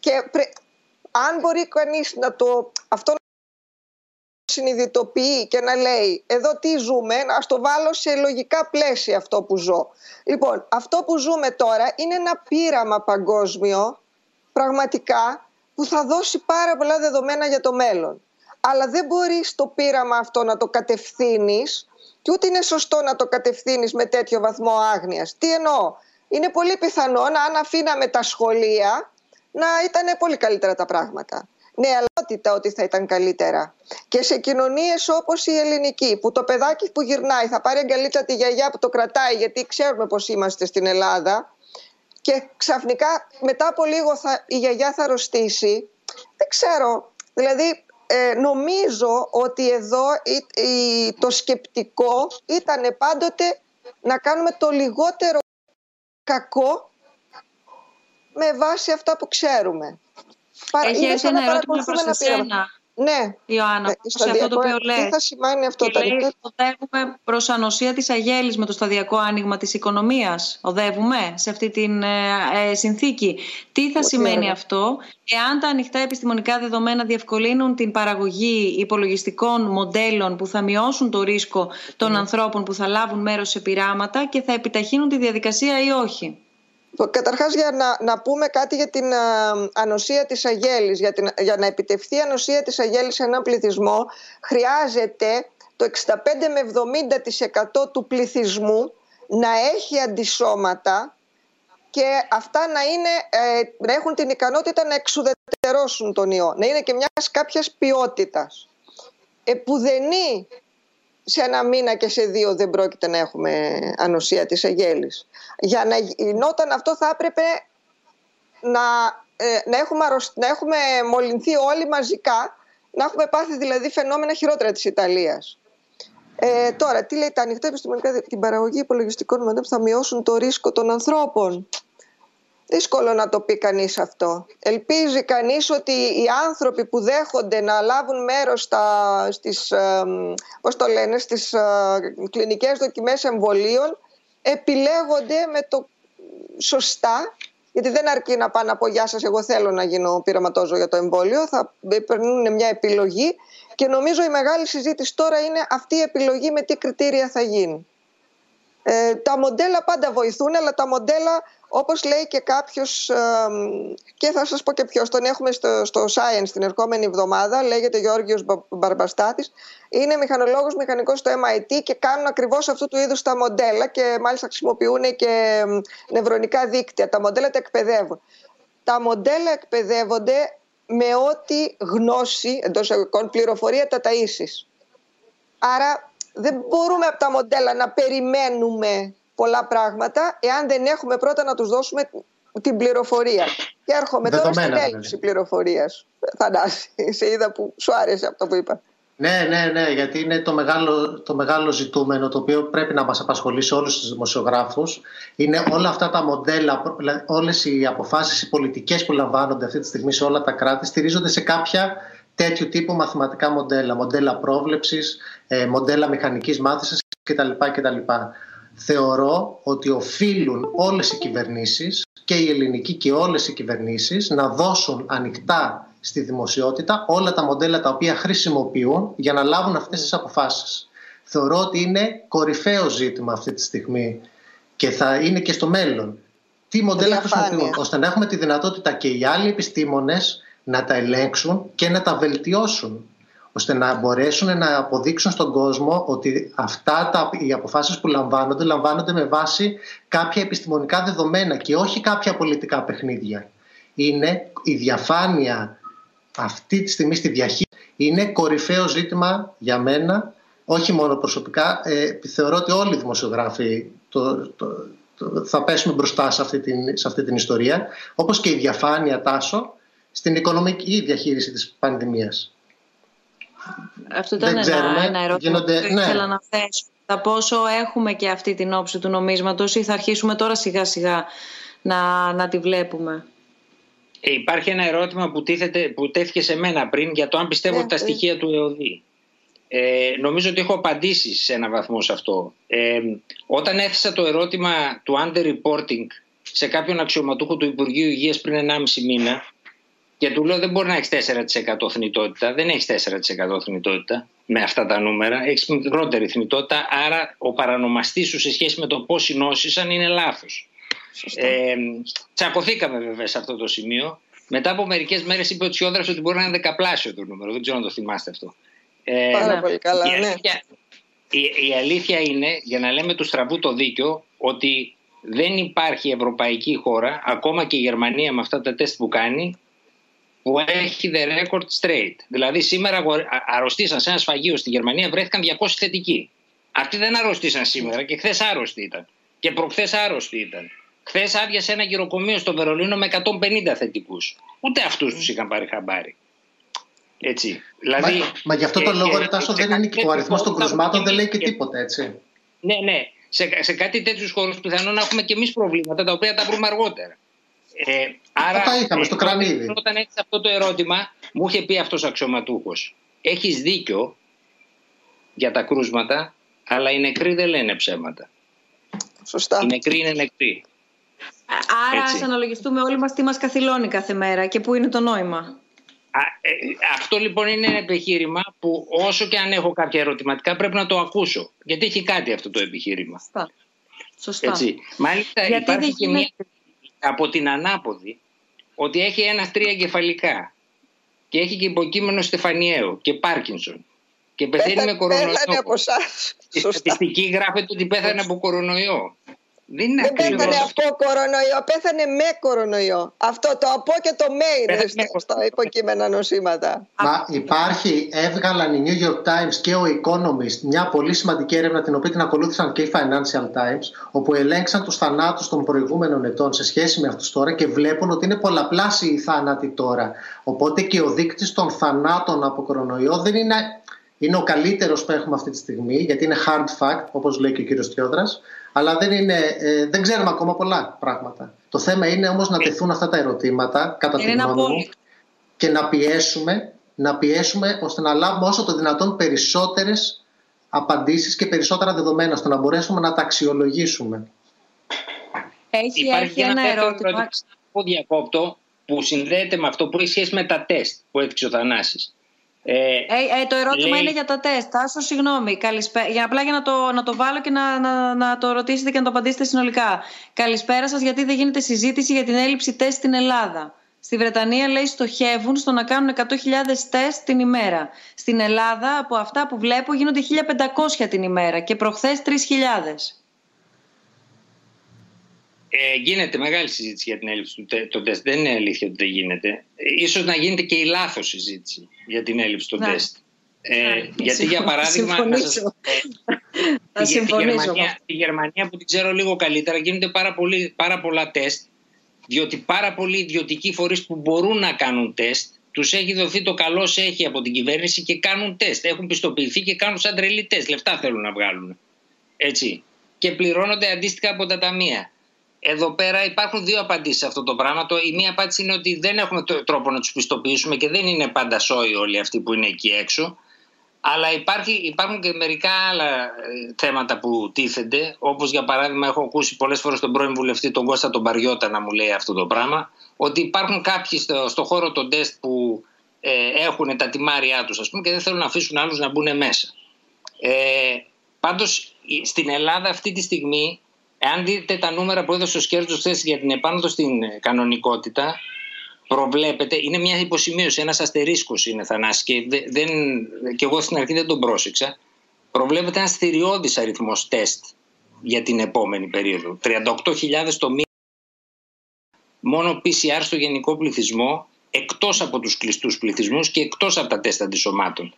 Και αν μπορεί κανείς να το... Αυτό συνειδητοποιεί και να λέει εδώ τι ζούμε, ας το βάλω σε λογικά πλαίσια αυτό που ζω. Λοιπόν, αυτό που ζούμε τώρα είναι ένα πείραμα παγκόσμιο πραγματικά που θα δώσει πάρα πολλά δεδομένα για το μέλλον. Αλλά δεν μπορείς το πείραμα αυτό να το κατευθύνεις και ούτε είναι σωστό να το κατευθύνεις με τέτοιο βαθμό άγνοιας. Τι εννοώ? Είναι πολύ πιθανό να αν αφήναμε τα σχολεία να ήταν πολύ καλύτερα τα πράγματα. Ναι, αλλά ότι θα ήταν καλύτερα. Και σε κοινωνίες όπως η ελληνική, που το παιδάκι που γυρνάει θα πάρει αγκαλίτσα τη γιαγιά που το κρατάει, γιατί ξέρουμε πως είμαστε στην Ελλάδα, και ξαφνικά μετά από λίγο η γιαγιά θα αρρωστήσει. Δεν ξέρω. Δηλαδή νομίζω ότι εδώ το σκεπτικό ήταν πάντοτε να κάνουμε το λιγότερο κακό με βάση αυτά που ξέρουμε. Έχει έρθει ένα ερώτημα προς εσένα, ναι, Ιωάννα, σε αυτό το οποίο λέει. Τι θα σημαίνει αυτό το λέει, οδεύουμε προς ανοσία της αγέλης με το σταδιακό άνοιγμα της οικονομίας. Οδεύουμε σε αυτή τη συνθήκη. Τι θα σημαίνει αυτό? Εάν τα ανοιχτά επιστημονικά δεδομένα διευκολύνουν την παραγωγή υπολογιστικών μοντέλων που θα μειώσουν το ρίσκο των ανθρώπων που θα λάβουν μέρος σε πειράματα και θα επιταχύνουν τη διαδικασία ή όχι? Καταρχάς για να πούμε κάτι για την ανοσία της αγέλης. Για να επιτευχθεί η ανοσία της αγέλης σε έναν πληθυσμό χρειάζεται το 65 με 70% του πληθυσμού να έχει αντισώματα και αυτά να έχουν την ικανότητα να εξουδετερώσουν τον ιό, να είναι και μιας κάποιας ποιότητας. Επουδενή σε ένα μήνα και σε δύο δεν πρόκειται να έχουμε ανοσία της αγέλης. Για να γινόταν αυτό θα έπρεπε να έχουμε μολυνθεί όλοι μαζικά, να έχουμε πάθει δηλαδή φαινόμενα χειρότερα της Ιταλίας. Τώρα, τι λέει τα ανοιχτά επιστημονικά, την παραγωγή υπολογιστικών μοντέλων που θα μειώσουν το ρίσκο των ανθρώπων. Δύσκολο να το πει κανείς αυτό. Ελπίζει κανείς ότι οι άνθρωποι που δέχονται να λάβουν μέρος στις κλινικές δοκιμές εμβολίων επιλέγονται με το σωστά, γιατί δεν αρκεί να πάνε από γεια σας, εγώ θέλω να γίνω πειραματόζωο για το εμβόλιο, θα περνούν μια επιλογή και νομίζω η μεγάλη συζήτηση τώρα είναι αυτή η επιλογή με τι κριτήρια θα γίνει. Τα μοντέλα πάντα βοηθούν, αλλά τα μοντέλα, όπως λέει και κάποιος, και θα σας πω και ποιος, τον έχουμε στο Science την ερχόμενη εβδομάδα, λέγεται Γιώργιος Μπαρμπαστάτης, είναι μηχανολόγος, μηχανικός στο MIT και κάνουν ακριβώς αυτού του είδους τα μοντέλα και μάλιστα χρησιμοποιούν και νευρονικά δίκτυα. Τα μοντέλα τα εκπαιδεύουν. Τα μοντέλα εκπαιδεύονται με ό,τι γνώση, εντός εγωικών, πληροφορία τα ταΐσεις. Άρα δεν μπορούμε από τα μοντέλα να περιμένουμε πολλά πράγματα, εάν δεν έχουμε πρώτα να τους δώσουμε την πληροφορία. Και έρχομαι τώρα στην έλλειψη πληροφορίας. Θανάση, σε είδα που σου άρεσε αυτό που είπα. Ναι, γιατί είναι το μεγάλο ζητούμενο το οποίο πρέπει να μας απασχολεί σε όλους τους δημοσιογράφους. Είναι όλα αυτά τα μοντέλα, όλες οι αποφάσεις, οι πολιτικές που λαμβάνονται αυτή τη στιγμή σε όλα τα κράτη στηρίζονται σε κάποια τέτοιου τύπου μαθηματικά μοντέλα. Μοντέλα πρόβλεψης, μοντέλα μηχανικής μάθησης κτλ. θεωρώ ότι οφείλουν όλες οι κυβερνήσεις και η ελληνική και όλες οι κυβερνήσεις να δώσουν ανοιχτά στη δημοσιότητα όλα τα μοντέλα τα οποία χρησιμοποιούν για να λάβουν αυτές τις αποφάσεις. Θεωρώ ότι είναι κορυφαίο ζήτημα αυτή τη στιγμή και θα είναι και στο μέλλον. Τι μοντέλα χρησιμοποιούν, ώστε να έχουμε τη δυνατότητα και οι άλλοι επιστήμονες να τα ελέγξουν και να τα βελτιώσουν, ώστε να μπορέσουν να αποδείξουν στον κόσμο ότι αυτά οι αποφάσεις που λαμβάνονται, λαμβάνονται με βάση κάποια επιστημονικά δεδομένα και όχι κάποια πολιτικά παιχνίδια. Είναι η διαφάνεια αυτή τη στιγμή στη διαχείριση. Είναι κορυφαίο ζήτημα για μένα, όχι μόνο προσωπικά. Θεωρώ ότι όλοι οι δημοσιογράφοι θα πέσουμε μπροστά σε αυτή την ιστορία, όπως και η διαφάνεια, Τάσο, στην οικονομική διαχείριση της πανδημίας. Αυτό ήταν ένα ερώτημα που ήθελα να θέσω. Τα πόσο έχουμε και αυτή την όψη του νομίσματος ή θα αρχίσουμε τώρα σιγά σιγά να τη βλέπουμε. Υπάρχει ένα ερώτημα που τέθηκε σε μένα πριν για το αν πιστεύω ότι τα στοιχεία του ΕΟΔΥ. Νομίζω ότι έχω απαντήσει σε έναν βαθμό σε αυτό. Όταν έθεσα το ερώτημα του underreporting σε κάποιον αξιωματούχο του Υπουργείου Υγείας πριν 1,5 μήνα και του λέω δεν μπορεί να έχεις 4% θνητότητα, δεν έχεις 4% θνητότητα με αυτά τα νούμερα, έχεις μικρότερη θνητότητα, άρα ο παρανομαστής σου σε σχέση με το πώς συνόσησαν είναι λάθος. Τσακωθήκαμε βέβαια σε αυτό το σημείο. Μετά από μερικές μέρες είπε ο Τσιόδρας ότι μπορεί να είναι δεκαπλάσιο το νούμερο, δεν ξέρω αν το θυμάστε αυτό. Πάρα πολύ καλά, η αλήθεια, η αλήθεια είναι, για να λέμε του στραβού το δίκιο, ότι δεν υπάρχει ευρωπαϊκή χώρα, ακόμα και η Γερμανία με αυτά τα τεστ που κάνει, που έχει the record straight. Δηλαδή σήμερα αρρωστήσαν σε ένα σφαγείο στη Γερμανία, βρέθηκαν 200 θετικοί. Αυτοί δεν αρρωστήσαν σήμερα και χθες άρρωστοι ήταν. Και προχθές άρρωστοι ήταν. Χθες άδειασε ένα γυροκομείο στο Βερολίνο με 150 θετικούς. Ούτε αυτούς τους είχαν πάρει χαμπάρι. Έτσι. Δηλαδή, μα γι' αυτό το λόγο Τάσο, δεν είναι και ο αριθμός των κρουσμάτων δεν λέει και τίποτα, έτσι. Ναι. Σε κάτι τέτοιους χώρους πιθανόν να έχουμε και εμείς προβλήματα τα οποία τα βρούμε αργότερα. Άρα, τα είχαμε στο κρανίδι. Όταν έτσι αυτό το ερώτημα, μου είχε πει αυτός ο αξιωματούχος. Έχεις δίκιο για τα κρούσματα, αλλά οι νεκροί δεν λένε ψέματα. Σωστά. Οι νεκροί είναι νεκροί. Άρα ας αναλογιστούμε όλοι μας τι μας καθυλώνει κάθε μέρα και πού είναι το νόημα. Αυτό λοιπόν είναι ένα επιχείρημα που όσο και αν έχω κάποια ερωτηματικά πρέπει να το ακούσω. Γιατί έχει κάτι αυτό το επιχείρημα. Σωστά. Έτσι. Μάλιστα γιατί υπάρχει και μια από την ανάποδη ότι έχει 1-3 εγκεφαλικά και έχει και υποκείμενο στεφανιαίο και Πάρκινσον και πεθαίνει με κορονοϊό. Η στατιστική γράφεται ότι πέθανε από κορονοϊό. Δεν πέθανε αυτό ο κορονοϊό, πέθανε με κορονοϊό. Αυτό το από και το με είναι στα υποκείμενα νοσήματα. Μα υπάρχει, έβγαλαν οι New York Times και ο Economist μια πολύ σημαντική έρευνα την οποία την ακολούθησαν και οι Financial Times, όπου ελέγξαν τους θανάτους των προηγούμενων ετών σε σχέση με αυτούς τώρα και βλέπουν ότι είναι πολλαπλάσιοι οι θάνατοι τώρα. Οπότε και ο δείκτης των θανάτων από κορονοϊό δεν είναι, είναι ο καλύτερος που έχουμε αυτή τη στιγμή, γιατί είναι hard fact, όπως λέει και ο κύριος Τσιόδρας. Αλλά δεν ξέρουμε ακόμα πολλά πράγματα. Το θέμα είναι όμως να τεθούν αυτά τα ερωτήματα κατά τη γνώμη μου και να πιέσουμε ώστε να λάβουμε όσο το δυνατόν περισσότερες απαντήσεις και περισσότερα δεδομένα ώστε να μπορέσουμε να τα αξιολογήσουμε. Υπάρχει ένα ερώτημα που διακόπτω που συνδέεται με αυτό που έχει σχέση με τα τεστ που έδειξε ο Θανάσης. Το ερώτημα λέει... είναι για τα τεστ. Τάσο, συγγνώμη. Απλά για να το βάλω και να το ρωτήσετε και να το απαντήσετε συνολικά. Καλησπέρα σας. Γιατί δεν γίνεται συζήτηση για την έλλειψη τεστ στην Ελλάδα? Στη Βρετανία, λέει, στοχεύουν στο να κάνουν 100.000 τεστ την ημέρα. Στην Ελλάδα, από αυτά που βλέπω, γίνονται 1.500 την ημέρα και προχθές 3.000. Γίνεται μεγάλη συζήτηση για την έλλειψη των τεστ. Δεν είναι αλήθεια ότι δεν γίνεται. Ίσως να γίνεται και η λάθος συζήτηση για την έλλειψη των τεστ. Γιατί για παράδειγμα... Στη Γερμανία που την ξέρω λίγο καλύτερα γίνονται πάρα πολλά τεστ, διότι πάρα πολλοί ιδιωτικοί φορείς που μπορούν να κάνουν τεστ τους έχει δοθεί το καλό έχει από την κυβέρνηση και κάνουν τεστ. Έχουν πιστοποιηθεί και κάνουν σαν τρελή τεστ. Λεφτά θέλουν να βγάλουν. Έτσι. Και πληρώνονται αντίστοιχα από τα ταμεία. Εδώ πέρα υπάρχουν δύο απαντήσεις σε αυτό το πράγμα. Η μία απάντηση είναι ότι δεν έχουμε τρόπο να τους πιστοποιήσουμε και δεν είναι πάντα σόι όλοι αυτοί που είναι εκεί έξω. Αλλά υπάρχουν και μερικά άλλα θέματα που τίθενται, όπως για παράδειγμα έχω ακούσει πολλές φορές τον πρώην βουλευτή τον Κώστα τον Παριώτα να μου λέει αυτό το πράγμα, ότι υπάρχουν κάποιοι στο χώρο των τεστ που έχουν τα τιμάρια τους, ας πούμε, και δεν θέλουν να αφήσουν άλλους να μπουν μέσα. Πάντως στην Ελλάδα αυτή τη στιγμή, εάν δείτε τα νούμερα που έδωσε ο Σκέρτος χθες για την επάνωδο στην κανονικότητα, προβλέπεται, είναι μια υποσημείωση, ένας αστερίσκος είναι, Θανάση, και εγώ στην αρχή δεν τον πρόσεξα. Προβλέπεται ένας θηριώδης αριθμός τεστ για την επόμενη περίοδο. 38.000 το μήνα μόνο PCR στο γενικό πληθυσμό, εκτός από τους κλειστούς πληθυσμούς και εκτός από τα τεστ αντισωμάτων.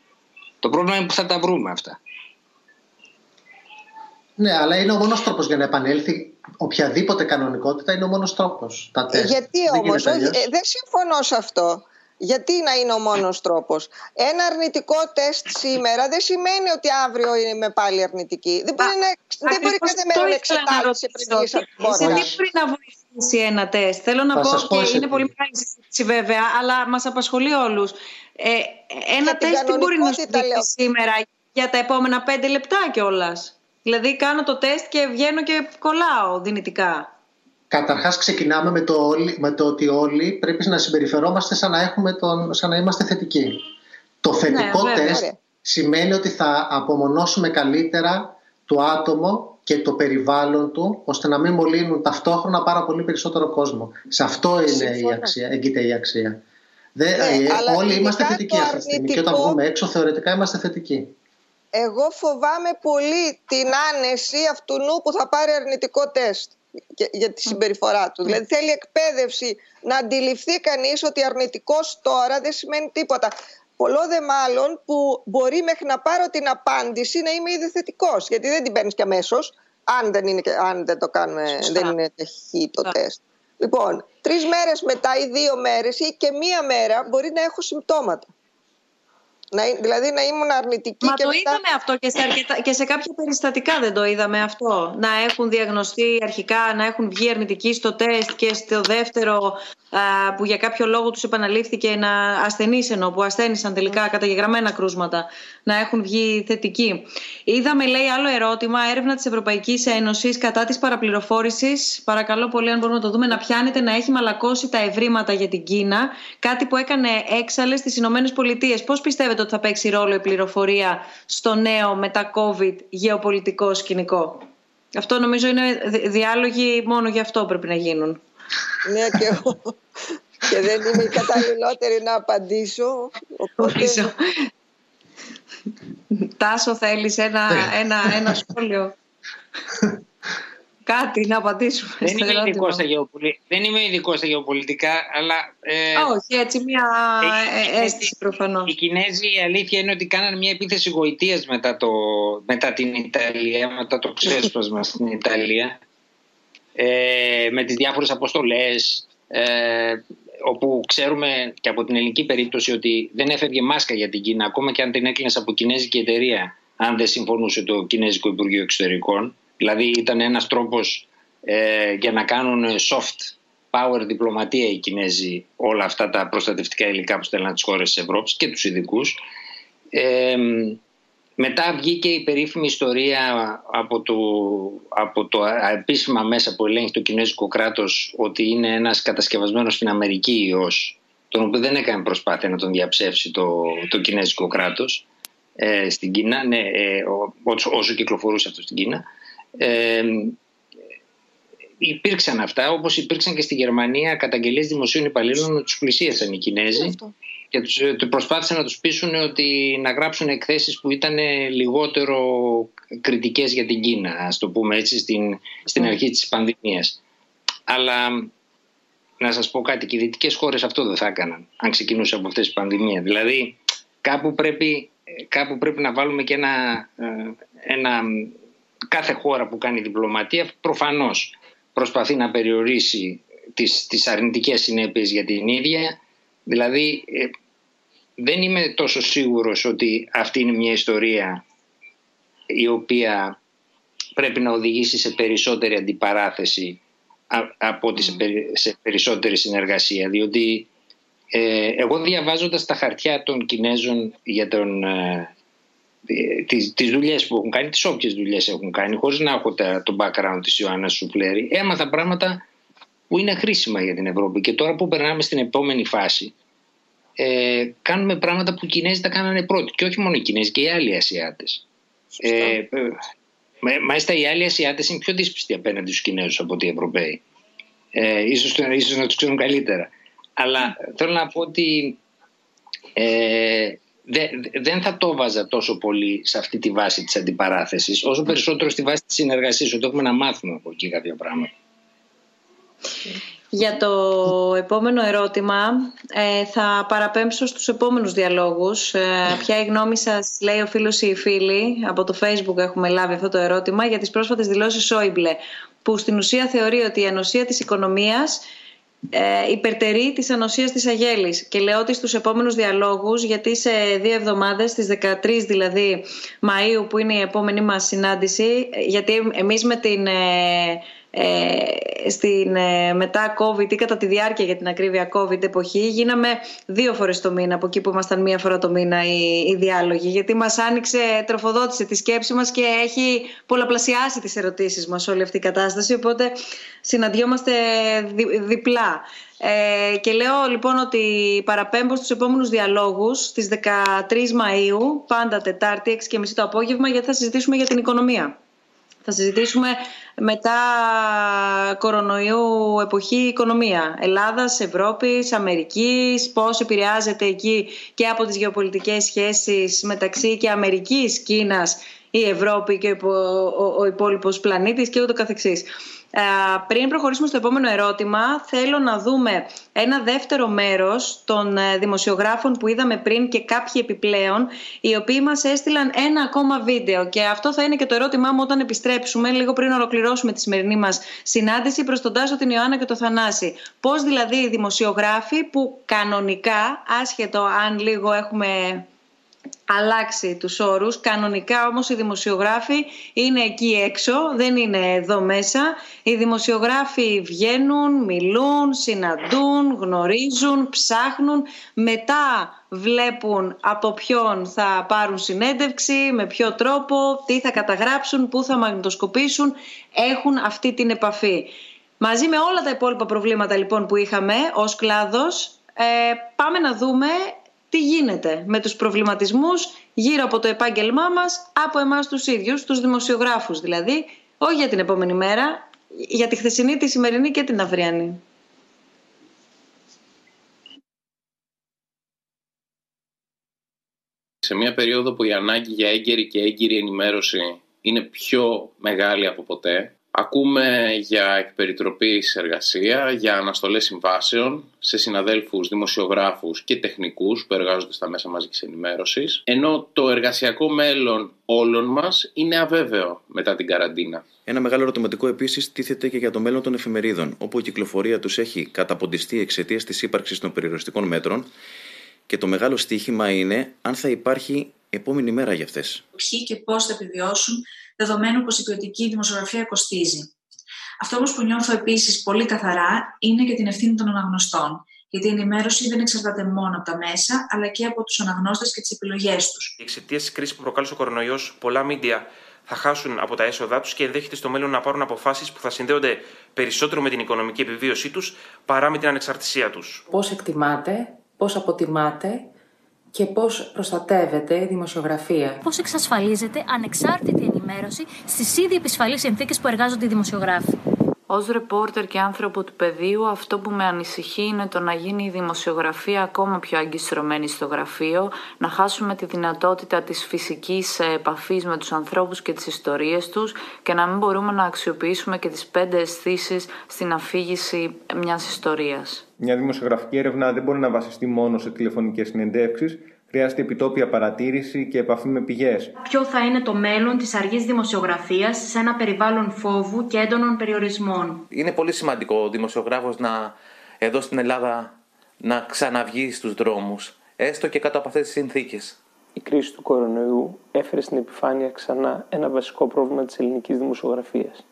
Το πρόβλημα είναι που θα τα βρούμε αυτά. Ναι, αλλά είναι ο μόνος τρόπος για να επανέλθει οποιαδήποτε κανονικότητα, είναι ο μόνος τρόπος. Τα τεστ. Γιατί όμως, δεν συμφωνώ σε αυτό. Γιατί να είναι ο μόνος τρόπος? Ένα αρνητικό τεστ σήμερα δεν σημαίνει ότι αύριο είμαι πάλι αρνητική. Δεν μπορεί κάθε μέρα να εξετάζει πριν βγει από την χώρα. Γιατί πριν να βοηθήσει ένα τεστ? Θέλω να πω ότι είναι πολύ μεγάλη συζήτηση βέβαια, αλλά μας απασχολεί όλους. Ένα τεστ τι μπορεί να σου δείξει σήμερα για τα επόμενα 5 λεπτά κιόλας? Δηλαδή κάνω το τεστ και βγαίνω και κολλάω δυνητικά. Καταρχάς ξεκινάμε με το ότι όλοι πρέπει να συμπεριφερόμαστε σαν να είμαστε θετικοί. Το θετικό τεστ σημαίνει ότι θα απομονώσουμε καλύτερα το άτομο και το περιβάλλον του, ώστε να μην μολύνουν ταυτόχρονα πάρα πολύ περισσότερο κόσμο. Σε αυτό έγκυται η αξία. Όλοι είμαστε θετικοί αυτή τη στιγμή και όταν βγούμε έξω θεωρητικά είμαστε θετικοί. Εγώ φοβάμαι πολύ την άνεση αυτού νου που θα πάρει αρνητικό τεστ για τη συμπεριφορά του. Δηλαδή θέλει εκπαίδευση να αντιληφθεί κανείς ότι αρνητικός τώρα δεν σημαίνει τίποτα. Πολλό δε μάλλον που μπορεί μέχρι να πάρω την απάντηση να είμαι ήδη θετικός, γιατί δεν την παίρνεις και αμέσως, αν δεν το κάνουμε, δεν είναι ταχύ το τεστ. Λοιπόν, 3 μέρες μετά ή 2 μέρες ή και 1 μέρα μπορεί να έχω συμπτώματα. Δηλαδή να ήμουν αρνητική. Μα και το μετά... είδαμε αυτό και σε κάποια περιστατικά δεν το είδαμε αυτό? Να έχουν διαγνωστεί αρχικά, να έχουν βγει αρνητικοί στο τεστ και στο δεύτερο που για κάποιο λόγο τους επαναλήφθηκε, να ασθενήσενο που ασθένησαν τελικά καταγεγραμμένα κρούσματα, να έχουν βγει θετικοί. Είδαμε, λέει, άλλο ερώτημα, έρευνα της Ευρωπαϊκής Ένωσης κατά της παραπληροφόρησης. Παρακαλώ πολύ, αν μπορούμε να το δούμε, να πιάνετε να έχει μαλακώσει τα ευρήματα για την Κίνα, κάτι που έκανε έξαλλες στις Ηνωμένες Πολιτείες. Πώς πιστεύετε ότι θα παίξει ρόλο η πληροφορία στο νέο μετά-COVID γεωπολιτικό σκηνικό? Αυτό νομίζω είναι διάλογοι μόνο γι' αυτό πρέπει να γίνουν. Ναι, και εγώ. Και δεν είμαι η καταλληλότερη να απαντήσω. Οπότε... Τάσο, θέλεις ένα σχόλιο? Κάτι να απαντήσουμε? Δεν είμαι ειδικός στα γεωπολιτικά, αλλά... όχι, έτσι μια αίσθηση προφανώς. Οι Κινέζοι, η αλήθεια είναι ότι κάνανε μια επίθεση γοητείας μετά την Ιταλία, μετά το ξέσπασμα στην Ιταλία, με τις διάφορες αποστολές, όπου ξέρουμε και από την ελληνική περίπτωση ότι δεν έφευγε μάσκα για την Κίνα, ακόμα και αν την έκλεινες από κινέζικη εταιρεία, αν δεν συμφωνούσε το Κινέζικο Υπουργείο Εξωτερικών. Δηλαδή ήταν ένας τρόπος για να κάνουν soft power διπλωματία οι Κινέζοι, όλα αυτά τα προστατευτικά υλικά που στέλναν τις χώρες της Ευρώπης και τους ειδικούς. Μετά βγήκε η περίφημη ιστορία από το επίσημα μέσα που ελέγχει το Κινέζικο κράτος, ότι είναι ένας κατασκευασμένος στην Αμερική ιός, τον οποίο δεν έκανε προσπάθεια να τον διαψεύσει το Κινέζικο κράτος στην Κίνα, όσο κυκλοφορούσε αυτό στην Κίνα. Υπήρξαν αυτά, όπως υπήρξαν και στη Γερμανία καταγγελίες δημοσίων υπαλλήλων ότι τους πλησίασαν οι Κινέζοι και προσπάθησαν να τους πείσουν ότι να γράψουν εκθέσεις που ήταν λιγότερο κριτικές για την Κίνα, ας το πούμε έτσι, στην αρχή της πανδημίας. Αλλά να σας πω κάτι, και οι δυτικές χώρες αυτό δεν θα έκαναν αν ξεκινούσε από αυτές τις πανδημίες. Δηλαδή κάπου πρέπει να βάλουμε και ένα κάθε χώρα που κάνει διπλωματία προφανώς προσπαθεί να περιορίσει τις αρνητικές συνέπειες για την ίδια. Δηλαδή δεν είμαι τόσο σίγουρος ότι αυτή είναι μια ιστορία η οποία πρέπει να οδηγήσει σε περισσότερη αντιπαράθεση από ότι σε περισσότερη συνεργασία. Διότι εγώ διαβάζοντας τα χαρτιά των Κινέζων για τον τις δουλειές που έχουν κάνει, τις όποιες δουλειές έχουν κάνει, χωρίς να έχω το background της Ιωάννας Σουφλέρη, έμαθα πράγματα που είναι χρήσιμα για την Ευρώπη. Και τώρα που περνάμε στην επόμενη φάση, κάνουμε πράγματα που οι Κινέζοι τα κάνανε πρώτοι. Και όχι μόνο οι Κινέζοι, και οι άλλοι Ασιάτες. Μάλιστα, οι άλλοι Ασιάτες είναι πιο δύσπιστοι απέναντι στους Κινέζους από ότι οι Ευρωπαίοι. Ίσως να τους ξέρουν καλύτερα. Αλλά θέλω να πω ότι δεν θα το βάζα τόσο πολύ σε αυτή τη βάση της αντιπαράθεσης, όσο περισσότερο στη βάση της συνεργασίας, ότι έχουμε να μάθουμε από εκεί κάποια πράγματα. Για το επόμενο ερώτημα θα παραπέμψω στους επόμενους διαλόγους. Ποια η γνώμη σας, λέει ο φίλος ή η φίλη, από το Facebook έχουμε λάβει αυτό το ερώτημα, για τις πρόσφατες δηλώσεις Σόιμπλε, που στην ουσία θεωρεί ότι η ανοσία της οικονομίας υπερτερεί της ανοσίας της αγέλης. Και λέω ότι στους επόμενους διαλόγους, γιατί σε 2 εβδομάδες, στις 13 δηλαδή Μαΐου που είναι η επόμενη μας συνάντηση, γιατί εμείς με την... μετά COVID ή κατά τη διάρκεια, για την ακρίβεια, COVID εποχή, γίναμε 2 φορές το μήνα, από εκεί που ήμασταν 1 φορά το μήνα οι διάλογοι, γιατί μας άνοιξε, τροφοδότησε τη σκέψη μας και έχει πολλαπλασιάσει τις ερωτήσεις μας όλη αυτή η κατάσταση, οπότε συναντιόμαστε διπλά. Και λέω λοιπόν ότι παραπέμπω στους επόμενους διαλόγους στις 13 Μαΐου, πάντα Τετάρτη, 6.30 το απόγευμα, γιατί θα συζητήσουμε για την οικονομία. Θα συζητήσουμε μετά κορονοϊού εποχή οικονομία Ελλάδας, Ευρώπης, Αμερικής, πώς επηρεάζεται εκεί και από τις γεωπολιτικές σχέσεις μεταξύ και Αμερικής, Κίνας, η Ευρώπη και ο υπόλοιπος πλανήτης και ούτω καθεξής. Πριν προχωρήσουμε στο επόμενο ερώτημα, θέλω να δούμε ένα δεύτερο μέρος των δημοσιογράφων που είδαμε πριν και κάποιοι επιπλέον, οι οποίοι μας έστειλαν ένα ακόμα βίντεο, και αυτό θα είναι και το ερώτημά μου όταν επιστρέψουμε, λίγο πριν ολοκληρώσουμε τη σημερινή μας συνάντηση, προς τον Τάσο, την Ιωάννα και τον Θανάση. Πώς δηλαδή οι δημοσιογράφοι που κανονικά, άσχετο αν λίγο έχουμε... αλλάξει τους όρους, κανονικά όμως οι δημοσιογράφοι είναι εκεί έξω, δεν είναι εδώ μέσα. Οι δημοσιογράφοι βγαίνουν, μιλούν, συναντούν, γνωρίζουν, ψάχνουν, μετά βλέπουν από ποιον θα πάρουν συνέντευξη, με ποιο τρόπο, τι θα καταγράψουν, πού θα μαγνητοσκοπήσουν, έχουν αυτή την επαφή. Μαζί με όλα τα υπόλοιπα προβλήματα λοιπόν που είχαμε ως κλάδος, πάμε να δούμε τι γίνεται με τους προβληματισμούς γύρω από το επάγγελμά μας, από εμάς τους ίδιους, τους δημοσιογράφους δηλαδή, όχι για την επόμενη μέρα, για τη χθεσινή, τη σημερινή και την αυριανή. Σε μια περίοδο που η ανάγκη για έγκαιρη και έγκυρη ενημέρωση είναι πιο μεγάλη από ποτέ, ακούμε για εκπεριτροπή σε εργασία, για αναστολές συμβάσεων σε συναδέλφους, δημοσιογράφους και τεχνικούς που εργάζονται στα μέσα μαζικής ενημέρωσης, ενώ το εργασιακό μέλλον όλων μας είναι αβέβαιο μετά την καραντίνα. Ένα μεγάλο ερωτηματικό επίσης τίθεται και για το μέλλον των εφημερίδων, όπου η κυκλοφορία τους έχει καταποντιστεί εξαιτίας της ύπαρξης των περιοριστικών μέτρων, και το μεγάλο στοίχημα είναι αν θα υπάρχει επόμενη μέρα για αυτές. Ποιοι και πώς θα επιβιώσουν, δεδομένου πως η ποιοτική δημοσιογραφία κοστίζει. Αυτό όμως που νιώθω επίσης πολύ καθαρά είναι για την ευθύνη των αναγνωστών. Γιατί η ενημέρωση δεν εξαρτάται μόνο από τα μέσα, αλλά και από τους αναγνώστες και τις επιλογές τους. Εξαιτίας της κρίσης που προκάλεσε ο κορονοϊός, πολλά μίντια θα χάσουν από τα έσοδά τους και ενδέχεται στο μέλλον να πάρουν αποφάσεις που θα συνδέονται περισσότερο με την οικονομική επιβίωσή τους παρά με την ανεξαρτησία τους. Πώς εκτιμάτε, πώς αποτιμάτε και πώς προστατεύεται η δημοσιογραφία. Πώς εξασφαλίζεται ανεξάρτητη ενημέρωση στις ήδη επισφαλείς συνθήκες που εργάζονται οι δημοσιογράφοι. Ως ρεπόρτερ και άνθρωπο του πεδίου, αυτό που με ανησυχεί είναι το να γίνει η δημοσιογραφία ακόμα πιο αγκιστρωμένη στο γραφείο, να χάσουμε τη δυνατότητα της φυσικής επαφής με τους ανθρώπους και τις ιστορίες τους και να μην μπορούμε να αξιοποιήσουμε και τις 5 αισθήσεις στην αφήγηση μιας ιστορίας. Μια δημοσιογραφική έρευνα δεν μπορεί να βασιστεί μόνο σε τηλεφωνικές συνεντεύξεις. Χρειάζεται επιτόπια παρατήρηση και επαφή με πηγές. Ποιο θα είναι το μέλλον της αργής δημοσιογραφίας σε ένα περιβάλλον φόβου και έντονων περιορισμών. Είναι πολύ σημαντικό ο δημοσιογράφος εδώ στην Ελλάδα να ξαναβγεί στους δρόμους, έστω και κάτω από αυτές τις συνθήκες. Η κρίση του κορονοϊού έφερε στην επιφάνεια ξανά ένα βασικό πρόβλημα της ελληνικής δημοσιογραφίας.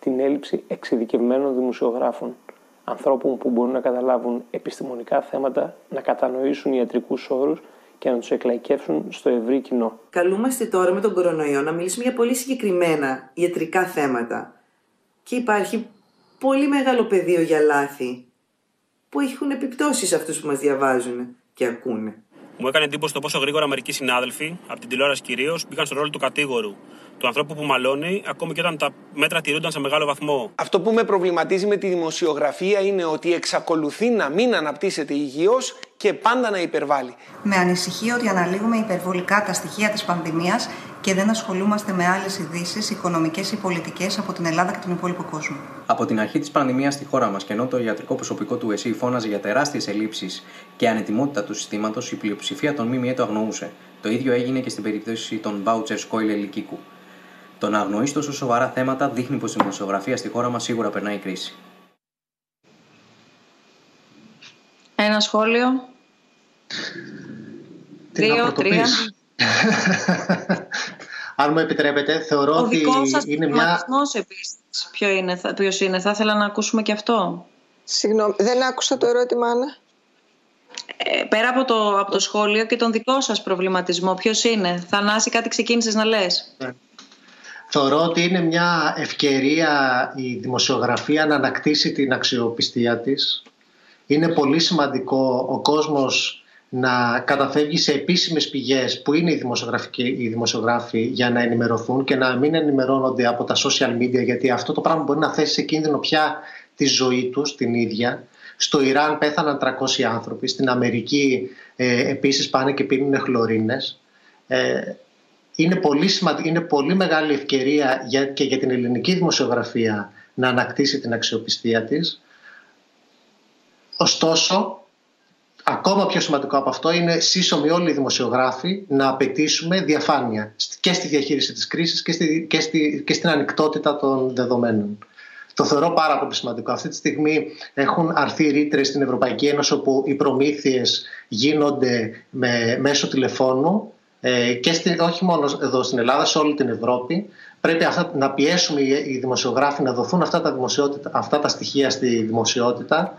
Την έλλειψη εξειδικευμένων δημοσιογράφων. Ανθρώπων που μπορούν να καταλάβουν επιστημονικά θέματα, να κατανοήσουν ιατρικούς όρους και να τους εκλαϊκεύσουν στο ευρύ κοινό. Καλούμαστε τώρα με τον κορονοϊό να μιλήσουμε για πολύ συγκεκριμένα ιατρικά θέματα και υπάρχει πολύ μεγάλο πεδίο για λάθη που έχουν επιπτώσεις αυτούς που μας διαβάζουν και ακούνε. Μου έκανε εντύπωση το πόσο γρήγορα μερικοί συνάδελφοι, από την τηλεόραση κυρίως, μπήκαν στον ρόλο του κατήγορου, του ανθρώπου που μαλώνει, ακόμη και όταν τα μέτρα τηρούνταν σε μεγάλο βαθμό. Αυτό που με προβληματίζει με τη δημοσιογραφία είναι ότι εξακολουθεί να μην αναπτύσσεται υγιώς και πάντα να υπερβάλλει. Με ανησυχεί ότι αναλύουμε υπερβολικά τα στοιχεία της πανδημίας και δεν ασχολούμαστε με άλλες ειδήσεις, οικονομικές ή πολιτικές από την Ελλάδα και τον υπόλοιπο κόσμο. Από την αρχή της πανδημίας στη χώρα μας, και ενώ το ιατρικό προσωπικό του ΕΣΥ φώναζε για τεράστιες ελλείψεις και ανετοιμότητα του συστήματος, η πλειοψηφία των ΜΜΕ το αγνοούσε. Το ίδιο έγινε και στην περίπτωση των βάουτσερ Σκόιλ Ελικίκου. Το να αγνοείς τόσο σοβαρά θέματα δείχνει πως η δημοσιογραφία στη χώρα μας σίγουρα περνάει η κρίση. Ένα σχόλιο. Δύο, τρία. Αν μου επιτρέπετε, θεωρώ ότι είναι μια... Ποιος είναι, θα ήθελα να ακούσουμε και αυτό. Συγγνώμη, δεν άκουσα το ερώτημα, Άννα. Πέρα από το σχόλιο και τον δικό σας προβληματισμό, ποιος είναι. Θανάση, κάτι ξεκίνησες να λες. Θεωρώ ότι είναι μια ευκαιρία η δημοσιογραφία να ανακτήσει την αξιοπιστία της. Είναι πολύ σημαντικό ο κόσμος να καταφεύγει σε επίσημες πηγές που είναι οι δημοσιογράφοι για να ενημερωθούν και να μην ενημερώνονται από τα social media, γιατί αυτό το πράγμα μπορεί να θέσει σε κίνδυνο πια τη ζωή τους την ίδια. Στο Ιράν πέθαναν 300 άνθρωποι, στην Αμερική επίσης πάνε και πίνουν χλωρίνες. Είναι πολύ μεγάλη ευκαιρία και για την ελληνική δημοσιογραφία να ανακτήσει την αξιοπιστία της. Ωστόσο, ακόμα πιο σημαντικό από αυτό είναι σύσσωμοι όλοι οι δημοσιογράφοι να απαιτήσουμε διαφάνεια και στη διαχείριση της κρίσης και στην ανοιχτότητα των δεδομένων. Το θεωρώ πάρα πολύ σημαντικό. Αυτή τη στιγμή έχουν αρθεί ρήτρες στην Ευρωπαϊκή Ένωση όπου οι προμήθειες γίνονται μέσω τηλεφώνου και όχι μόνο εδώ στην Ελλάδα, σε όλη την Ευρώπη. Πρέπει να πιέσουμε οι δημοσιογράφοι να δοθούν αυτά τα στοιχεία στη δημοσιότητα.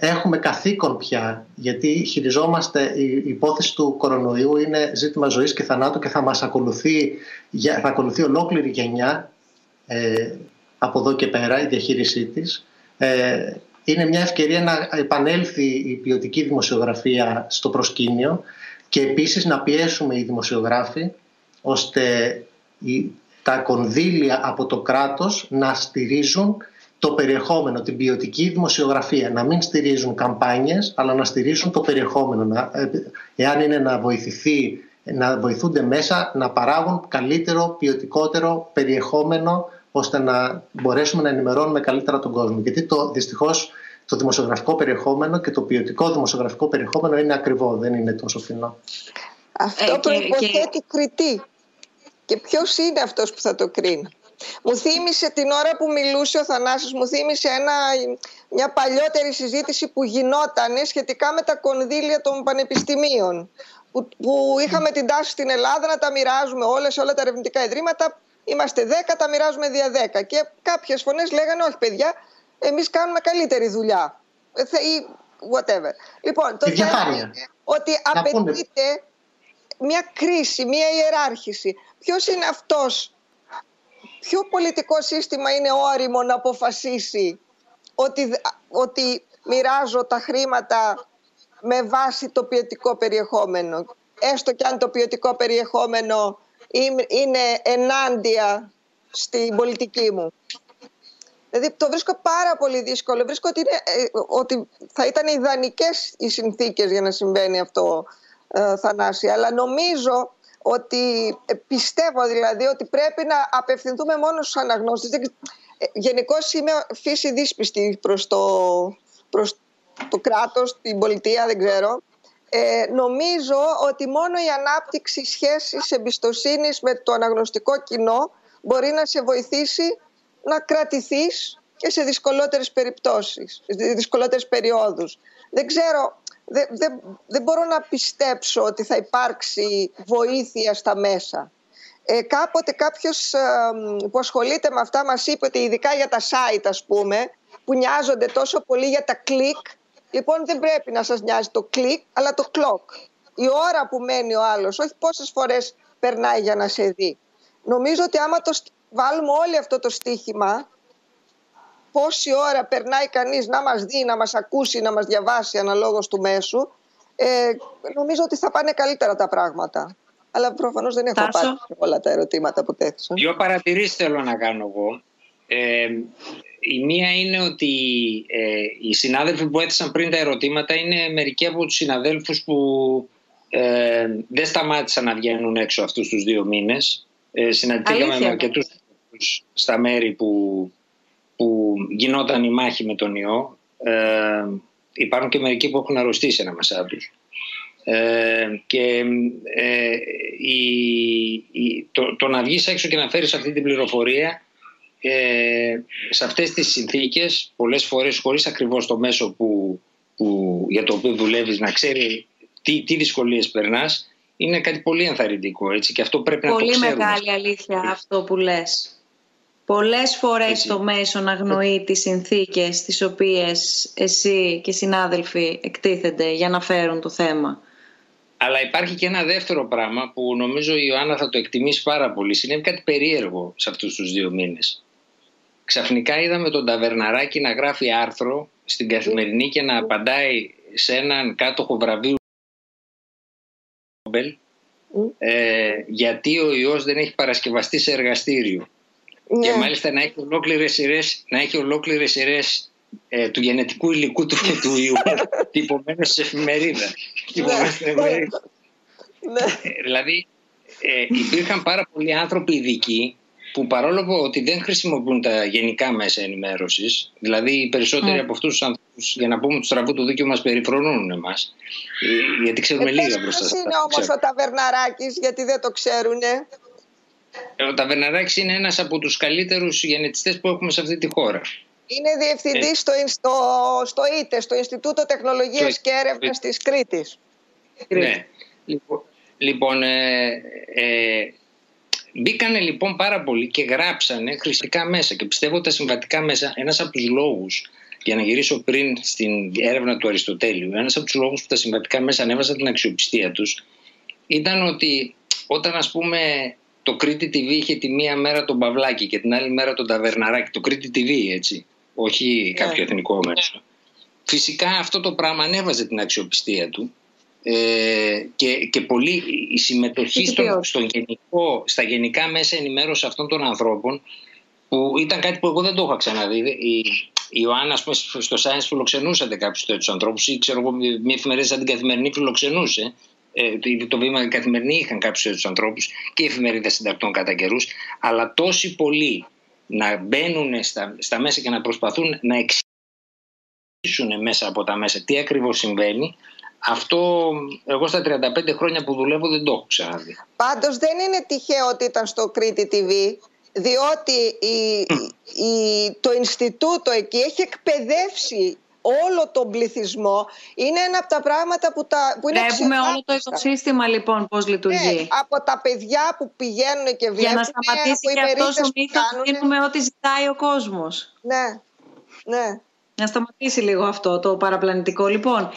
Έχουμε καθήκον πια, γιατί χειριζόμαστε, η υπόθεση του κορονοϊού είναι ζήτημα ζωής και θανάτου και θα ακολουθεί ολόκληρη γενιά από εδώ και πέρα η διαχείρισή της. Είναι μια ευκαιρία να επανέλθει η ποιοτική δημοσιογραφία στο προσκήνιο και επίσης να πιέσουμε οι δημοσιογράφοι ώστε τα κονδύλια από το κράτος να στηρίζουν το περιεχόμενο, την ποιοτική δημοσιογραφία, να μην στηρίζουν καμπάνιες, αλλά να στηρίζουν το περιεχόμενο. Εάν είναι να βοηθούνται μέσα, να παράγουν καλύτερο, ποιοτικότερο περιεχόμενο, ώστε να μπορέσουμε να ενημερώνουμε καλύτερα τον κόσμο. Γιατί δυστυχώς το δημοσιογραφικό περιεχόμενο και το ποιοτικό δημοσιογραφικό περιεχόμενο είναι ακριβό, δεν είναι τόσο φθηνό. Αυτό προϋποθέτει κριτή. Και ποιος είναι αυτός που θα το κρίνει. Μου θύμισε την ώρα που μιλούσε ο Θανάσης, μου θύμισε μια παλιότερη συζήτηση που γινόταν σχετικά με τα κονδύλια των πανεπιστημίων που είχαμε την τάση στην Ελλάδα να τα μοιράζουμε όλα σε όλα τα ερευνητικά ιδρύματα. Είμαστε 10, τα μοιράζουμε δια 10 και κάποιες φωνές λέγανε όχι παιδιά, εμείς κάνουμε καλύτερη δουλειά ή whatever. Λοιπόν, το θέμα είναι ότι απαιτείται μια κρίση, μια ιεράρχηση. Ποιος είναι αυτός? Ποιο πολιτικό σύστημα είναι όριμο να αποφασίσει ότι μοιράζω τα χρήματα με βάση το ποιοτικό περιεχόμενο, έστω και αν το ποιοτικό περιεχόμενο είναι ενάντια στην πολιτική μου? Δηλαδή το βρίσκω πάρα πολύ δύσκολο. Βρίσκω ότι θα ήταν ιδανικές οι συνθήκες για να συμβαίνει αυτό, Θανάση. Αλλά νομίζω πιστεύω δηλαδή ότι πρέπει να απευθυνθούμε μόνο στους αναγνώστες. Γενικώς είμαι φύση δύσπιστη προς το κράτος, την πολιτεία, δεν ξέρω. Νομίζω ότι μόνο η ανάπτυξη σχέσης εμπιστοσύνης με το αναγνωστικό κοινό μπορεί να σε βοηθήσει να κρατηθείς και σε δυσκολότερες περιπτώσεις, δυσκολότερες περιόδους. Δεν ξέρω... Δεν μπορώ να πιστέψω ότι θα υπάρξει βοήθεια στα μέσα. Κάποτε κάποιος που ασχολείται με αυτά μας είπε ότι ειδικά για τα site, ας πούμε, που νοιάζονται τόσο πολύ για τα κλικ, λοιπόν δεν πρέπει να σας νοιάζει το κλικ αλλά το κλοκ. η ώρα που μένει ο άλλος, όχι πόσες φορές περνάει για να σε δει. Νομίζω ότι άμα το βάλουμε όλο αυτό το στοίχημα, πόση ώρα περνάει κανείς να μας δει, να μας ακούσει, να μας διαβάσει αναλόγως του μέσου, νομίζω ότι θα πάνε καλύτερα τα πράγματα. Αλλά προφανώς δεν έχω πάρει όλα τα ερωτήματα που τέθησαν. Δύο παρατηρήσεις θέλω να κάνω εγώ. Η μία είναι ότι οι συνάδελφοι που έθεσαν πριν τα ερωτήματα είναι μερικοί από τους συναδέλφους που δεν σταμάτησαν να βγαίνουν έξω αυτούς τους 2 μήνες. Συναντήκαμε με αρκετούς στα μέρη που γινόταν η μάχη με τον ιό. Υπάρχουν και μερικοί που έχουν αρρωστήσει ανάμεσά τους. Το να βγεις έξω και να φέρεις αυτή την πληροφορία σε αυτές τις συνθήκες, πολλές φορές χωρίς ακριβώς το μέσο για το οποίο δουλεύεις να ξέρει τι δυσκολίες περνάς, είναι κάτι πολύ ενθαρρυντικό, έτσι, και αυτό πρέπει πολύ να το ξέρουμε. Πολύ μεγάλη αλήθεια αυτό που λες. Πολλές φορές το μέσο να αγνοεί τις συνθήκες τις οποίες εσύ και οι συνάδελφοι εκτίθενται για να φέρουν το θέμα. Αλλά υπάρχει και ένα δεύτερο πράγμα που νομίζω η Ιωάννα θα το εκτιμήσει πάρα πολύ. Συνέβη κάτι περίεργο σε αυτούς τους 2 μήνες. Ξαφνικά είδαμε τον Ταβερναράκη να γράφει άρθρο στην Καθημερινή και να απαντάει σε έναν κάτοχο βραβείου Νόμπελ γιατί ο ιός δεν έχει παρασκευαστεί σε εργαστήριο. Ναι. Και μάλιστα να έχει ολόκληρες σειρές του γενετικού υλικού του ιού τυπωμένο σε εφημερίδα. Δηλαδή υπήρχαν πάρα πολλοί άνθρωποι ειδικοί που, παρόλο ότι δεν χρησιμοποιούν τα γενικά μέσα ενημέρωσης, δηλαδή οι περισσότεροι από αυτούς τους ανθρώπους, για να πούμε του στραβού του δίκαιου, μας περιφρονούν εμάς, γιατί ξέρουμε λίγα μπροστά. Ποιος είναι όμως ο Ταβερναράκης, γιατί δεν το ξέρουνε? Ο Ταβερναράκης είναι ένας από τους καλύτερους γενετιστές που έχουμε σε αυτή τη χώρα. Είναι διευθυντής στο ΙΤΕ, στο Ινστιτούτο Τεχνολογίας και Έρευνας της Κρήτης. Ναι. Λοιπόν, μπήκανε λοιπόν πάρα πολύ και γράψανε χρηστικά μέσα, και πιστεύω τα συμβατικά μέσα, ένας από τους λόγους, για να γυρίσω πριν στην έρευνα του Αριστοτέλειου, ένας από τους λόγους που τα συμβατικά μέσα ανέβασαν την αξιοπιστία τους ήταν ότι όταν, ας πούμε, το Κρήτη TV είχε τη μία μέρα τον Παυλάκη και την άλλη μέρα τον Ταβερναράκη. Το Κρήτη TV, έτσι. Όχι κάποιο εθνικό μέσο. Φυσικά αυτό το πράγμα ανέβαζε την αξιοπιστία του και πολύ η συμμετοχή στα γενικά μέσα ενημέρωση αυτών των ανθρώπων, που ήταν κάτι που εγώ δεν το είχα ξαναδεί. Η Ιωάννα, ας πούμε, στο Science φιλοξενούσατε κάποιους τέτοιους ανθρώπους, ή ξέρω εγώ, μια εφημερίδα σαν την Καθημερινή φιλοξενούσε. Το Βήμα, η Καθημερινή είχαν κάποιους τέτοιους ανθρώπους και οι εφημερίδες συντακτών κατά καιρούς, αλλά τόσοι πολλοί να μπαίνουν στα μέσα και να προσπαθούν να εξηγήσουν μέσα από τα μέσα τι ακριβώς συμβαίνει, αυτό εγώ στα 35 χρόνια που δουλεύω δεν το έχω ξαναδεί. Πάντως δεν είναι τυχαίο ότι ήταν στο Κρήτη TV, διότι το Ινστιτούτο εκεί έχει εκπαιδεύσει όλο τον πληθυσμό. Είναι ένα από τα πράγματα που είναι αξιοπρεπή. Βλέπουμε όλο το οικοσύστημα λοιπόν πώς λειτουργεί. Ναι, από τα παιδιά που πηγαίνουν και βλέπουν. Για να σταματήσει και αυτός ο μύθος που δίνουμε ό,τι ζητάει ο κόσμος. Ναι, ναι. Να σταματήσει λίγο αυτό το παραπλανητικό. Λοιπόν,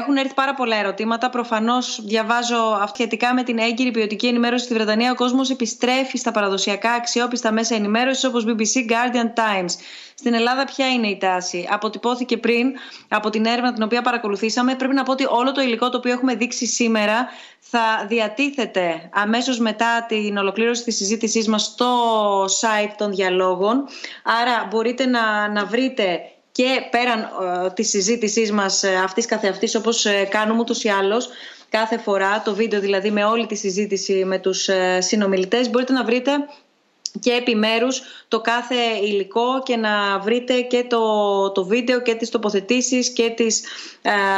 έχουν έρθει πάρα πολλά ερωτήματα. Προφανώς διαβάζω σχετικά με την έγκυρη ποιοτική ενημέρωση στη Βρετανία. Ο κόσμος επιστρέφει στα παραδοσιακά αξιόπιστα μέσα ενημέρωσης όπως BBC, Guardian, Times. Στην Ελλάδα ποια είναι η τάση? Αποτυπώθηκε πριν από την έρευνα την οποία παρακολουθήσαμε. Πρέπει να πω ότι όλο το υλικό το οποίο έχουμε δείξει σήμερα θα διατίθεται αμέσως μετά την ολοκλήρωση της συζήτησής μας στο site των διαλόγων. Άρα μπορείτε να βρείτε και πέραν της συζήτησής μας αυτής καθεαυτής, όπως κάνουμε ούτως ή άλλως κάθε φορά, το βίντεο δηλαδή με όλη τη συζήτηση με τους συνομιλητές, μπορείτε να βρείτε και επιμέρους το κάθε υλικό και να βρείτε και το βίντεο και τις τοποθετήσεις και τις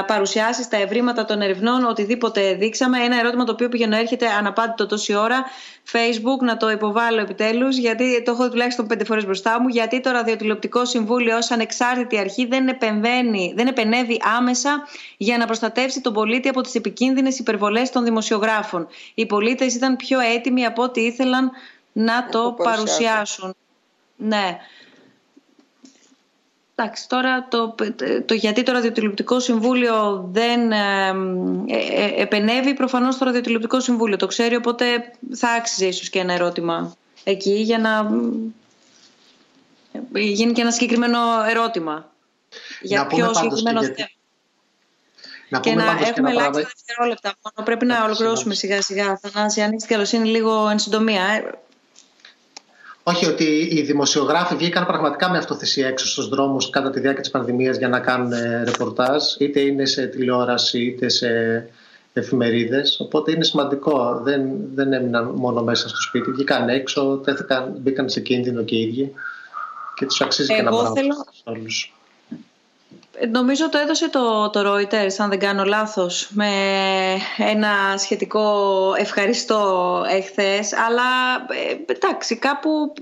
παρουσιάσεις, τα ευρήματα των ερευνών, οτιδήποτε δείξαμε. Ένα ερώτημα το οποίο πηγαίνω έρχεται αναπάντητο τόση ώρα. Facebook, να το υποβάλω επιτέλους, γιατί το έχω τουλάχιστον 5 φορές μπροστά μου. Γιατί το Ραδιοτηλεοπτικό Συμβούλιο ως ανεξάρτητη αρχή δεν επενεύει άμεσα για να προστατεύσει τον πολίτη από τις επικίνδυνες υπερβολές των δημοσιογράφων. Οι πολίτες ήταν πιο έτοιμοι από ό,τι ήθελαν να το παρουσιάσουν. Ναι. Εντάξει, τώρα το γιατί το Ραδιοτηλεοπτικό Συμβούλιο δεν επενεύει, προφανώς το Ραδιοτηλεοπτικό Συμβούλιο το ξέρει, οπότε θα άξιζε ίσως και ένα ερώτημα εκεί για να γίνει και ένα συγκεκριμένο ερώτημα για ποιο συγκεκριμένο θέμα. Και να έχουμε ελάχιστα δευτερόλεπτα. Μόνο πρέπει να ολοκληρώσουμε σιγά-σιγά. Θανάση, αν έχεις καλοσύνη, λίγο εν συντομία. Όχι, ότι οι δημοσιογράφοι βγήκαν πραγματικά με αυτοθυσία έξω στους δρόμους κατά τη διάρκεια της πανδημίας για να κάνουν ρεπορτάζ, είτε είναι σε τηλεόραση είτε σε εφημερίδες. Οπότε είναι σημαντικό. Δεν έμειναν μόνο μέσα στο σπίτι. Βγήκαν έξω, μπήκαν σε κίνδυνο και οι ίδιοι. Και τους αξίζει και να παραγωγούν όλους. Νομίζω το έδωσε το Reuters, αν δεν κάνω λάθος, με ένα σχετικό ευχαριστώ εχθές. Αλλά εντάξει, κάπου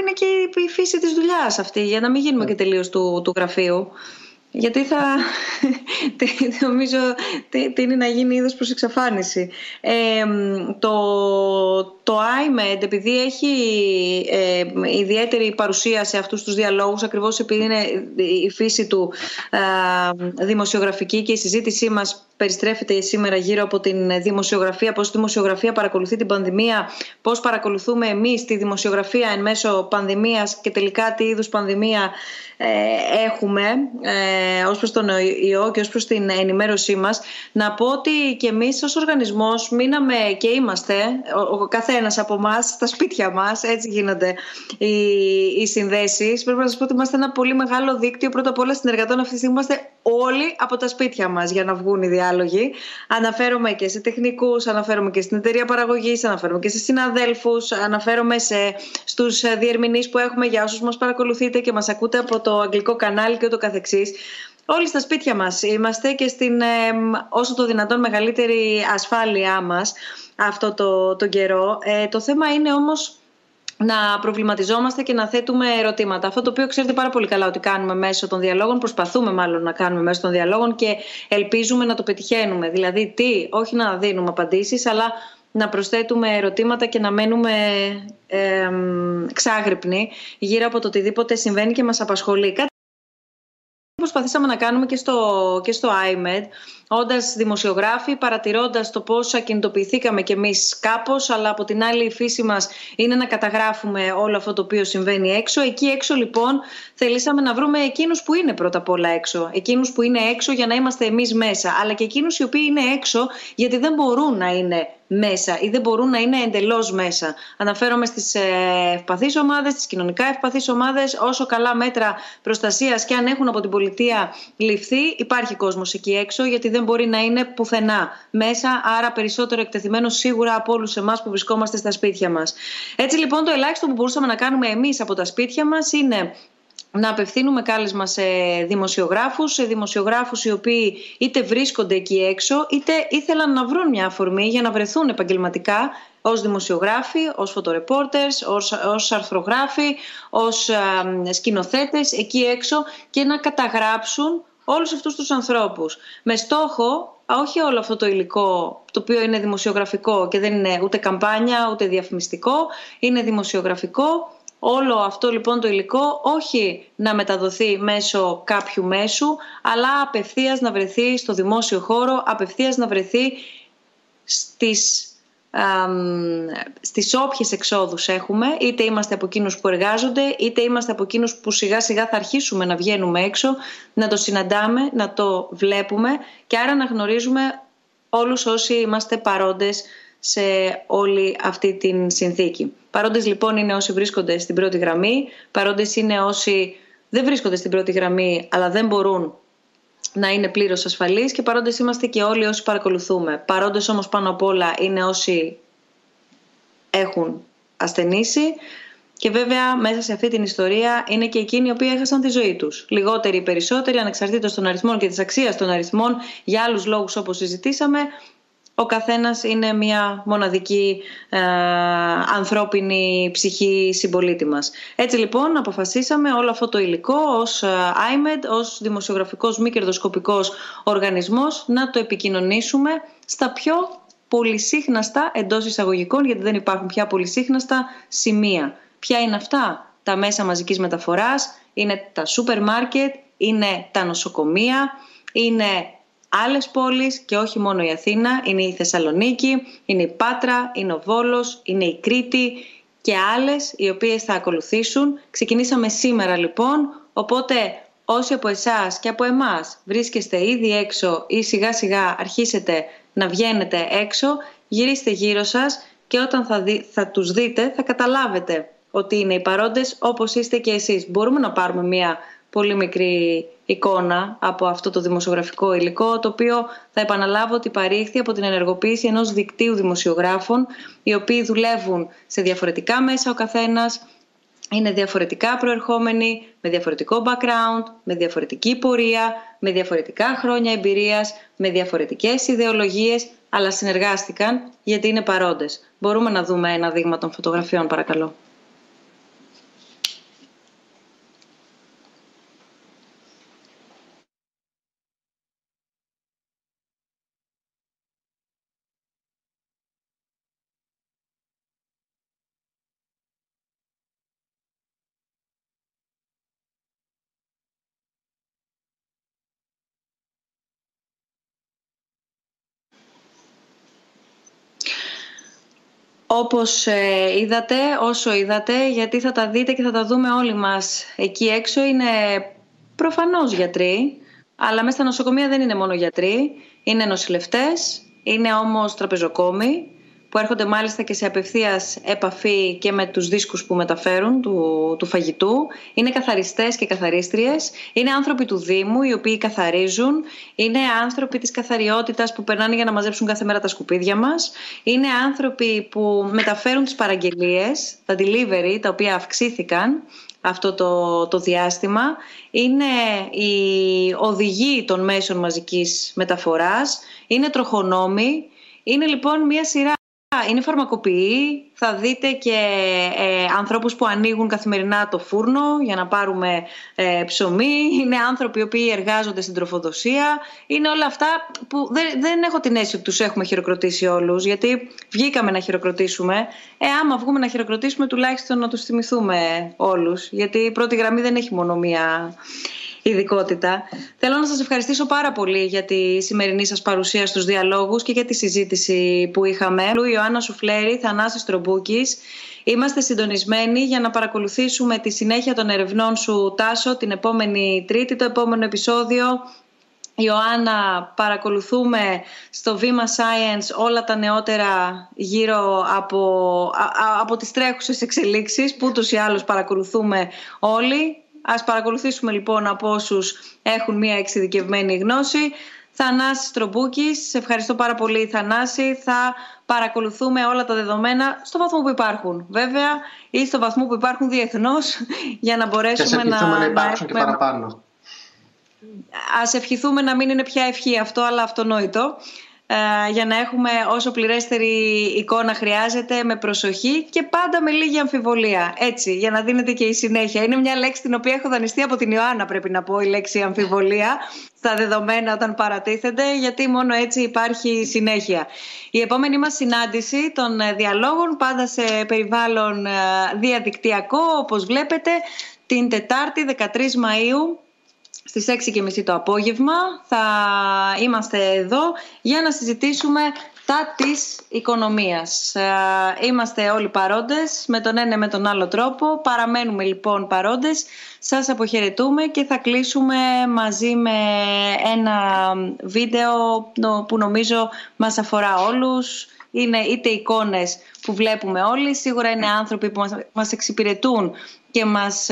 είναι και η φύση της δουλειάς αυτή, για να μην γίνουμε και τελείως του γραφείου. Γιατί θα νομίζω τείνει να γίνει είδος προς εξαφάνιση. Το iMEdD, επειδή έχει ιδιαίτερη παρουσία σε αυτούς τους διαλόγους, ακριβώς επειδή είναι η φύση του δημοσιογραφική και η συζήτησή μας περιστρέφεται σήμερα γύρω από την δημοσιογραφία, πώς η δημοσιογραφία παρακολουθεί την πανδημία, πώς παρακολουθούμε εμείς τη δημοσιογραφία εν μέσω πανδημίας και τελικά τι είδους πανδημία έχουμε ως προς τον ιό και ως προς την ενημέρωσή μας. Να πω ότι και εμείς ως οργανισμός μείναμε και είμαστε, ο καθένας από εμάς, στα σπίτια μας, έτσι γίνονται οι συνδέσεις. Πρέπει να σας πω ότι είμαστε ένα πολύ μεγάλο δίκτυο, πρώτα απ' όλα συνεργατών. Αυτή τη στιγμή είμαστε όλοι από τα σπίτια μας για να βγουν οι διάλογοι. Αναφέρομαι και σε τεχνικούς, αναφέρομαι και στην εταιρεία παραγωγής, αναφέρομαι και σε συναδέλφους, αναφέρομαι στους διερμηνείς που έχουμε για όσους μας παρακολουθείτε και μας ακούτε από το αγγλικό κανάλι και ούτω καθεξής. Όλοι στα σπίτια μας είμαστε και στην όσο το δυνατόν μεγαλύτερη ασφάλειά μας αυτό τον καιρό. Το θέμα είναι όμως να προβληματιζόμαστε και να θέτουμε ερωτήματα. Αυτό το οποίο ξέρετε πάρα πολύ καλά ότι κάνουμε μέσω των διαλόγων, προσπαθούμε μάλλον να κάνουμε μέσω των διαλόγων και ελπίζουμε να το πετυχαίνουμε. Δηλαδή τι, όχι να δίνουμε απαντήσεις, αλλά να προσθέτουμε ερωτήματα και να μένουμε ξάγρυπνοι γύρω από το οτιδήποτε συμβαίνει και μας απασχολεί. Κάτι προσπαθήσαμε να κάνουμε και στο iMEdD, όντας δημοσιογράφοι, παρατηρώντας το πώς ακινητοποιηθήκαμε κι εμείς κάπως, αλλά από την άλλη η φύση μας είναι να καταγράφουμε όλο αυτό το οποίο συμβαίνει έξω. Εκεί έξω λοιπόν θελήσαμε να βρούμε εκείνους που είναι πρώτα απ' όλα έξω. Εκείνους που είναι έξω για να είμαστε εμείς μέσα, αλλά και εκείνους οι οποίοι είναι έξω γιατί δεν μπορούν να είναι μέσα ή δεν μπορούν να είναι εντελώς μέσα. Αναφέρομαι στις ευπαθείς ομάδες, στις κοινωνικά ευπαθείς ομάδες. Όσο καλά μέτρα προστασίας και αν έχουν από την πολιτεία ληφθεί, υπάρχει κόσμος εκεί έξω γιατί δεν μπορεί να είναι πουθενά μέσα, άρα περισσότερο εκτεθειμένος σίγουρα από όλους εμάς που βρισκόμαστε στα σπίτια μας. Έτσι λοιπόν το ελάχιστο που μπορούσαμε να κάνουμε εμείς από τα σπίτια μας είναι να απευθύνουμε κάλεσμα σε δημοσιογράφους, οι οποίοι είτε βρίσκονται εκεί έξω, είτε ήθελαν να βρουν μια αφορμή για να βρεθούν επαγγελματικά ως δημοσιογράφοι, ως φωτορεπόρτερς, ως αρθρογράφοι, ως σκηνοθέτες εκεί έξω και να καταγράψουν όλους αυτούς τους ανθρώπους. Με στόχο όχι όλο αυτό το υλικό το οποίο είναι δημοσιογραφικό και δεν είναι ούτε καμπάνια, ούτε διαφημιστικό, είναι δημοσιογραφικό. Όλο αυτό λοιπόν το υλικό όχι να μεταδοθεί μέσω κάποιου μέσου, αλλά απευθείας να βρεθεί στο δημόσιο χώρο, απευθείας να βρεθεί στις όποιες εξόδους έχουμε, είτε είμαστε από εκείνους που εργάζονται, είτε είμαστε από εκείνους που σιγά σιγά θα αρχίσουμε να βγαίνουμε έξω, να το συναντάμε, να το βλέπουμε και άρα να γνωρίζουμε όλους όσοι είμαστε παρόντες σε όλη αυτή την συνθήκη. Παρόντες λοιπόν είναι όσοι βρίσκονται στην πρώτη γραμμή, παρόντες είναι όσοι δεν βρίσκονται στην πρώτη γραμμή αλλά δεν μπορούν να είναι πλήρως ασφαλείς και παρόντες είμαστε και όλοι όσοι παρακολουθούμε. Παρόντες όμως πάνω απ' όλα είναι όσοι έχουν ασθενήσει και βέβαια μέσα σε αυτή την ιστορία είναι και εκείνοι οι οποίοι έχασαν τη ζωή τους. Λιγότεροι ή περισσότεροι, ανεξαρτήτως των αριθμών και της αξίας των αριθμών, για άλλους λόγους όπως συζητήσαμε, ο καθένας είναι μια μοναδική ανθρώπινη ψυχή συμπολίτη μας. Έτσι λοιπόν αποφασίσαμε όλο αυτό το υλικό ως iMEdD, ως δημοσιογραφικός μη κερδοσκοπικός οργανισμός, να το επικοινωνήσουμε στα πιο πολυσύχναστα, εντός εισαγωγικών, γιατί δεν υπάρχουν πια πολυσύχναστα σημεία. Ποια είναι αυτά? τα μέσα μαζικής μεταφοράς, είναι τα σούπερ μάρκετ, είναι τα νοσοκομεία, είναι άλλες πόλεις και όχι μόνο η Αθήνα, είναι η Θεσσαλονίκη, είναι η Πάτρα, είναι ο Βόλος, είναι η Κρήτη και άλλες οι οποίες θα ακολουθήσουν. Ξεκινήσαμε σήμερα λοιπόν, οπότε όσοι από εσάς και από εμάς βρίσκεστε ήδη έξω ή σιγά σιγά αρχίσετε να βγαίνετε έξω, γυρίστε γύρω σας και όταν θα τους δείτε θα καταλάβετε ότι είναι οι παρόντες όπως είστε και εσείς. Μπορούμε να πάρουμε μια πολύ μικρή εικόνα από αυτό το δημοσιογραφικό υλικό, το οποίο θα επαναλάβω ότι παρήχθη από την ενεργοποίηση ενός δικτύου δημοσιογράφων, οι οποίοι δουλεύουν σε διαφορετικά μέσα ο καθένας, είναι διαφορετικά προερχόμενοι, με διαφορετικό background, με διαφορετική πορεία, με διαφορετικά χρόνια εμπειρίας, με διαφορετικές ιδεολογίες, αλλά συνεργάστηκαν γιατί είναι παρόντες. Μπορούμε να δούμε ένα δείγμα των φωτογραφιών, παρακαλώ. Όπως είδατε, όσο είδατε, γιατί θα τα δείτε και θα τα δούμε όλοι μας εκεί έξω, είναι προφανώς γιατροί, αλλά μέσα στα νοσοκομεία δεν είναι μόνο γιατροί, είναι νοσηλευτές, είναι όμως τραπεζοκόμοι που έρχονται μάλιστα και σε απευθείας επαφή και με τους δίσκους που μεταφέρουν του φαγητού, είναι καθαριστές και καθαρίστριες, είναι άνθρωποι του Δήμου οι οποίοι καθαρίζουν, είναι άνθρωποι της καθαριότητας που περνάνε για να μαζέψουν κάθε μέρα τα σκουπίδια μας, είναι άνθρωποι που μεταφέρουν τις παραγγελίες, τα delivery τα οποία αυξήθηκαν αυτό το διάστημα, είναι οι οδηγοί των μέσων μαζικής μεταφοράς, είναι τροχονόμοι, είναι λοιπόν μια σειρά. Είναι φαρμακοποιοί, θα δείτε και ανθρώπους που ανοίγουν καθημερινά το φούρνο για να πάρουμε ψωμί, είναι άνθρωποι οι οποίοι εργάζονται στην τροφοδοσία, είναι όλα αυτά που δεν έχω την αίσθηση ότι τους έχουμε χειροκροτήσει όλους, γιατί βγήκαμε να χειροκροτήσουμε, άμα βγούμε να χειροκροτήσουμε τουλάχιστον να τους θυμηθούμε όλους, γιατί η πρώτη γραμμή δεν έχει μόνο μία ειδικότητα. Θέλω να σας ευχαριστήσω πάρα πολύ για τη σημερινή σας παρουσία στους διαλόγους και για τη συζήτηση που είχαμε. Ιωάννα Σουφλέρη, Θανάσης Τρομπούκης. Είμαστε συντονισμένοι για να παρακολουθήσουμε τη συνέχεια των ερευνών σου, Τάσο, την επόμενη Τρίτη, το επόμενο επεισόδιο. Ιωάννα, παρακολουθούμε στο Βήμα Science όλα τα νεότερα γύρω από τις τρέχουσες εξελίξεις που ούτως ή άλλως παρακολουθούμε όλοι. Ας παρακολουθήσουμε λοιπόν από όσους έχουν μια εξειδικευμένη γνώση. Θανάσης Τρομπούκης, σε ευχαριστώ πάρα πολύ Θανάση. Θα παρακολουθούμε όλα τα δεδομένα στο βαθμό που υπάρχουν βέβαια ή στο βαθμό που υπάρχουν διεθνώς για να μπορέσουμε να παραπάνω. Ας ευχηθούμε να μην είναι πια ευχή αυτό αλλά αυτονόητο, για να έχουμε όσο πληρέστερη εικόνα χρειάζεται με προσοχή και πάντα με λίγη αμφιβολία, έτσι, για να δίνεται και η συνέχεια. Είναι μια λέξη την οποία έχω δανειστεί από την Ιωάννα, πρέπει να πω, η λέξη αμφιβολία στα δεδομένα όταν παρατίθενται, γιατί μόνο έτσι υπάρχει συνέχεια. Η επόμενη μας συνάντηση των διαλόγων πάντα σε περιβάλλον διαδικτυακό, όπως βλέπετε, την Τετάρτη 13 Μαΐου στις 6:30 το απόγευμα θα είμαστε εδώ για να συζητήσουμε τα της οικονομίας. Είμαστε όλοι παρόντες, με τον ένα με τον άλλο τρόπο. Παραμένουμε λοιπόν παρόντες. Σας αποχαιρετούμε και θα κλείσουμε μαζί με ένα βίντεο που νομίζω μας αφορά όλους. Είναι είτε εικόνες που βλέπουμε όλοι, σίγουρα είναι άνθρωποι που μας εξυπηρετούν και μας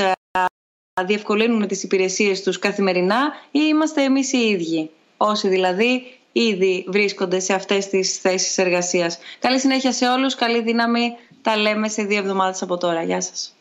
διευκολύνουν τις υπηρεσίες τους καθημερινά, ή είμαστε εμείς οι ίδιοι, όσοι δηλαδή ήδη βρίσκονται σε αυτές τις θέσεις εργασίας. Καλή συνέχεια σε όλους, καλή δύναμη, τα λέμε σε 2 εβδομάδες από τώρα. Γεια σας.